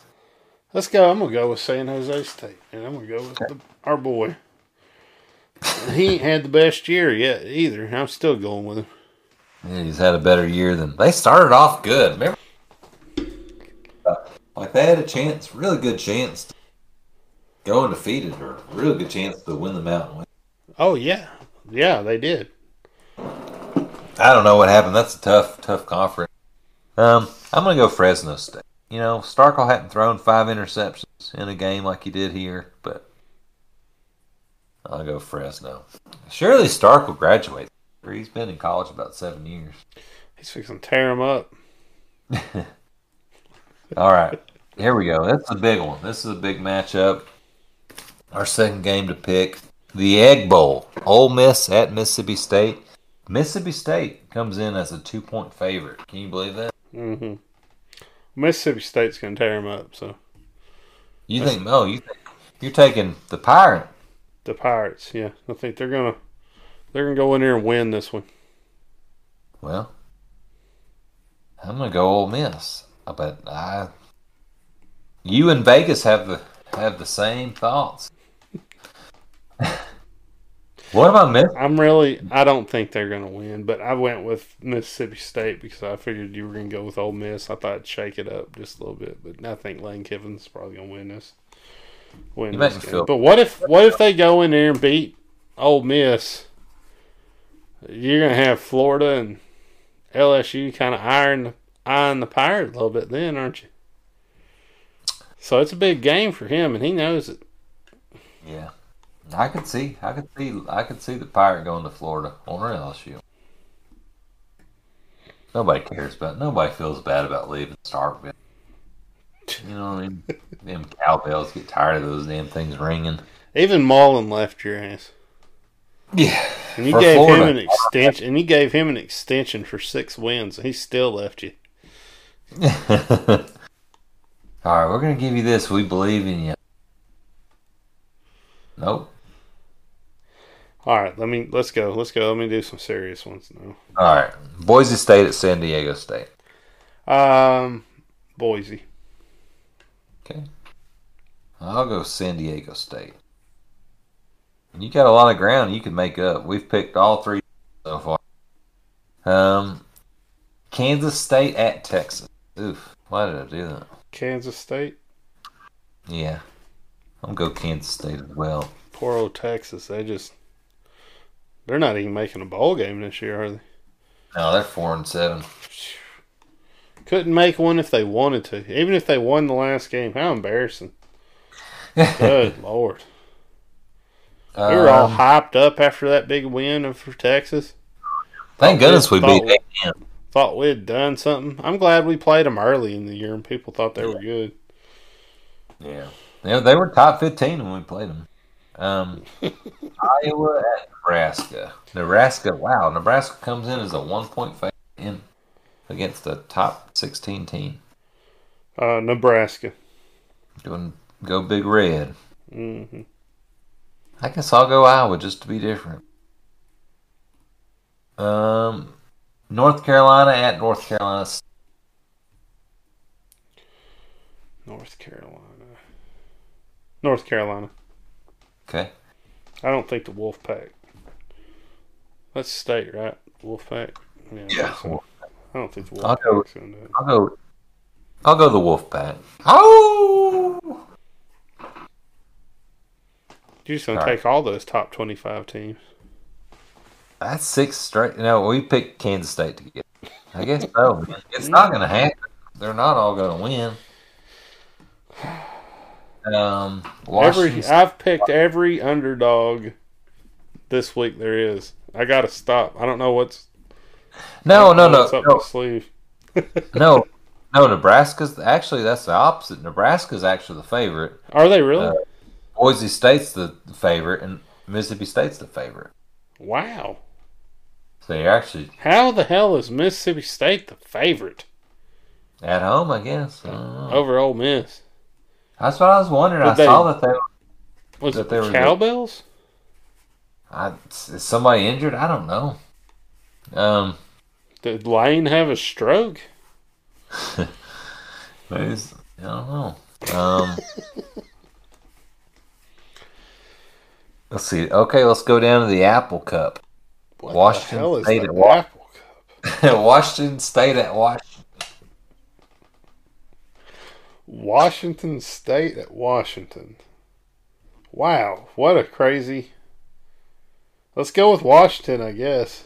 Let's go. I'm going to go with San Jose State. And I'm going to go with okay. the, our boy. He ain't had the best year yet either. I'm still going with him. Yeah, he's had a better year than... They started off good. Remember? Like they had a chance, really good chance to go undefeated, or a real good chance to win the Mountain. Oh, yeah. Yeah, they did. I don't know what happened. That's a tough, tough conference. Um, I'm going to go Fresno State. You know, Starkle hadn't thrown five interceptions in a game like he did here, but I'll go Fresno. Surely Starkle graduates. He's been in college about seven years. He's fixing to tear him up. All right. Here we go. That's a big one. This is a big matchup. Our second game to pick. The Egg Bowl. Ole Miss at Mississippi State. Mississippi State comes in as a two-point favorite. Can you believe that? Mm-hmm. Mississippi State's going to tear them up, so. You That's, think, oh, you think, you're taking the Pirates. The Pirates, yeah. I think they're going to they're gonna go in there and win this one. Well, I'm going to go Ole Miss. But I... You and Vegas have the have the same thoughts. What am I missing? I'm really. I don't think they're going to win, but I went with Mississippi State because I figured you were going to go with Ole Miss. I thought I'd shake it up just a little bit, but I think Lane Kiffin's probably going to win this. Win this game. But what if what if they go in there and beat Ole Miss? You're going to have Florida and L S U kind of eyeing eyeing the Pirate a little bit, then, aren't you? So it's a big game for him, and he knows it. Yeah, I could see, I could see, I could see the Pirate going to Florida or L S U. Nobody cares about. Nobody feels bad about leaving Starkville. You know what I mean? Them cowbells get tired of those damn things ringing. Even Mullen left your ass. Yeah, and you gave Florida. him an extension, and you gave him an extension for six wins, and he still left you. All right, we're going to give you this. We believe in you. Nope. All right, let me, let's go. Let's go. Let me do some serious ones now. All right. Boise State at San Diego State. Um, Boise. Okay. I'll go San Diego State. You got a lot of ground you can make up. We've picked all three so far. Um, Kansas State at Texas. Oof, why did I do that? Kansas State? Yeah. I'll go Kansas State as well. Poor old Texas. They just, they're not even making a bowl game this year, are they? No, they're four and seven. Couldn't make one if they wanted to. Even if they won the last game. How embarrassing. Good Lord. Um, we were all hyped up after that big win for Texas. Thank goodness we beat them. Thought we had done something. I'm glad we played them early in the year and people thought they yeah. were good. Yeah. yeah. They were top fifteen when we played them. Um, Iowa at Nebraska. Nebraska, wow. Nebraska comes in as a one-point favorite in against the top sixteen team. Uh, Nebraska. Doing, go Big Red. Mm-hmm. I guess I'll go Iowa just to be different. Um... North Carolina at North Carolina. North Carolina. North Carolina. Okay. I don't think the Wolfpack. That's state, right? Wolfpack. Yeah. yeah. So. I don't think the Wolfpack's going to do it. I'll go. I'll go the Wolfpack. Oh! You're just going to take all those top twenty-five teams. That's six straight. No, we picked Kansas State to get. I guess so. It's not going to happen. They're not all going to win. Um, every, I've picked every underdog this week there is. I got to stop. I don't know what's. No, no, no. What's up no. my sleeve. no, no. Nebraska's actually that's the opposite. Nebraska's actually the favorite. Are they really? Uh, Boise State's the favorite, and Mississippi State's the favorite. Wow. So you're actually... How the hell is Mississippi State the favorite? At home, I guess. I Over Ole Miss. That's what I was wondering. Did I they, saw that they were... Was that it they were cowbells? I, is somebody injured? I don't know. Um, Did Lane have a stroke? Maybe. I don't know. Um... Let's see. Okay, let's go down to the Apple Cup. What Washington the hell is State the at Wa- Apple Cup? Washington State at Washington. Washington State at Washington. Wow, what a crazy. Let's go with Washington, I guess.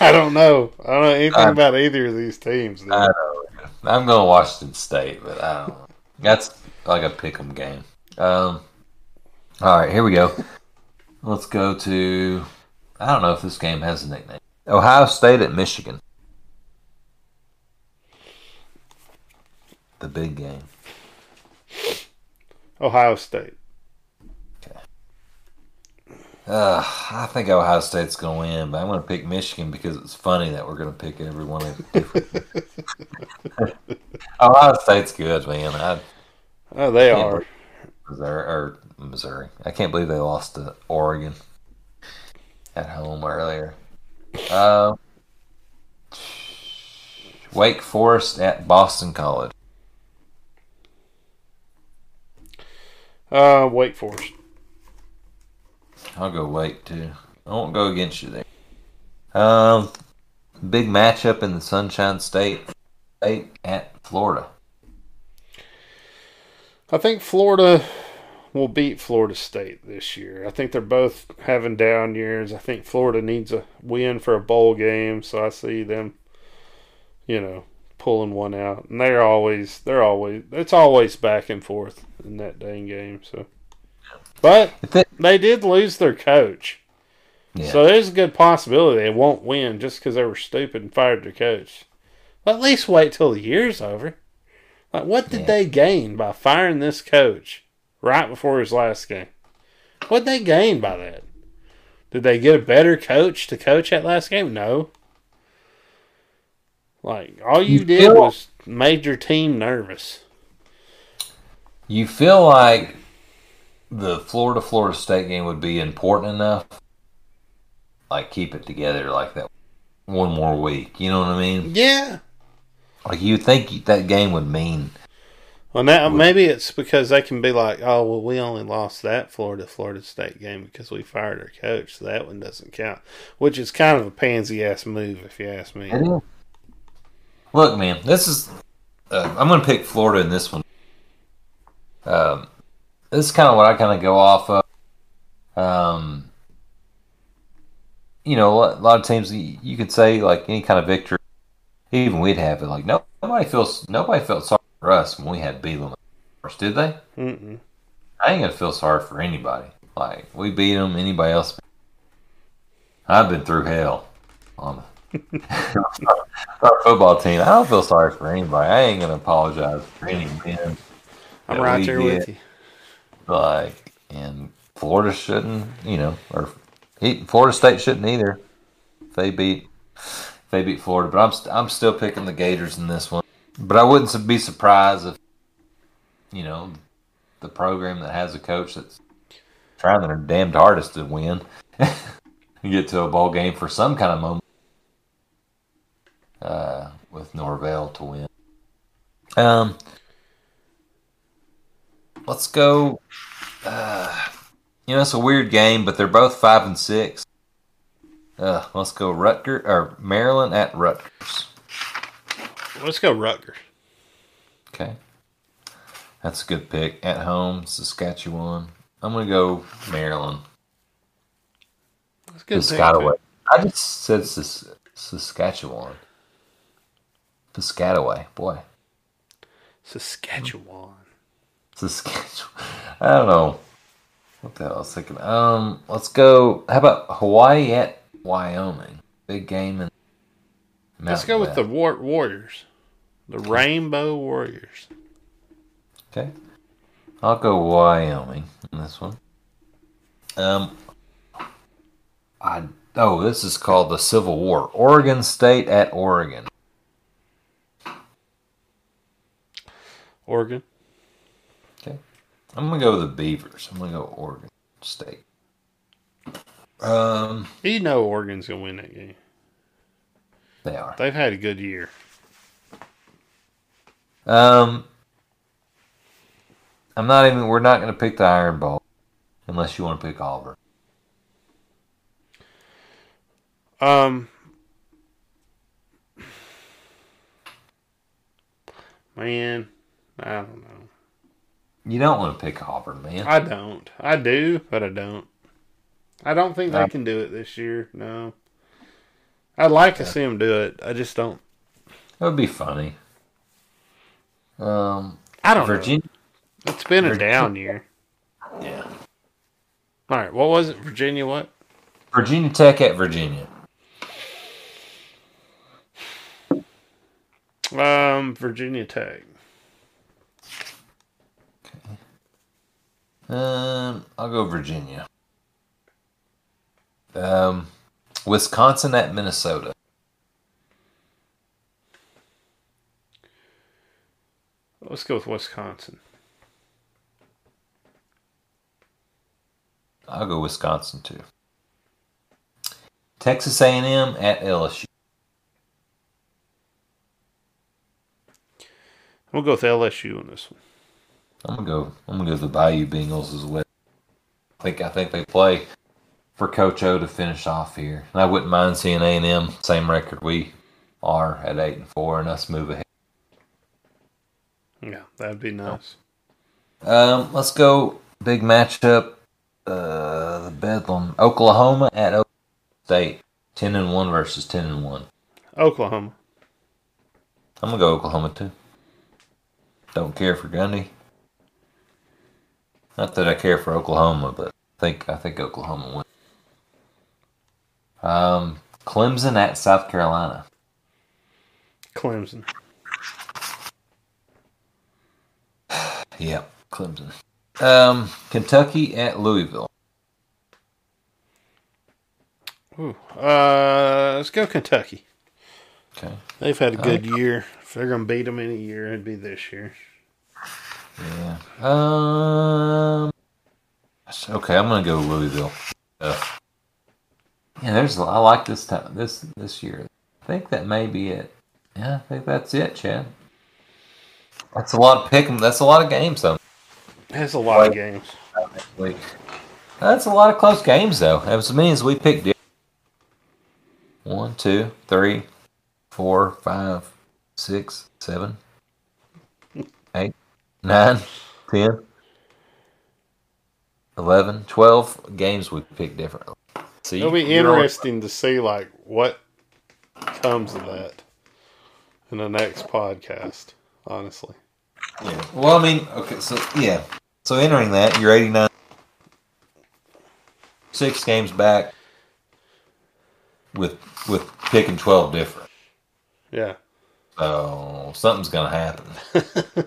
I don't know. I don't know anything I'm, about either of these teams. Dude. I don't. I'm going to Washington State, but I don't know. That's like a pick'em game. Um. All right, here we go. Let's go to, I don't know if this game has a nickname. Ohio State at Michigan. The big game. Ohio State. Okay. Uh, I think Ohio State's going to win, but I'm going to pick Michigan because it's funny that we're going to pick everyone different. Ohio State's good, man. I, oh, they I are. Missouri, or Missouri. I can't believe they lost to Oregon at home earlier. Uh, Wake Forest at Boston College. Uh, Wake Forest. I'll go Wake too. I won't go against you there. Um, big matchup in the Sunshine State, State at Florida. I think Florida will beat Florida State this year. I think they're both having down years. I think Florida needs a win for a bowl game, so I see them, you know, pulling one out. And they're always, they're always, it's always back and forth in that dang game. So, but they did lose their coach, yeah. So there's a good possibility they won't win just because they were stupid and fired their coach. But at least wait till the year's over. Like, what did yeah. they gain by firing this coach right before his last game? What did they gain by that? Did they get a better coach to coach that last game? No. Like, all you, you did feel, was made your team nervous. You feel like the Florida-Florida State game would be important enough, like, keep it together like that one more week. You know what I mean? Yeah. Like, you think that game would mean. Well, now maybe it's because they can be like, oh, well, we only lost that Florida Florida State game because we fired our coach, so that one doesn't count. Which is kind of a pansy-ass move, if you ask me. Look, man, this is... Uh, I'm going to pick Florida in this one. Um, this is kind of what I kind of go off of. Um, you know, a lot of teams, you could say, like, any kind of victory. Even we'd have it like no, nobody feels nobody felt sorry for us when we had Bielema first, did they? Mm-mm. I ain't gonna feel sorry for anybody. Like we beat them, anybody else. I've been through hell on our football team. I don't feel sorry for anybody. I ain't gonna apologize for any men. I'm right there with you. Like and Florida shouldn't, you know, or Florida State shouldn't either. If they beat. They beat Florida, but I'm st- I'm still picking the Gators in this one. But I wouldn't be surprised if, you know, the program that has a coach that's trying their damned hardest to win and get to a bowl game for some kind of moment uh, with Norvell to win. Um, let's go. Uh, you know, it's a weird game, but they're both five and six. Uh, let's go Rutgers or Maryland at Rutgers. Let's go Rutgers. Okay, that's a good pick. At home, Saskatchewan. I'm gonna go Maryland. That's a good pick. Piscataway. I just said Sask- Saskatchewan. Piscataway, boy. Saskatchewan. Saskatchewan. I don't know what the hell I was thinking. Um, let's go. How about Hawaii at Wyoming, big game. In Let's go with the war- Warriors, the Rainbow Warriors. Okay, I'll go Wyoming in this one. Um, I oh, this is called the Civil War. Oregon State at Oregon. Oregon. Okay, I'm gonna go with the Beavers. I'm gonna go Oregon State. Um, you know Oregon's going to win that game. They are. They've had a good year. Um, I'm not even. We're not going to pick the Iron Bowl unless you want to pick Auburn. Um, man, I don't know. You don't want to pick Auburn, man. I don't. I do, but I don't. I don't think they can do it this year, no. I'd like yeah. to see them do it. I just don't. That would be funny. Um, I don't Virginia, know. It's been Virginia. a down year. Yeah. All right, what was it? Virginia what? Virginia Tech at Virginia. Um, Virginia Tech. Um, I'll go Virginia. Um, Wisconsin at Minnesota. Let's go with Wisconsin. I'll go Wisconsin too. Texas A and M at L S U. I'm gonna go with L S U on this one. I'm gonna go. I'm gonna go with the Bayou Bengals as well. I think I think they play for Coach O to finish off here, and I wouldn't mind seeing A and M same record we are at eight and four, and us move ahead. Yeah, that'd be nice. Um, let's go big matchup. Uh, the Bedlam, Oklahoma at Oklahoma State, ten and one versus ten and one. Oklahoma. I'm gonna go Oklahoma too. Don't care for Gundy. Not that I care for Oklahoma, but I think I think Oklahoma wins. Um, Clemson at South Carolina. Clemson. Yeah, Clemson. Um, Kentucky at Louisville. Ooh, uh, let's go Kentucky. Okay, they've had a good uh, year. If they're gonna beat them in a year, it'd be this year. Yeah. Um. Okay, I'm gonna go Louisville. Uh, yeah, there's. I like this time. This this year. I think that may be it. Yeah, I think that's it, Chad. That's a lot of pick 'em. That's a lot of games, though. That's a lot of games. That's a lot of close games, though. As many as we picked. One, two, three, four, five, six, seven, eight, nine, ten, eleven, twelve games we picked differently. See, it'll be interesting to see like what comes of that in the next podcast. Honestly. Yeah. Well, I mean, okay, so, yeah. So, entering that, you're eighty-nine. Six games back with with picking twelve different. Yeah. So, something's going to happen.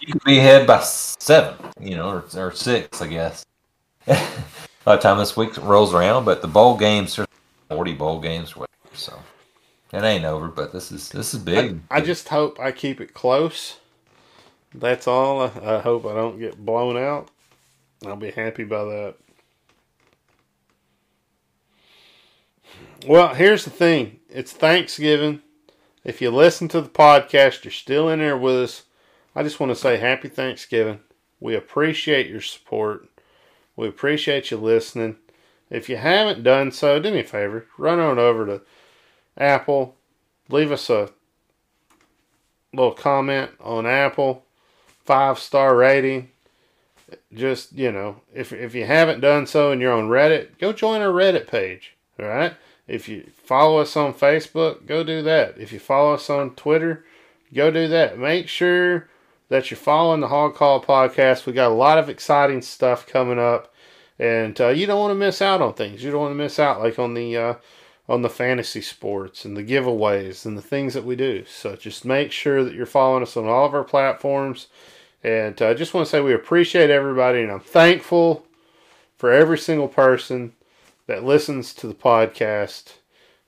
You could be ahead by seven, you know, or, or six, I guess. By the time this week rolls around, but the bowl games are forty bowl games or whatever, so it ain't over, but this is this is big. I, I just hope I keep it close. That's all. I hope I don't get blown out. I'll be happy by that. Well, here's the thing. It's Thanksgiving. If you listen to the podcast, you're still in there with us. I just want to say happy Thanksgiving. We appreciate your support. We appreciate you listening. If you haven't done so, do me a favor. Run on over to Apple. Leave us a little comment on Apple. Five-star rating. Just, you know, if if you haven't done so and you're on Reddit, go join our Reddit page, all right? If you follow us on Facebook, go do that. If you follow us on Twitter, go do that. Make sure that you're following the Hog Call Podcast. We got a lot of exciting stuff coming up, and uh, you don't want to miss out on things. You don't want to miss out, like on the uh, on the fantasy sports and the giveaways and the things that we do. So just make sure that you're following us on all of our platforms. And I uh, just want to say we appreciate everybody, and I'm thankful for every single person that listens to the podcast,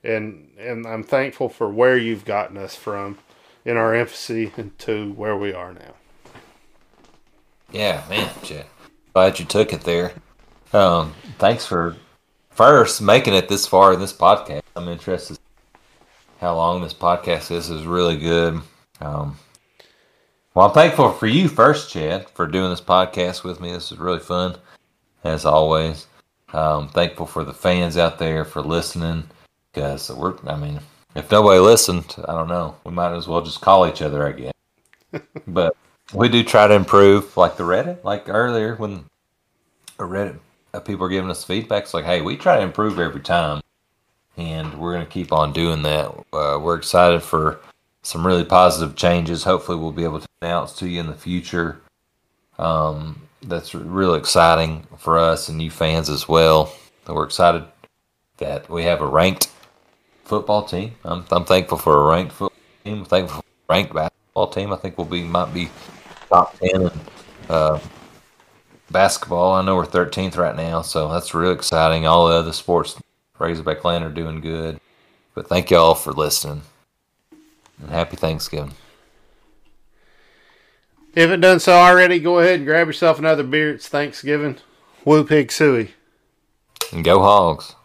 and and I'm thankful for where you've gotten us from in our infancy and to where we are now. Yeah, man, Chad. Glad you took it there. Um, thanks for first making it this far in this podcast. I'm interested in how long this podcast is. It's really good. Um, Well, I'm thankful for you first, Chad, for doing this podcast with me. This is really fun, as always. Um, thankful for the fans out there for listening, because we're, I mean, if nobody listened, I don't know. We might as well just call each other, I guess. But we do try to improve, like the Reddit, like earlier when a Reddit people are giving us feedback. It's like, hey, we try to improve every time, and we're going to keep on doing that. Uh, we're excited for some really positive changes. Hopefully we'll be able to announce to you in the future. Um, that's really exciting for us and you fans as well. We're excited that we have a ranked football team. I'm, I'm thankful for a ranked football team. I'm thankful for a ranked basketball team. I think we'll be might be top ten in uh, basketball. I know we're thirteenth right now, so that's real exciting. All the other sports, Razorback Land, are doing good. But thank y'all for listening. And happy Thanksgiving. If it done so already, go ahead and grab yourself another beer. It's Thanksgiving. Woo pig suey. And go Hogs.